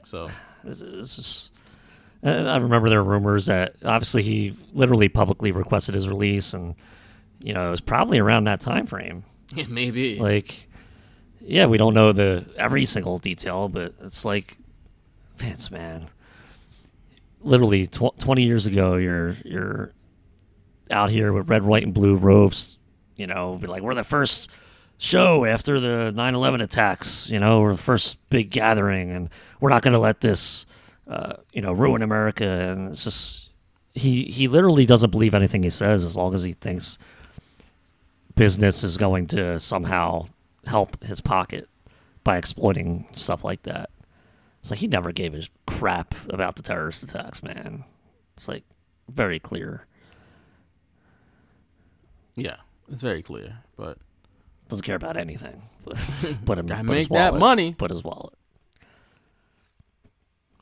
So, this is, I remember there were rumors that obviously he literally publicly requested his release, and you know it was probably around that time frame. It may be. Like, yeah, we don't know the every single detail, but it's like, Vince, man, literally tw- twenty years ago, you're you're out here with red, white, and blue ropes. You know, be like, we're the first show after the nine eleven attacks, you know, or the first big gathering, and we're not going to let this, uh, you know, ruin America. And it's just, he, he literally doesn't believe anything he says as long as he thinks business is going to somehow help his pocket by exploiting stuff like that. It's like, he never gave a crap about the terrorist attacks, man. It's like, very clear. Yeah, it's very clear, but doesn't care about anything. Put him. I make that money. Put his wallet.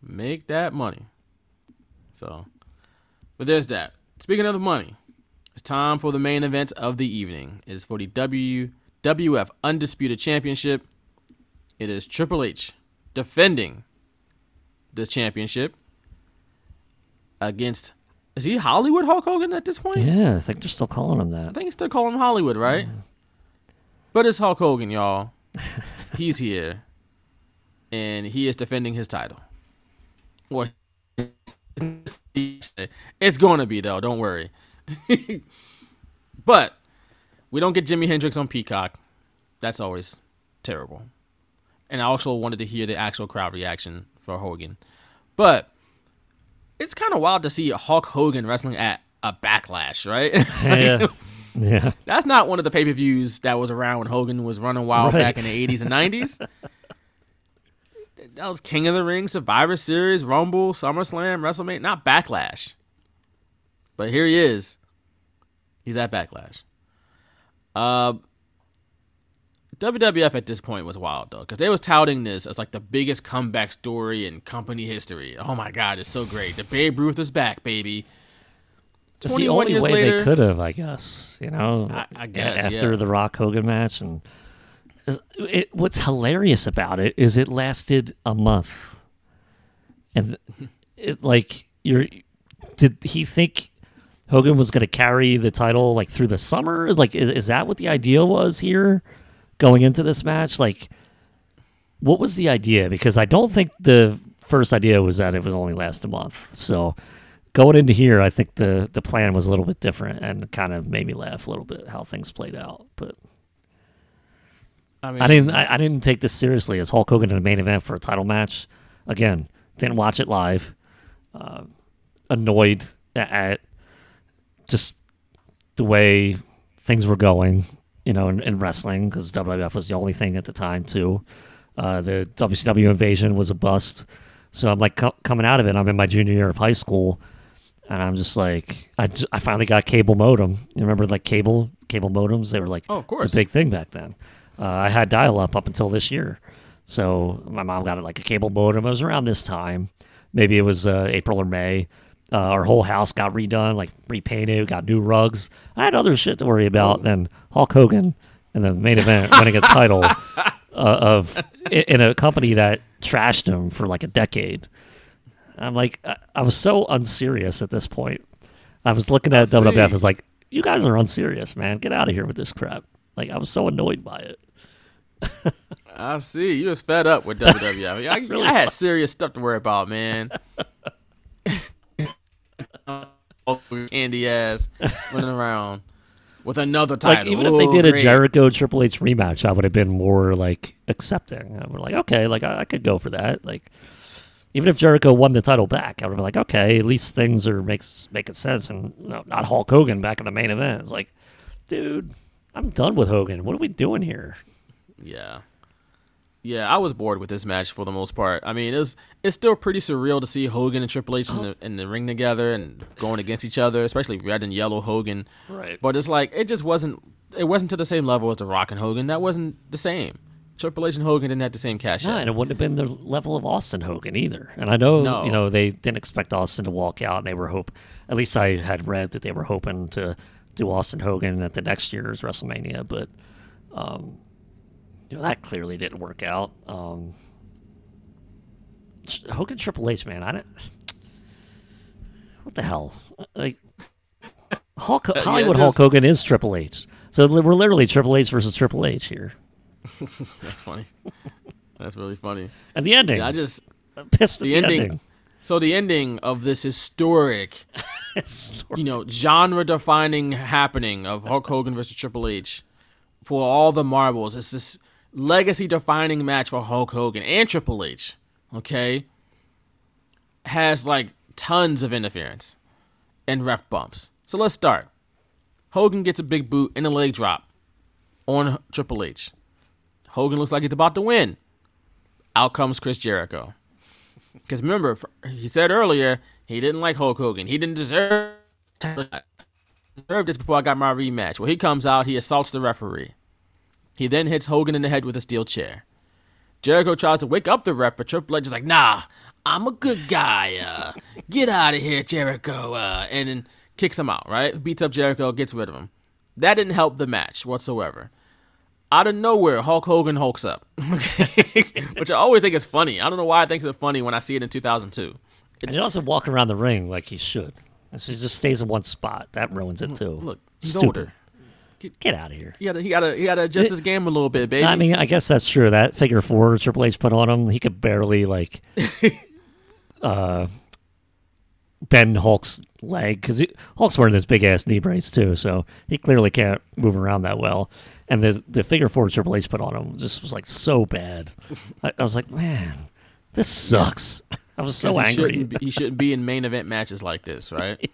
Make that money. So, but there's that. Speaking of the money, it's time for the main event of the evening. It is for the W W F Undisputed Championship. It is Triple H defending the championship against, is he Hollywood Hulk Hogan at this point? Yeah, I think they're still calling him that. I think they still call him Hollywood, right? Yeah. But it's Hulk Hogan, y'all. He's here. And he is defending his title. Well, it's going to be, though. Don't worry. But we don't get Jimi Hendrix on Peacock. That's always terrible. And I also wanted to hear the actual crowd reaction for Hogan. But it's kind of wild to see Hulk Hogan wrestling at a Backlash, right? Yeah. Yeah. That's not one of the pay-per-views that was around when Hogan was running wild right. back in the eighties and nineties. That was King of the Ring, Survivor Series, Rumble, SummerSlam, WrestleMania, not Backlash. But here he is. He's at Backlash. Uh, W W F at this point was wild, though, because they was touting this as like the biggest comeback story in company history. Oh, my God, it's so great. The Babe Ruth is back, baby. It's the only way later, they could have, I guess, you know, I, I guess, after yeah. the Rock Hogan match. And it, what's hilarious about it is it lasted a month. And it, like, you're, did he think Hogan was going to carry the title like through the summer? Like, is, is that what the idea was here going into this match? Like, what was the idea? Because I don't think the first idea was that it would only last a month. So going into here, I think the, the plan was a little bit different and kind of made me laugh a little bit how things played out. But I mean, I didn't I, I didn't take this seriously as Hulk Hogan in a main event for a title match. Again, didn't watch it live. Uh, annoyed at just the way things were going, you know, in, in wrestling, because W W F was the only thing at the time too. Uh, the W C W invasion was a bust. So I'm like co- coming out of it. I'm in my junior year of high school. And I'm just like, I, just, I finally got cable modem. You remember like cable cable modems? They were like, oh, of course, the big thing back then. Uh, I had dial-up up until this year. So my mom got like a cable modem. It was around this time. Maybe it was uh, April or May. Uh, our whole house got redone, like repainted, got new rugs. I had other shit to worry about than Hulk Hogan and the main event winning a title uh, of in a company that trashed him for like a decade. I'm like, I was so unserious at this point. I was looking at W W F as like, you guys are unserious, man. Get out of here with this crap. Like, I was so annoyed by it. I see. You was fed up with W W F. I, I, really I had serious stuff to worry about, man. Candy ass running around with another title. Like, even Ooh, if they did a great. Jericho Triple H rematch, I would have been more like accepting. I would like, okay, like I, I could go for that. Like, even if Jericho won the title back, I would be like, okay, at least things are makes making sense, and you know, not Hulk Hogan back in the main event. It's like, dude, I'm done with Hogan. What are we doing here? Yeah, yeah, I was bored with this match for the most part. I mean, it was it's still pretty surreal to see Hogan and Triple H in, oh. the, in the ring together and going against each other, especially red and yellow Hogan. Right. But it's like it just wasn't it wasn't to the same level as The Rock and Hogan. That wasn't the same. Triple H and Hogan didn't have the same cash. Yeah, no, and it wouldn't have been the level of Austin Hogan either. And I know, no. you know, they didn't expect Austin to walk out. And they were hoping, at least I had read that they were hoping to do Austin Hogan at the next year's WrestleMania. But, um, you know, that clearly didn't work out. Um, Hogan Triple H, man, I didn't. What the hell? Like, Hulk, Hollywood yeah, just... Hulk Hogan is Triple H. So we're literally Triple H versus Triple H here. That's funny. That's really funny. And the ending. Yeah, I just I'm pissed at the, the ending. ending. So the ending of this historic, historic. you know, genre-defining happening of Hulk Hogan versus Triple H for all the marbles. It's this legacy-defining match for Hulk Hogan and Triple H. Okay, has like tons of interference and ref bumps. So let's start. Hogan gets a big boot and a leg drop on Triple H. Hogan looks like he's about to win. Out comes Chris Jericho. Because remember, he said earlier, he didn't like Hulk Hogan. He didn't deserve deserved this before I got my rematch. Well, he comes out, he assaults the referee. He then hits Hogan in the head with a steel chair. Jericho tries to wake up the ref, but Triple H is like, nah, I'm a good guy. Uh, get out of here, Jericho. Uh, and then kicks him out, right? Beats up Jericho, gets rid of him. That didn't help the match whatsoever. Out of nowhere, Hulk Hogan hulks up, which I always think is funny. I don't know why I think it's funny when I see it in two thousand two. It's, and he doesn't walk around the ring like he should. He just stays in one spot. That ruins it, too. Look, he's Stupid. older. Get, get out of here. He got he to he gotta adjust it, his game a little bit, baby. I mean, I guess that's true. That figure four Triple H put on him, he could barely, like, uh, bend Hulk's leg. Because Hulk's wearing this big-ass knee brace, too, so he clearly can't move around that well. And the, the figure four Triple H put on him just was, like, so bad. I, I was like, man, this sucks. Yeah. I was so angry. He shouldn't, be, he shouldn't be in main event matches like this, right?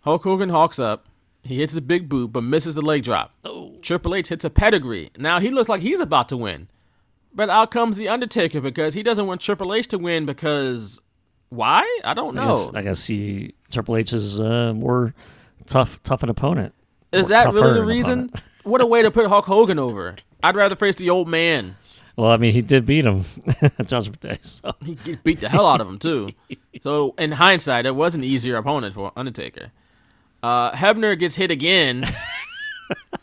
Hulk Hogan hawks up. He hits the big boot, but misses the leg drop. Oh. Triple H hits a pedigree. Now he looks like he's about to win. But out comes The Undertaker because he doesn't want Triple H to win because why? I don't know. I guess, I guess he, Triple H is uh, more tough, tough an opponent. Is that really the reason? What a way to put Hulk Hogan over. I'd rather face the old man. Well, I mean, he did beat him on Judgment Day. So. He beat the hell out of him, too. So, in hindsight, it was an easier opponent for Undertaker. Uh, Hebner gets hit again.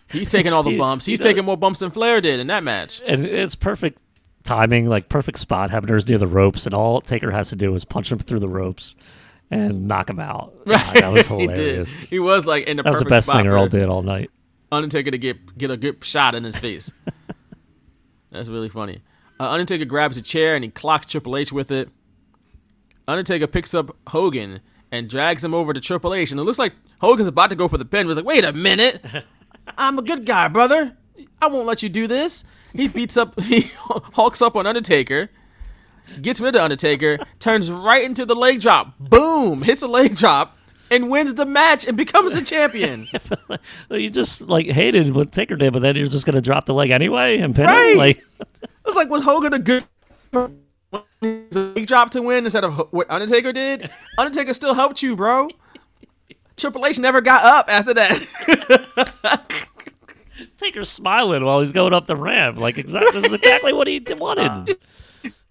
He's taking all the bumps. He's taking more bumps than Flair did in that match. And it's perfect timing, like perfect spot. Hebner's near the ropes, and all Taker has to do is punch him through the ropes and knock him out. Right. That was hilarious. he, did. he was like in the that perfect spot. That was the best spot thing Earl did all night. Undertaker to get, get a good shot in his face. That's really funny. Uh, Undertaker grabs a chair and he clocks Triple H with it. Undertaker picks up Hogan and drags him over to Triple H. And it looks like Hogan's about to go for the pin. He's like, wait a minute. I'm a good guy, brother. I won't let you do this. He beats up, he hulks up on Undertaker, gets rid of Undertaker, turns right into the leg drop. Boom. Hits a leg drop. And wins the match and becomes the champion. You just like hated what Taker did, but then you're just gonna drop the leg anyway and pin right. him. Like, it's like was Hogan a good big drop to win instead of what Undertaker did? Undertaker still helped you, bro. Triple H never got up after that. Taker's smiling while he's going up the ramp. Like exactly, this is exactly what he wanted.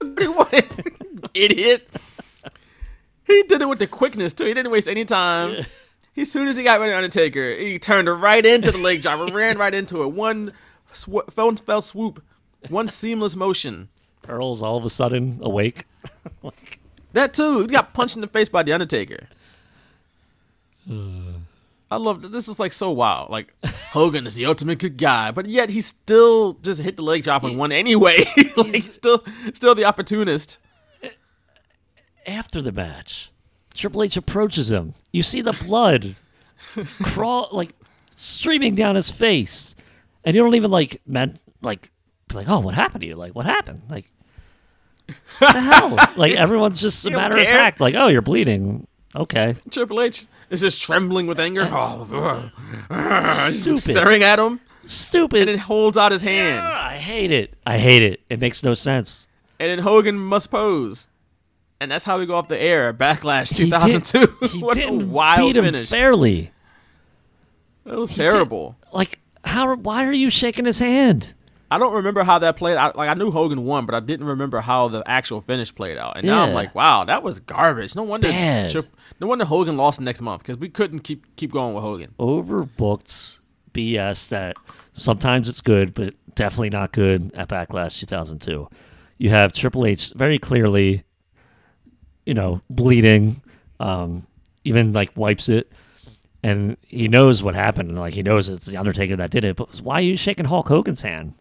What he wanted, idiot. He did it with the quickness, too. He didn't waste any time. Yeah. As soon as he got rid of Undertaker, he turned right into the leg drop and ran right into it. One sw- fell swoop. One seamless motion. Earl's all of a sudden awake. Like... That, too. He got punched in the face by the Undertaker. Uh... I love that. This is, like, so wild. Like, Hogan is the ultimate good guy, but yet he still just hit the leg drop and won anyway. Like, still, still the opportunist. After the match, Triple H approaches him. You see the blood crawl, like streaming down his face, and you don't even like, man, like, be like, oh, what happened to you? Like, what happened? Like, what the hell? Like, everyone's just a matter of fact. Like, oh, you're bleeding. Okay. Triple H is just trembling with anger. Oh, stupid. Staring at him. Stupid. And it holds out his hand. Yeah, I hate it. I hate it. It makes no sense. And then Hogan must pose. And that's how we go off the air. Backlash two thousand two. He did, he what didn't a wild beat him finish! Fairly, it was he terrible. Did, like, how? Why are you shaking his hand? I don't remember how that played out. Like, I knew Hogan won, but I didn't remember how the actual finish played out. And yeah. now I'm like, wow, that was garbage. No wonder, Tri- no wonder Hogan lost next month because we couldn't keep keep going with Hogan. Overbooked B S. That sometimes it's good, but definitely not good at Backlash two thousand two. You have Triple H very clearly. You know, bleeding, um, even like wipes it, and he knows what happened, and like he knows it's the Undertaker that did it. But why are you shaking Hulk Hogan's hand?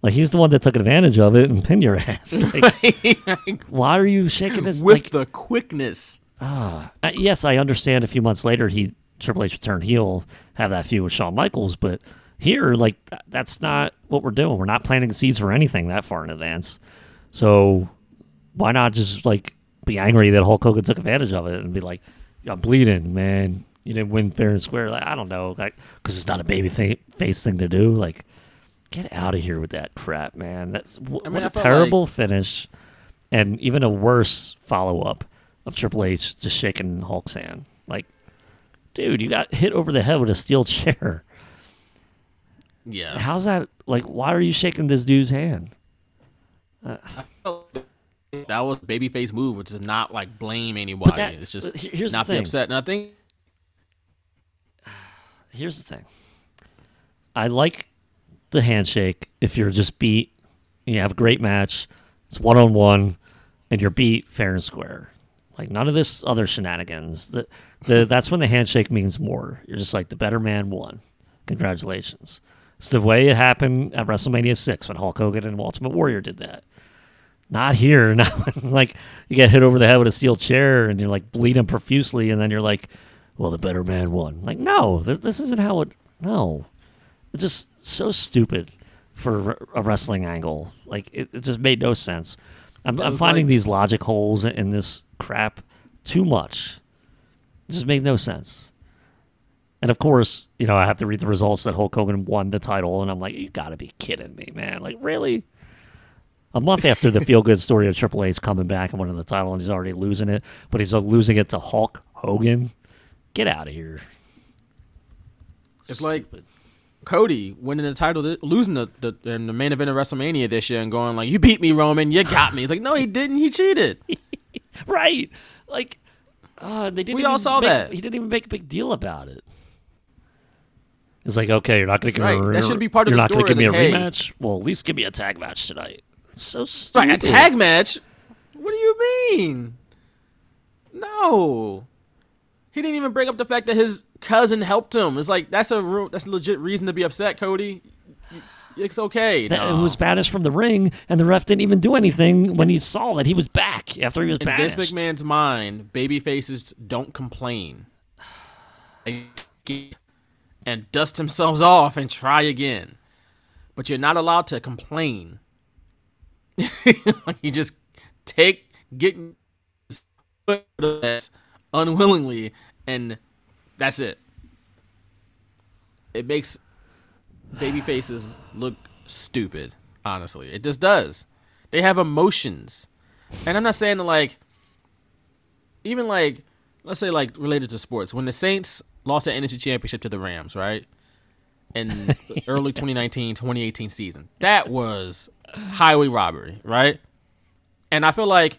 Like he's the one that took advantage of it and pinned your ass. Like, like, why are you shaking his with like, the quickness? Ah, uh, yes, I understand. A few months later, he Triple H returned heel, have that feud with Shawn Michaels, but here, like that's not what we're doing. We're not planting seeds for anything that far in advance. So why not just like. Be angry that Hulk Hogan took advantage of it and be like, I'm bleeding, man. You didn't win fair and square. Like, I don't know. Like, because it's not a baby thing, face thing to do. Like, get out of here with that crap, man. That's w- I mean, what a terrible like... finish and even a worse follow-up of Triple H just shaking Hulk's hand. Like, dude, you got hit over the head with a steel chair. Yeah. How's that? Like, why are you shaking this dude's hand? Uh, I felt that was a babyface move, which is not like blame anybody. That, it's just here's not the thing. Be upset. And I think here's the thing. I like the handshake if you're just beat, you have a great match, it's one on one, and you're beat fair and square. Like none of this other shenanigans. The, the that's when the handshake means more. You're just like the better man won. Congratulations. It's the way it happened at WrestleMania six when Hulk Hogan and Ultimate Warrior did that. Not here. Not when, like, you get hit over the head with a steel chair and you're like bleeding profusely, and then you're like, well, the better man won. Like, no, this, this isn't how it. No. It's just so stupid for a wrestling angle. Like, it, it just made no sense. I'm, I'm finding like, these logic holes in this crap too much. It just made no sense. And, of course, you know, I have to read the results that Hulk Hogan won the title, and I'm like, you got to be kidding me, man. Like, really? A month after the feel-good story of Triple H coming back and winning the title, and he's already losing it, but he's losing it to Hulk Hogan? Get out of here. It's stupid. Like Cody winning the title, losing the, the, in the main event of WrestleMania this year and going like, you beat me, Roman, you got me. It's like, no, he didn't. He cheated. Right. Like, uh, they didn't we all saw make, that. He didn't even make a big deal about it. It's like, okay, you're not going to give right. me a rematch. That should be part of the story. You're not going to give me a like, rematch? Hey. Well, at least give me a tag match tonight. It's so stupid. Like a tag match? What do you mean? No. He didn't even bring up the fact that his cousin helped him. It's like, that's a real, that's a legit reason to be upset, Cody. It's okay. That, no. It was banished from the ring, and the ref didn't even do anything when he saw that he was back after he was banished. In Vince McMahon's mind, babyfaces don't complain. They get and dust themselves off and try again. But you're not allowed to complain. You just take, get unwillingly, and that's it. It makes baby faces look stupid, honestly. It just does. They have emotions. And I'm not saying that, like, even like, let's say, like, related to sports, when the Saints lost the N F C Championship to the Rams, right? In early twenty nineteen, twenty eighteen season. That was highway robbery, right? And I feel like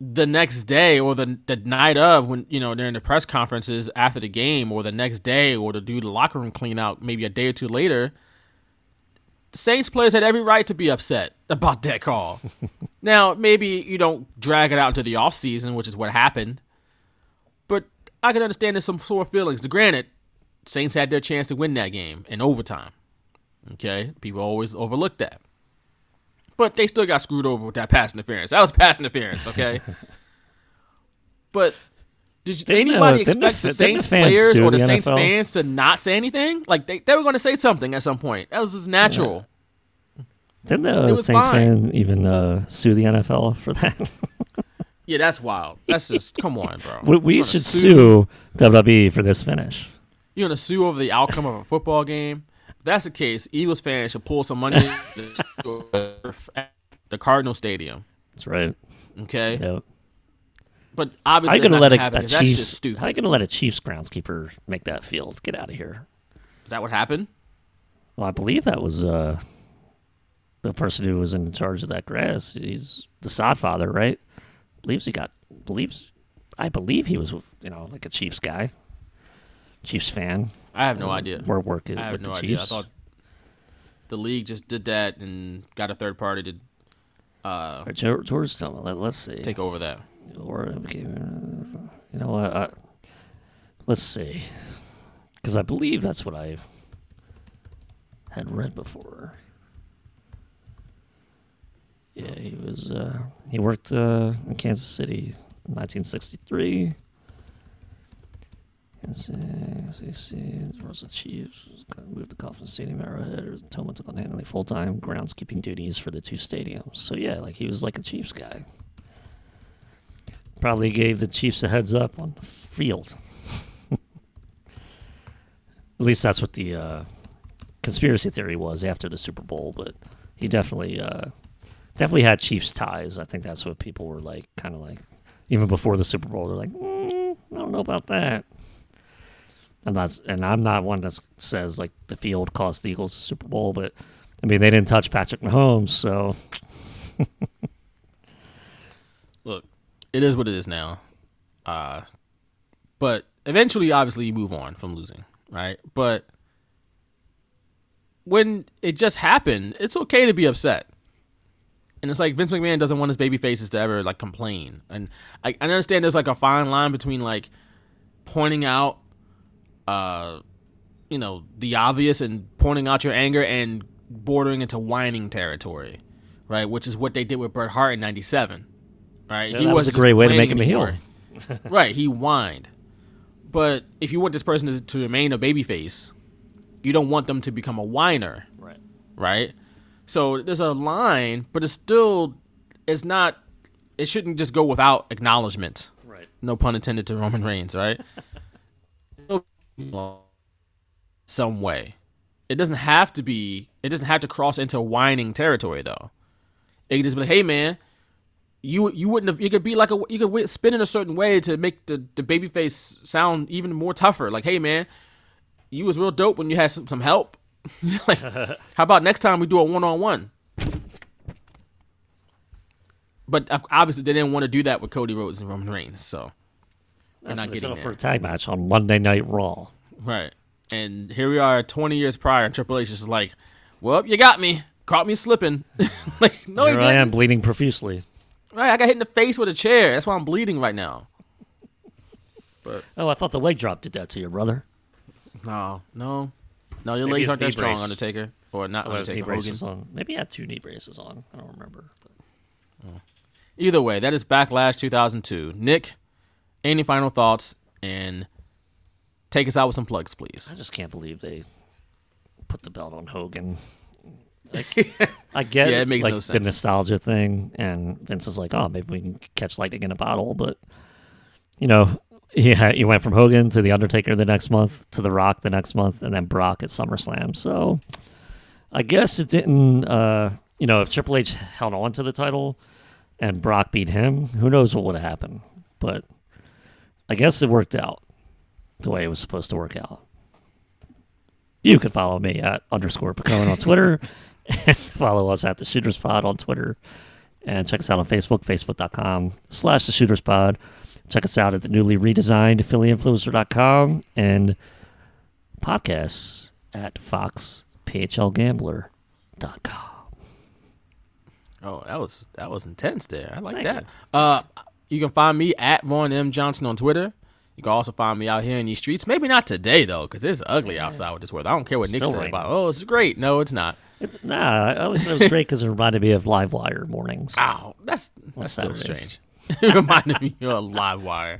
the next day or the the night of, when, you know, during the press conferences after the game or the next day or to do the locker room clean out maybe a day or two later, Saints players had every right to be upset about that call. Now, maybe you don't drag it out into the offseason, which is what happened. I can understand there's some sore feelings. Granted, Saints had their chance to win that game in overtime. Okay? People always overlook that. But they still got screwed over with that pass interference. That was pass interference, okay? But did you, anybody know, expect the, the Saints the players too, or the, the Saints N F L fans to not say anything? Like, they, they were going to say something at some point. That was just natural. Yeah. Didn't the Saints fine. fan even uh, sue the N F L for that? Yeah, that's wild. That's just, come on, bro. We, we should sue. sue W W E for this finish. You're going to sue over the outcome of a football game? If that's the case, Eagles fans should pull some money at the Cardinal Stadium. That's right. Okay? Yep. But obviously it's not going to happen because that's just stupid. How are you going to let a Chiefs groundskeeper make that field? Get out of here. Is that what happened? Well, I believe that was uh, the person who was in charge of that grass. He's the sod father, right? Believes he got believes, I believe he was, you know, like a Chiefs guy, Chiefs fan. I have no idea. We're working. I have with no the idea. Chiefs. I thought the league just did that and got a third party to. Uh, or George, tell me. Let's see. Take over that. Or you know what? Uh, let's see, because I believe that's what I had read before. Yeah, he was. Uh, he worked uh, in Kansas City in nineteen sixty-three. Kansas City was the Chiefs. Moved to Kauffman Stadium, Arrowhead. Tillman took on handling full-time groundskeeping duties for the two stadiums. So yeah, like he was like a Chiefs guy. Probably gave the Chiefs a heads up on the field. At least that's what the uh, conspiracy theory was after the Super Bowl. But he definitely. Uh, Definitely had Chiefs ties. I think that's what people were like, kind of like, even before the Super Bowl, they're like, mm, I don't know about that. I'm not, and I'm not one that says like the field cost the Eagles the Super Bowl, but I mean they didn't touch Patrick Mahomes, so look, it is what it is now. Uh, but eventually, obviously, you move on from losing, right? But when it just happened, it's okay to be upset. And it's like Vince McMahon doesn't want his baby faces to ever like complain. And I, I understand there's like a fine line between like pointing out, uh, you know, the obvious and pointing out your anger and bordering into whining territory, right? Which is what they did with Bret Hart in ninety-seven, right? Yeah, he that was a great way to make him a heel. Right, he whined. But if you want this person to, to remain a babyface, you don't want them to become a whiner, right? Right. So there's a line, but it's still, it's not, it shouldn't just go without acknowledgement, right? No pun intended to Roman Reigns, right? Some way, it doesn't have to be. It doesn't have to cross into whining territory, though. It could just be, like, hey man, you you wouldn't have. You could be like a, you could spin in a certain way to make the the babyface sound even more tougher. Like, hey man, you was real dope when you had some, some help. Like, how about next time we do a one-on-one? But obviously they didn't want to do that with Cody Rhodes and Roman Reigns, so we're That's not getting there. For a tag match on Monday Night Raw. Right. And here we are twenty years prior, and Triple H is like, well, you got me. Caught me slipping. Like, no, you didn't. Here I am bleeding profusely. Right, I got hit in the face with a chair. That's why I'm bleeding right now. But Oh, I thought the leg drop did that to you, brother. No, no. No, your maybe legs aren't that strong, brace. Undertaker. Or not oh, Undertaker, Hogan. On. Maybe he had two knee braces on. I don't remember. But. Oh. Either way, that is Backlash two thousand two. Nick, any final thoughts? And take us out with some plugs, please. I just can't believe they put the belt on Hogan. Like, I get yeah, it makes like, no sense. The nostalgia thing. And Vince is like, oh, maybe we can catch lightning in a bottle. But, you know... Yeah, you went from Hogan to The Undertaker the next month, to The Rock the next month, and then Brock at SummerSlam. So I guess it didn't, uh, you know, if Triple H held on to the title and Brock beat him, who knows what would have happened. But I guess it worked out the way it was supposed to work out. You can follow me at underscore Bacone on Twitter, and follow us at The Shooters Pod on Twitter, and check us out on Facebook, facebook.com slash The Shooters Pod. Check us out at the newly redesigned philly influencer dot com and podcasts at fox p h l gambler dot com. Oh, that was that was intense there. I like Thank that. You. Uh, you can find me at Vaughn M. Johnson on Twitter. You can also find me out here in these streets. Maybe not today, though, because it's ugly yeah. outside with this weather. I don't care what Nick said about, oh, it's great. No, it's not. It's, nah, I always said it was great because it reminded me of Livewire mornings. Oh, that's, that's still strange. It reminded me of Livewire.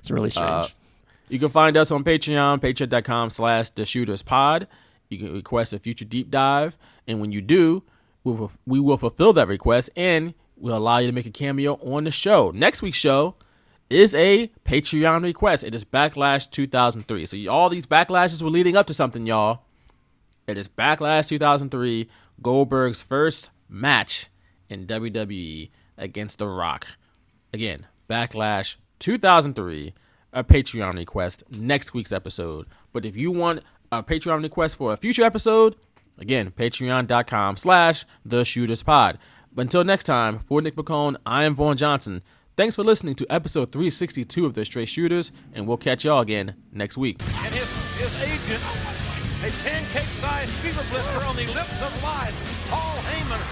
It's really strange. Uh, you can find us on Patreon, patreon.com slash the shooters pod. You can request a future deep dive, and when you do, we will, we will fulfill that request, and we'll allow you to make a cameo on the show. Next week's show is a Patreon request. It is Backlash two thousand three. So all these backlashes were leading up to something, y'all. It is Backlash two thousand three, Goldberg's first match in W W E against The Rock. Again, Backlash two thousand three, a Patreon request, next week's episode. But if you want a Patreon request for a future episode, again, patreon.com slash the shooters pod. But until next time, for Nick Bacone, I am Vaughn Johnson. Thanks for listening to episode three sixty-two of The Straight Shooters, and we'll catch y'all again next week. And his, his agent, a pancake-sized fever blister on the lips of life, Paul Heyman,